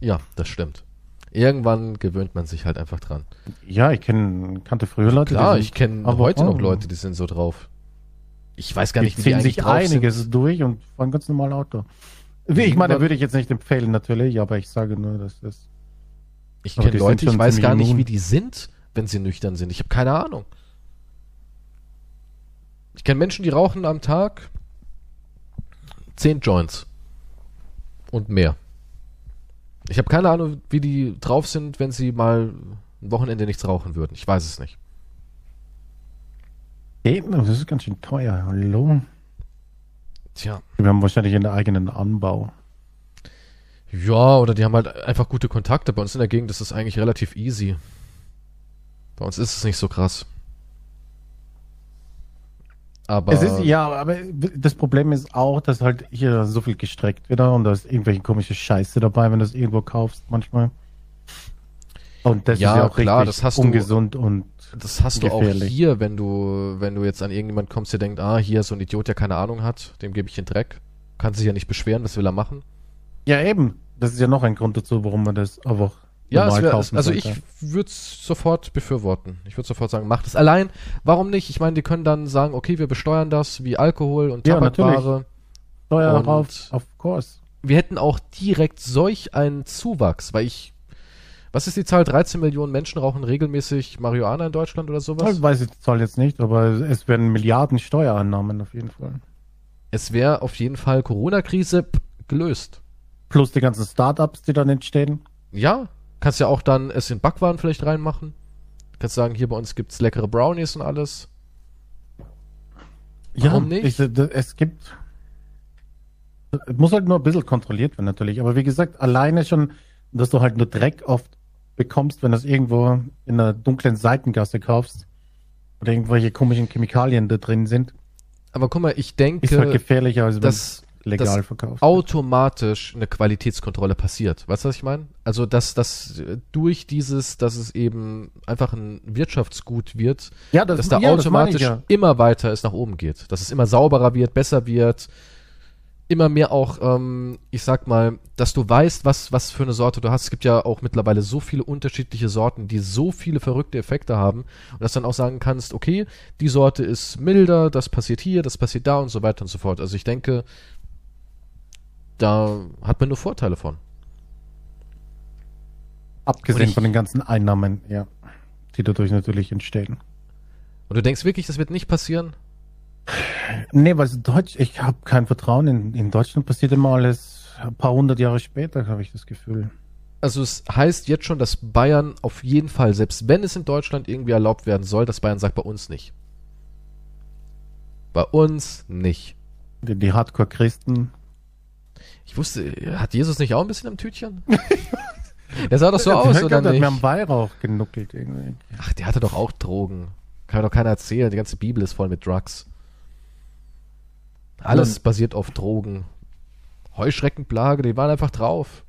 Ja, das stimmt. Irgendwann gewöhnt man sich halt einfach dran. Ja, ich kannte früher Leute. Ja, ich kenne heute noch Leute, die sind so drauf. Ich weiß gar nicht, wie die eigentlich drauf sind. Die ziehen sich einiges durch und fahren ganz normal Auto. Ich meine, da würde ich jetzt nicht empfehlen natürlich, aber ich sage nur, dass das... Ich kenne Leute, ich weiß gar nicht, wie die sind, wenn sie nüchtern sind. Ich habe keine Ahnung. Ich kenne Menschen, die rauchen am Tag 10 Joints und mehr. Ich habe keine Ahnung, wie die drauf sind, wenn sie mal ein Wochenende nichts rauchen würden. Ich weiß es nicht. Eben, das ist ganz schön teuer. Hallo. Tja. Wir haben wahrscheinlich einen eigenen Anbau. Ja, oder die haben halt einfach gute Kontakte. Bei uns in der Gegend ist das eigentlich relativ easy. Bei uns ist es nicht so krass. Aber es ist, ja, aber das Problem ist auch, dass halt hier so viel gestreckt wird und da ist irgendwelche komische Scheiße dabei, wenn du es irgendwo kaufst manchmal. Und das ja, ist ja auch klar, richtig das hast ungesund du, und das hast gefährlich. Du auch hier, wenn du jetzt an irgendjemand kommst, der denkt, ah, hier ist so ein Idiot, der keine Ahnung hat, dem gebe ich den Dreck. Kann sich ja nicht beschweren, was will er machen? Ja, eben. Das ist ja noch ein Grund dazu, warum man das einfach ja, normal kaufen sollte. Also ich würde es sofort befürworten. Ich würde sofort sagen, macht es allein. Warum nicht? Ich meine, die können dann sagen, okay, wir besteuern das wie Alkohol und Tabakware. Steuer drauf, of course. Wir hätten auch direkt solch einen Zuwachs, weil ich was ist die Zahl? 13 Millionen Menschen rauchen regelmäßig Marihuana in Deutschland oder sowas? Ich weiß die Zahl jetzt nicht, aber es werden Milliarden Steuereinnahmen auf jeden Fall. Es wäre auf jeden Fall Corona-Krise gelöst. Plus die ganzen Startups, die dann entstehen. Ja, kannst ja auch dann es in Backwaren vielleicht reinmachen. Kannst sagen, hier bei uns gibt's leckere Brownies und alles. Warum ja, nicht? Es gibt... Es muss halt nur ein bisschen kontrolliert werden natürlich, aber wie gesagt, alleine schon, dass du halt nur Dreck oft bekommst, wenn du es irgendwo in einer dunklen Seitengasse kaufst oder irgendwelche komischen Chemikalien da drin sind. Aber guck mal, ich denke, ist halt gefährlicher, als wenn es legal verkauft wird. Automatisch eine Qualitätskontrolle passiert. Weißt du, was ich meine? Also, dass das durch dieses, dass es eben einfach ein Wirtschaftsgut wird, ja, dass da ja, automatisch das ja immer weiter es nach oben geht. Dass es immer sauberer wird, besser wird, immer mehr auch, ich sag mal, dass du weißt, was für eine Sorte du hast. Es gibt ja auch mittlerweile so viele unterschiedliche Sorten, die so viele verrückte Effekte haben und dass du dann auch sagen kannst, okay, die Sorte ist milder, das passiert hier, das passiert da und so weiter und so fort. Also ich denke, da hat man nur Vorteile von. Abgesehen von den ganzen Einnahmen, ja, die dadurch natürlich entstehen. Und du denkst wirklich, das wird nicht passieren? Nee, weil ich habe kein Vertrauen. In Deutschland passiert immer alles ein paar hundert Jahre später, habe ich das Gefühl. Also es heißt jetzt schon, dass Bayern auf jeden Fall, selbst wenn es in Deutschland irgendwie erlaubt werden soll, dass Bayern sagt, bei uns nicht. Bei uns nicht. Die Hardcore-Christen. Ich wusste, hat Jesus nicht auch ein bisschen am Tütchen? Der sah doch so aus, oder nicht? Wir haben Weihrauch genuckelt irgendwie. Ach, der hatte doch auch Drogen. Kann mir doch keiner erzählen. Die ganze Bibel ist voll mit Drugs. Alles basiert auf Drogen. Heuschreckenplage, die waren einfach drauf.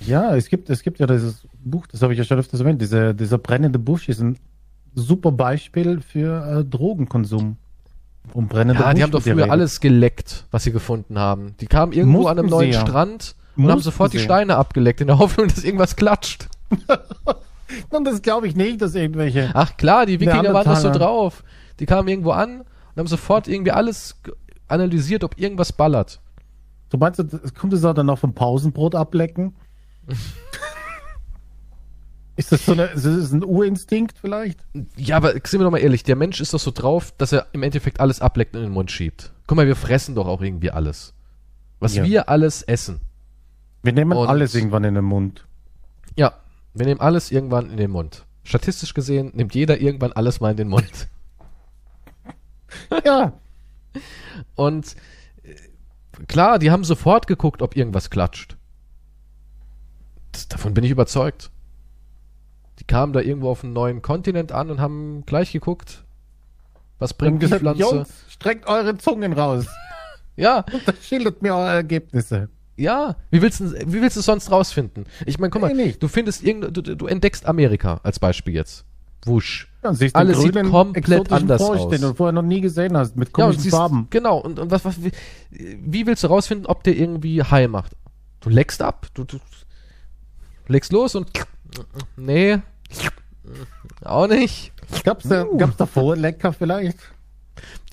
Ja, es gibt ja dieses Buch, das habe ich ja schon öfters erwähnt, dieser brennende Busch ist ein super Beispiel für Drogenkonsum. Um brennende Busch. Ja, die haben doch früher alles geleckt, was sie gefunden haben. Die kamen irgendwo an einem neuen Strand und haben sofort die Steine abgeleckt, in der Hoffnung, dass irgendwas klatscht. Und das glaube ich nicht, dass irgendwelche... Ach klar, die Wikinger waren doch so drauf. Die kamen irgendwo an und haben sofort irgendwie alles... analysiert, ob irgendwas ballert. Du meinst, das kommt es auch dann noch vom Pausenbrot ablecken? Ist das so ein Urinstinkt vielleicht? Ja, aber sind wir doch mal ehrlich, der Mensch ist doch so drauf, dass er im Endeffekt alles ableckt und in den Mund schiebt. Guck mal, wir fressen doch auch irgendwie alles. Was wir alles essen. Wir nehmen alles irgendwann in den Mund. Ja, wir nehmen alles irgendwann in den Mund. Statistisch gesehen nimmt jeder irgendwann alles mal in den Mund. Ja. Und klar, die haben sofort geguckt, ob irgendwas klatscht. Davon bin ich überzeugt. Die kamen da irgendwo auf einem neuen Kontinent an und haben gleich geguckt, was bringt die Pflanze. Jungs, streckt eure Zungen raus. Ja. Und das schildert mir eure Ergebnisse. Ja, wie willst du es sonst rausfinden? Ich meine, guck mal, du findest du entdeckst Amerika als Beispiel jetzt. Wusch. Dann siehst du alles sieht komplett anders aus, den du vorher noch nie gesehen hast, mit komischen Farben. Genau, und wie willst du rausfinden, ob der irgendwie High macht? Du leckst ab, du legst los und nee, auch nicht. Gab's davor Lecker vielleicht?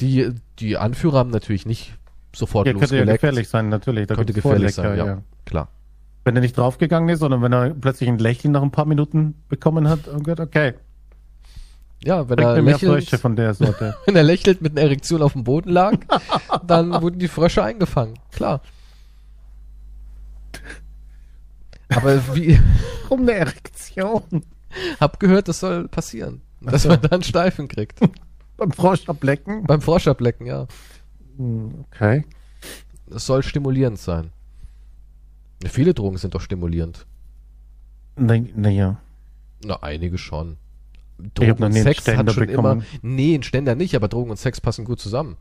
Die Anführer haben natürlich nicht sofort losgeleckt. Könnte ja gefährlich sein, natürlich. Da könnte gefährlich sein, ja, klar. Wenn er nicht draufgegangen ist, sondern wenn er plötzlich ein Lächeln nach ein paar Minuten bekommen hat, oh Gott, okay. Ja, wenn er lächelt, von der Sorte. Wenn er lächelt mit einer Erektion auf dem Boden lag, dann wurden die Frösche eingefangen. Klar. Aber wie... Um eine Erektion. Hab gehört, das soll passieren. Dass man dann Steifen kriegt. Beim Frosch ablecken? Beim Frosch ablecken, ja. Okay. Es soll stimulierend sein. Viele Drogen sind doch stimulierend. Naja. Na, einige schon. Drogen und Sex hat schon immer... Nee, einen Ständer nicht, aber Drogen und Sex passen gut zusammen.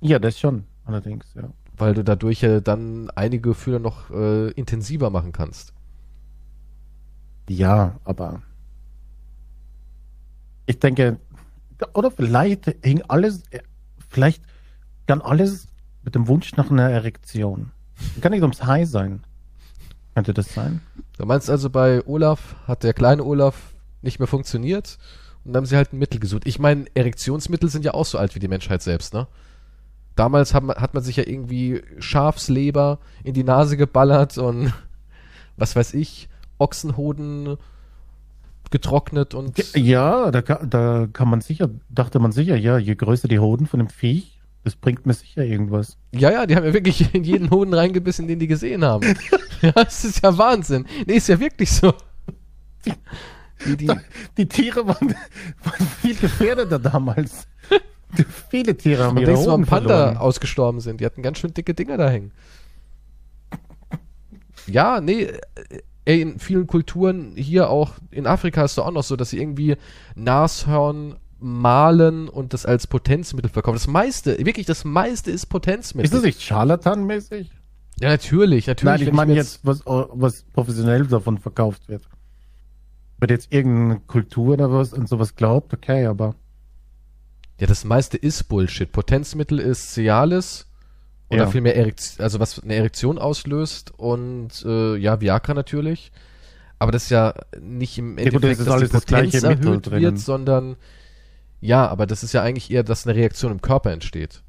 Ja, das schon, allerdings, ja. Weil du dadurch ja dann einige Gefühle noch intensiver machen kannst. Ja, aber ich denke, oder vielleicht hing alles, vielleicht kann alles mit dem Wunsch nach einer Erektion. Kann nicht ums High sein. Könnte das sein? Du meinst also, bei Olaf hat der kleine Olaf nicht mehr funktioniert und dann haben sie halt ein Mittel gesucht. Ich meine, Erektionsmittel sind ja auch so alt wie die Menschheit selbst, ne? Damals hat man sich ja irgendwie Schafsleber in die Nase geballert und was weiß ich, Ochsenhoden getrocknet und... Ja, dachte man sicher, ja, je größer die Hoden von dem Viech, das bringt mir sicher irgendwas. Ja, ja, die haben ja wirklich in jeden Hoden reingebissen, den die gesehen haben. Ja, das ist ja Wahnsinn. Nee, ist ja wirklich so. Die Tiere waren viel gefährdeter damals. Viele Tiere haben ihre Hoden verloren. Ausgestorben sind. Die hatten ganz schön dicke Dinger da hängen. Ja, nee, ey, in vielen Kulturen, hier auch in Afrika ist doch auch noch so, dass sie irgendwie Nashörn malen und das als Potenzmittel verkaufen. Das meiste, wirklich das meiste ist Potenzmittel. Ist das nicht scharlatanmäßig? Ja, natürlich. Nein, ich meine jetzt, was professionell davon verkauft wird. Wenn jetzt irgendeine Kultur oder was und sowas glaubt, okay, aber... Ja, das meiste ist Bullshit. Potenzmittel ist Cialis oder vielmehr was eine Erektion auslöst und Viagra natürlich. Aber das ist ja nicht im Endeffekt, dass alles die Potenz das erhöht wird, sondern ja, aber das ist ja eigentlich eher, dass eine Reaktion im Körper entsteht.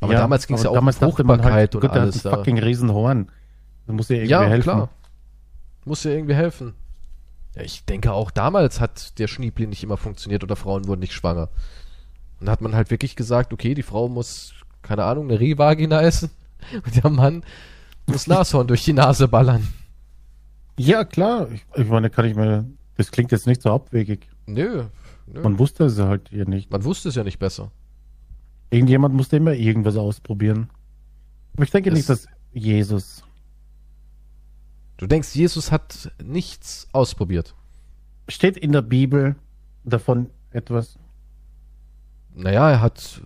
Aber damals ging es ja auch um Fruchtbarkeit und alles. Damals dachte man halt, Gott, der hat ein fucking Riesenhorn. Da muss ja irgendwie helfen. Ja, klar. Muss ja irgendwie helfen. Ja, ich denke, auch damals hat der Schniepli nicht immer funktioniert oder Frauen wurden nicht schwanger. Und da hat man halt wirklich gesagt, okay, die Frau muss, keine Ahnung, eine Rehvagina essen und der Mann muss Nashorn durch die Nase ballern. Ja, klar. Ich meine, das klingt jetzt nicht so abwegig. Nö. Man wusste es halt hier nicht. Man wusste es ja nicht besser. Irgendjemand musste immer irgendwas ausprobieren. Aber ich denke nicht, dass Jesus... Du denkst, Jesus hat nichts ausprobiert. Steht in der Bibel davon etwas? Naja, er hat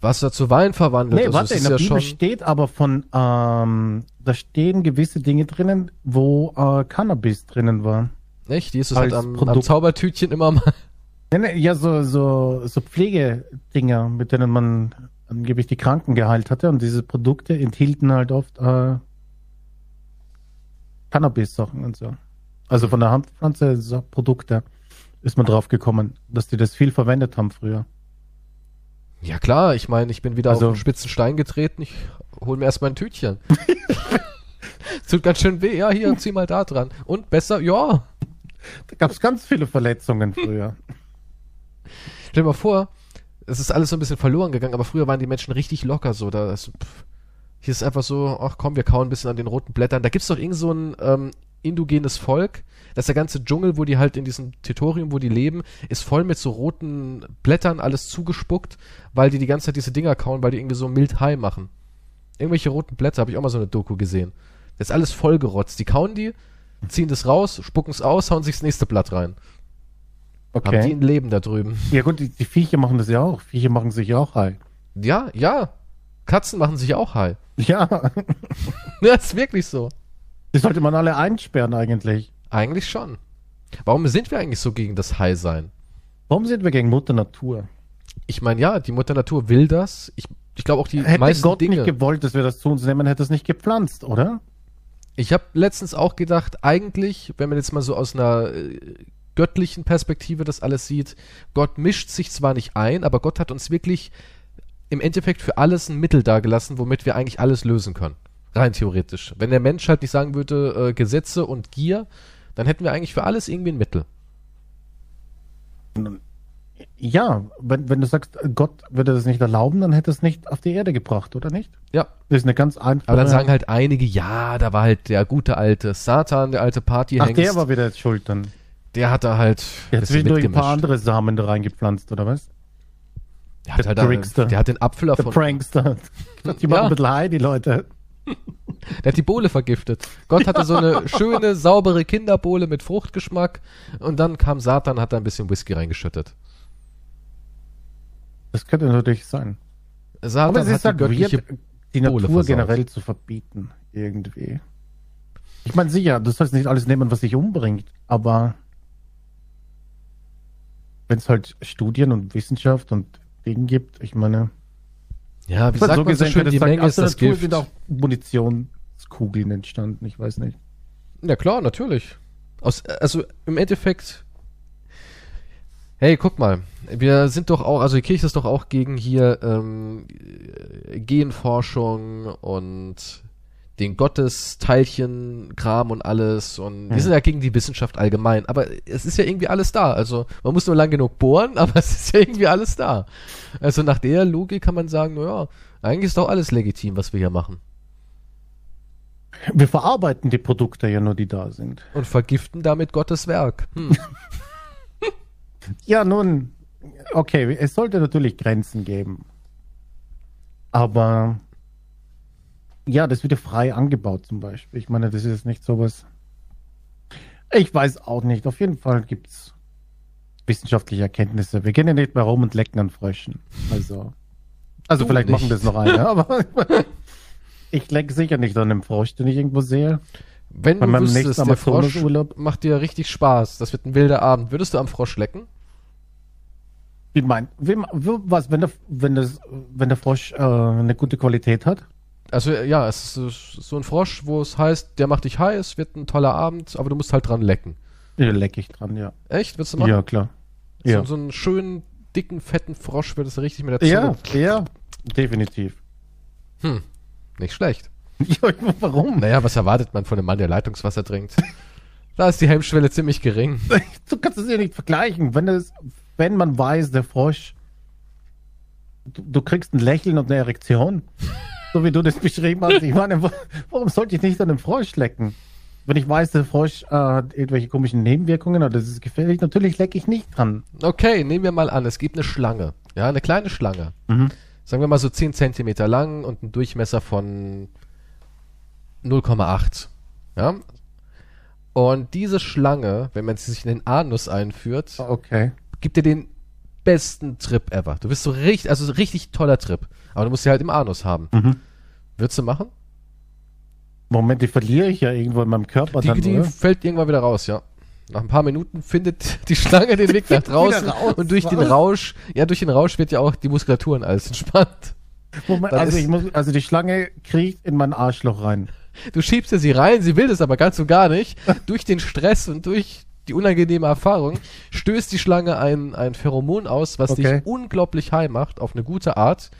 Wasser zu Wein verwandelt. Nee, also warte, in der Bibel steht aber von, da stehen gewisse Dinge drinnen, wo Cannabis drinnen war. Echt? Jesus hat am Zaubertütchen immer mal... Nee, ja, so Pflegedinger, mit denen man angeblich die Kranken geheilt hatte. Und diese Produkte enthielten halt oft... Cannabis-Sachen und so. Also von der Hanfpflanze, so Produkte, ist man drauf gekommen, dass die das viel verwendet haben früher. Ja klar, ich meine, ich bin wieder auf einen spitzen Stein getreten, ich hole mir erstmal ein Tütchen. Tut ganz schön weh, ja, hier, zieh mal da dran. Und besser, ja. Da gab es ganz viele Verletzungen früher. Stell dir mal vor, es ist alles so ein bisschen verloren gegangen, aber früher waren die Menschen richtig locker so, Hier ist einfach so, ach komm, wir kauen ein bisschen an den roten Blättern. Da gibt's doch irgend so ein indogenes Volk. Das ist der ganze Dschungel, wo die halt in diesem Territorium, wo die leben, ist voll mit so roten Blättern, alles zugespuckt, weil die ganze Zeit diese Dinger kauen, weil die irgendwie so mild high machen. Irgendwelche roten Blätter, habe ich auch mal so eine Doku gesehen. Das ist alles vollgerotzt. Die kauen die, ziehen das raus, spucken es aus, hauen sich das nächste Blatt rein. Okay. Haben die ein Leben da drüben. Ja gut, die Viecher machen das ja auch. Viecher machen sich ja auch high. Ja. Katzen machen sich auch high. Ja. Das ist wirklich so. Das sollte man alle einsperren eigentlich. Eigentlich schon. Warum sind wir eigentlich so gegen das High-Sein? Warum sind wir gegen Mutter Natur? Ich meine, ja, die Mutter Natur will das. Ich glaube auch die meisten Gott Dinge... Hätte Gott nicht gewollt, dass wir das zu uns nehmen, hätte es nicht gepflanzt, oder? Ich habe letztens auch gedacht, eigentlich, wenn man jetzt mal so aus einer göttlichen Perspektive das alles sieht, Gott mischt sich zwar nicht ein, aber Gott hat uns wirklich... im Endeffekt für alles ein Mittel dagelassen, womit wir eigentlich alles lösen können. Rein theoretisch. Wenn der Mensch halt nicht sagen würde, Gesetze und Gier, dann hätten wir eigentlich für alles irgendwie ein Mittel. Ja, wenn du sagst, Gott würde das nicht erlauben, dann hätte es nicht auf die Erde gebracht, oder nicht? Ja. Das ist eine ganz einfache... Aber dann sagen halt einige, ja, da war halt der gute alte Satan, der alte Partyhengst. Ach, der war wieder schuld dann. der hat da halt ein bisschen mitgemischt. Ein paar andere Samen da reingepflanzt, oder was? Der hat halt der hat den Apfel davon. Der Prankster. Die machen ein bisschen high, die Leute. Der hat die Bohle vergiftet. Gott hatte so eine schöne, saubere Kinderbohle mit Fruchtgeschmack und dann kam Satan, hat da ein bisschen Whisky reingeschüttet. Das könnte natürlich sein. Satan aber es ist halt weird, die Natur versaut. Generell zu verbieten, irgendwie. Ich meine, sicher, du sollst nicht alles nehmen, was dich umbringt, aber wenn es halt Studien und Wissenschaft und Dinge gibt, ich meine... Ja, wie sagt so man so schön, die Menge ist das Gift. Sind auch Munitionskugeln entstanden, ich weiß nicht. Ja klar, natürlich. Also im Endeffekt, hey, guck mal, wir sind doch auch, also die Kirche ist doch auch gegen hier Genforschung und den Gottesteilchen-Kram und alles und wir sind ja gegen die Wissenschaft allgemein, aber es ist ja irgendwie alles da, also man muss nur lang genug bohren, aber es ist ja irgendwie alles da. Also nach der Logik kann man sagen, naja, eigentlich ist doch alles legitim, was wir hier machen. Wir verarbeiten die Produkte ja nur, die da sind. Und vergiften damit Gottes Werk. Ja, nun, okay, es sollte natürlich Grenzen geben, aber ja, das wird ja frei angebaut zum Beispiel. Ich meine, das ist nicht sowas. Ich weiß auch nicht. Auf jeden Fall gibt es wissenschaftliche Erkenntnisse. Wir gehen ja nicht mehr rum und lecken an Fröschen. Also vielleicht nicht. Machen das noch eine. Aber ich lecke sicher nicht an einem Frosch, den ich irgendwo sehe. Wenn du wüsstest, der Frosch macht dir richtig Spaß. Das wird ein wilder Abend. Würdest du am Frosch lecken? Ich meine, wenn der Frosch eine gute Qualität hat? Also ja, es ist so ein Frosch, wo es heißt, der macht dich heiß, wird ein toller Abend, aber du musst halt dran lecken. Ja, leck ich dran, ja. Echt? Willst du machen? Ja, klar. Ja. So einen schönen, dicken, fetten Frosch würdest du richtig mit der Zunge... Ja, definitiv. Nicht schlecht. Ja, warum? Naja, was erwartet man von einem Mann, der Leitungswasser trinkt? Da ist die Hemmschwelle ziemlich gering. Du kannst es ja nicht vergleichen. Wenn man weiß, der Frosch... Du kriegst ein Lächeln und eine Erektion. So wie du das beschrieben hast. Ich meine, warum sollte ich nicht an einem Frosch lecken? Wenn ich weiß, der Frosch hat irgendwelche komischen Nebenwirkungen oder das ist gefährlich, natürlich lecke ich nicht dran. Okay, nehmen wir mal an, es gibt eine Schlange. Ja, eine kleine Schlange. Sagen wir mal so 10 cm lang und einen Durchmesser von 0,8. Ja? Und diese Schlange, wenn man sie sich in den Anus einführt, gibt dir den besten Trip ever. Du bist so richtig, also so richtig toller Trip. Aber du musst sie halt im Anus haben. Würdest du machen? Moment, die verliere ich ja irgendwo in meinem Körper. Die fällt irgendwann wieder raus, ja. Nach ein paar Minuten findet die Schlange den Weg nach draußen und durch den Rausch wird ja auch die Muskulatur und alles entspannt. Moment, also die Schlange kriecht in mein Arschloch rein. Du schiebst ja sie rein, sie will das aber ganz und gar nicht. Durch den Stress und durch die unangenehme Erfahrung stößt die Schlange ein Pheromon aus, was dich unglaublich high macht, auf eine gute Art.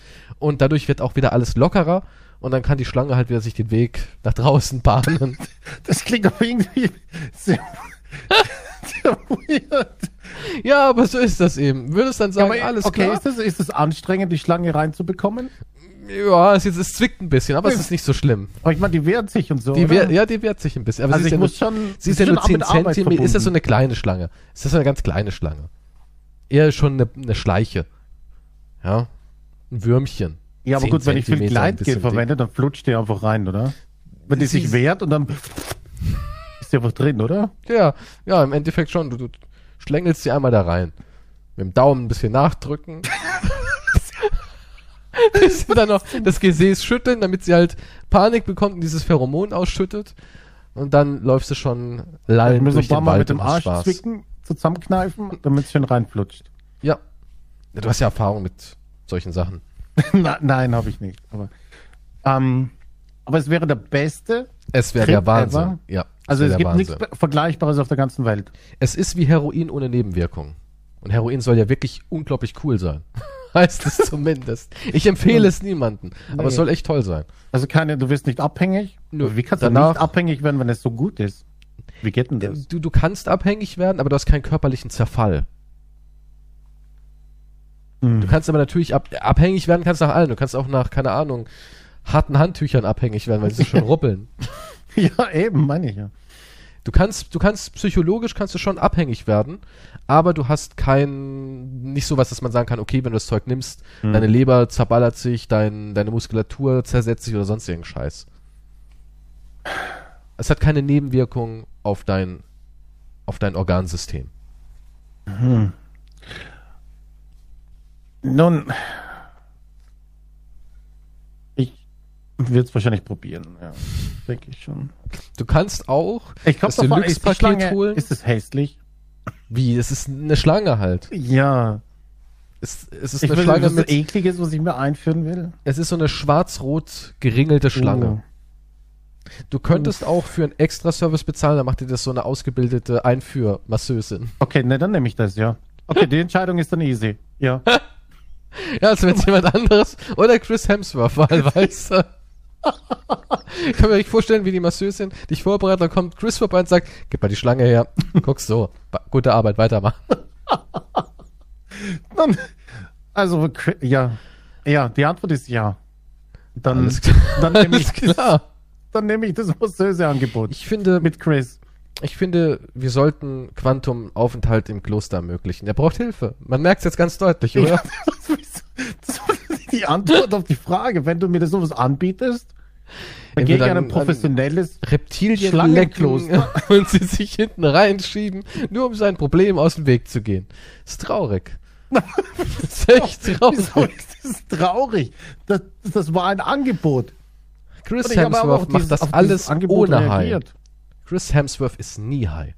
Und dadurch wird auch wieder alles lockerer und dann kann die Schlange halt wieder sich den Weg nach draußen bahnen. Das klingt aber irgendwie sehr, sehr weird. Ja, aber so ist das eben. Würdest dann sagen, ja, alles klar. Ist es anstrengend, die Schlange reinzubekommen? Ja, es zwickt ein bisschen, aber es ist nicht so schlimm. Aber ich meine, die wehrt sich und so, die wehrt sich ein bisschen. Aber also sie ist ja nur 10 Zentimeter. Ist das so eine kleine Schlange? Ist das so eine ganz kleine Schlange? Eher schon eine Schleiche. Ja, ein Würmchen. Ja, aber gut, wenn ich viel Gleitgel verwende, dann flutscht die einfach rein, oder? Wenn die sich wehrt und dann ist die einfach drin, oder? Ja, im Endeffekt schon. Du schlängelst sie einmal da rein. Mit dem Daumen ein bisschen nachdrücken. Dann noch das Gesäß schütteln, damit sie halt Panik bekommt und dieses Pheromon ausschüttet. Und dann läufst du schon lallend durch den Wald mit dem Arsch zwicken, zusammenkneifen, damit es schön reinflutscht. Ja. Du hast ja Erfahrung mit solchen Sachen. Nein, habe ich nicht. Aber es wäre der beste. Es wäre der Wahnsinn. Ever. Ja. Also es gibt nichts Vergleichbares auf der ganzen Welt. Es ist wie Heroin ohne Nebenwirkungen. Und Heroin soll ja wirklich unglaublich cool sein. Heißt es zumindest. Ich empfehle es niemandem, aber es soll echt toll sein. Also du wirst nicht abhängig? Nö. Wie kannst du nicht abhängig werden, wenn es so gut ist? Wie geht denn das? Du kannst abhängig werden, aber du hast keinen körperlichen Zerfall. Du kannst aber natürlich abhängig werden, kannst nach allem. Du kannst auch nach, keine Ahnung, harten Handtüchern abhängig werden, weil sie schon ruppeln. Ja, eben, meine ich ja. Du kannst psychologisch kannst du schon abhängig werden, aber du hast nicht so was, dass man sagen kann, okay, wenn du das Zeug nimmst, deine Leber zerballert sich, deine Muskulatur zersetzt sich oder sonst irgendeinen Scheiß. Es hat keine Nebenwirkungen auf dein Organsystem. Mhm. Nun, ich würde es wahrscheinlich probieren, ja. Denke ich schon. Du kannst auch das Deluxe-Paket holen. Ist es hässlich? Wie? Es ist eine Schlange halt. Ja. Es ist eine Schlange mit... Das Ekliges, was ich mir einführen will. Es ist so eine schwarz-rot geringelte Schlange. Oh. Du könntest auch für einen Extra-Service bezahlen, da macht dir das so eine ausgebildete Einführmasseusin. Okay, ne, dann nehme ich das, ja. Okay, die Entscheidung ist dann easy. Ja. Ja, als wenn es jemand anderes oder Chris Hemsworth war, weißt du. Ich kann mir nicht vorstellen, wie die Masseusin dich vorbereitet, dann kommt Chris vorbei und sagt, gib mal die Schlange her, guckst so, gute Arbeit, weitermachen. Also, ja, die Antwort ist ja. Dann nehme ich das massöse Angebot. Ich finde, mit Chris. Ich finde, wir sollten Quantum Aufenthalt im Kloster ermöglichen. Er braucht Hilfe. Man merkt es jetzt ganz deutlich, oder? Ja, das ist die Antwort auf die Frage. Wenn du mir das sowas anbietest, dann gehe ich an ein professionelles Reptilien-Schlangenkloster und sie sich hinten reinschieben, nur um sein Problem aus dem Weg zu gehen. Das ist traurig. Das ist echt traurig. Das ist traurig. Das war ein Angebot. Chris Hemsworth macht das alles ohne Heil. Chris Hemsworth ist nie high.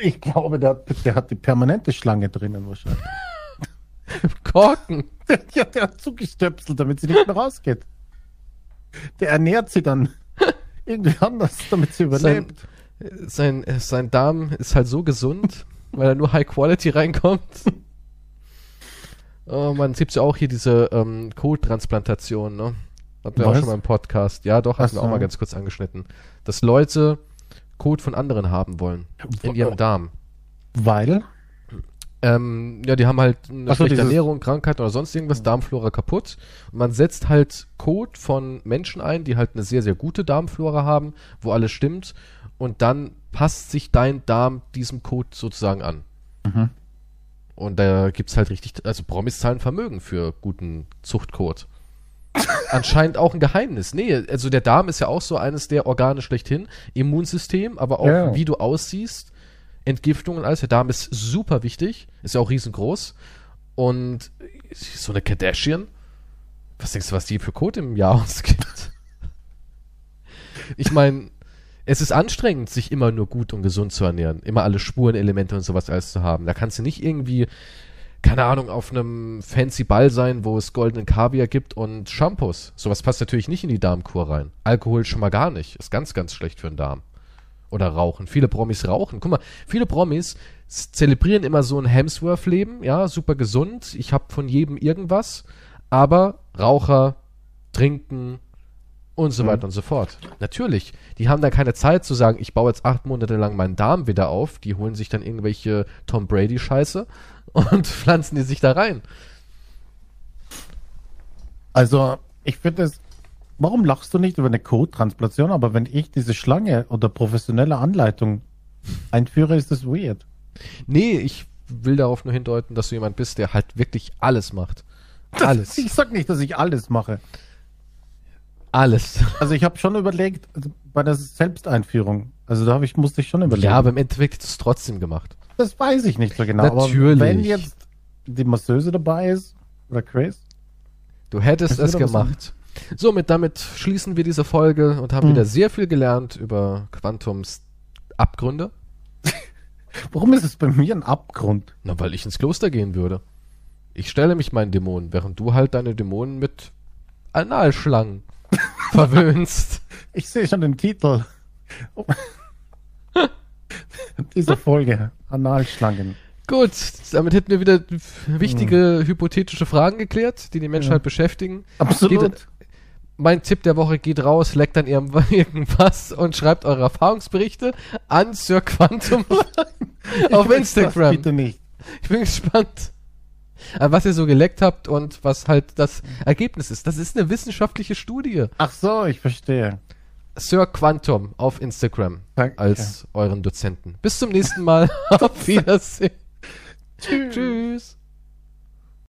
Ich glaube, der hat die permanente Schlange drinnen wahrscheinlich. Korken. Ja, der hat zugestöpselt, damit sie nicht mehr rausgeht. Der ernährt sie dann irgendwie anders, damit sie überlebt. Sein Darm ist halt so gesund, weil er nur High Quality reinkommt. Oh Mann, es gibt ja auch hier diese Kohltransplantation, ne? Hatten wir auch schon mal im Podcast. Ja, doch, hatten wir auch mal ganz kurz angeschnitten. Dass Leute Kot von anderen haben wollen. In ihrem Darm. Weil? Ja, die haben halt eine schlechte Ernährung, Krankheit oder sonst irgendwas, Darmflora kaputt. Und man setzt halt Kot von Menschen ein, die halt eine sehr, sehr gute Darmflora haben, wo alles stimmt. Und dann passt sich dein Darm diesem Kot sozusagen an. Mhm. Und da gibt's halt richtig, also Promis zahlen Vermögen für guten Zuchtkot. Anscheinend auch ein Geheimnis. Nee, also der Darm ist ja auch so eines der Organe schlechthin. Immunsystem, aber auch wie du aussiehst, Entgiftung und alles. Der Darm ist super wichtig, ist ja auch riesengroß. Und so eine Kardashian, was denkst du, was die für Kot im Jahr ausgibt? Ich meine, es ist anstrengend, sich immer nur gut und gesund zu ernähren. Immer alle Spurenelemente und sowas alles zu haben. Da kannst du nicht irgendwie... keine Ahnung, auf einem fancy Ball sein, wo es goldenen Kaviar gibt und Shampoos. Sowas passt natürlich nicht in die Darmkur rein. Alkohol schon mal gar nicht. Ist ganz, ganz schlecht für den Darm. Oder Rauchen. Viele Promis rauchen. Guck mal, viele Promis zelebrieren immer so ein Hemsworth-Leben. Ja, super gesund. Ich hab von jedem irgendwas. Aber Raucher, Trinken und so weiter und so fort. Natürlich, die haben dann keine Zeit zu sagen, ich baue jetzt 8 Monate lang meinen Darm wieder auf. Die holen sich dann irgendwelche Tom Brady-Scheiße und pflanzen die sich da rein. Also, ich finde es... Warum lachst du nicht über eine Kottransplantation? Aber wenn ich diese Schlange oder professionelle Anleitung einführe, ist das weird. Nee, ich will darauf nur hindeuten, dass du jemand bist, der halt wirklich alles macht. Alles. Ich sag nicht, dass ich alles mache. Alles. Also ich habe schon überlegt, also bei der Selbsteinführung, also da musste ich schon überlegen. Ja, aber im Endeffekt ist es trotzdem gemacht. Das weiß ich nicht so genau. Natürlich. Aber wenn jetzt die Masseuse dabei ist, oder Chris? Du hättest es gemacht. Somit, damit schließen wir diese Folge und haben wieder sehr viel gelernt über Quantums Abgründe. Warum ist es bei mir ein Abgrund? Na, weil ich ins Kloster gehen würde. Ich stelle mich meinen Dämonen, während du halt deine Dämonen mit Analschlangen verwöhnst. Ich sehe schon den Titel. Oh. Diese Folge. Analschlangen. Gut, damit hätten wir wieder wichtige hypothetische Fragen geklärt, die die Menschheit beschäftigen. Absolut. Mein Tipp der Woche: geht raus, leckt an irgendwas und schreibt eure Erfahrungsberichte an Sir Quantum auf Instagram. Bitte nicht. Ich bin gespannt, an was ihr so geleckt habt und was halt das Ergebnis ist. Das ist eine wissenschaftliche Studie. Ach so, ich verstehe. Sir Quantum auf Instagram als euren Dozenten. Bis zum nächsten Mal. Auf Wiedersehen. Tschüss.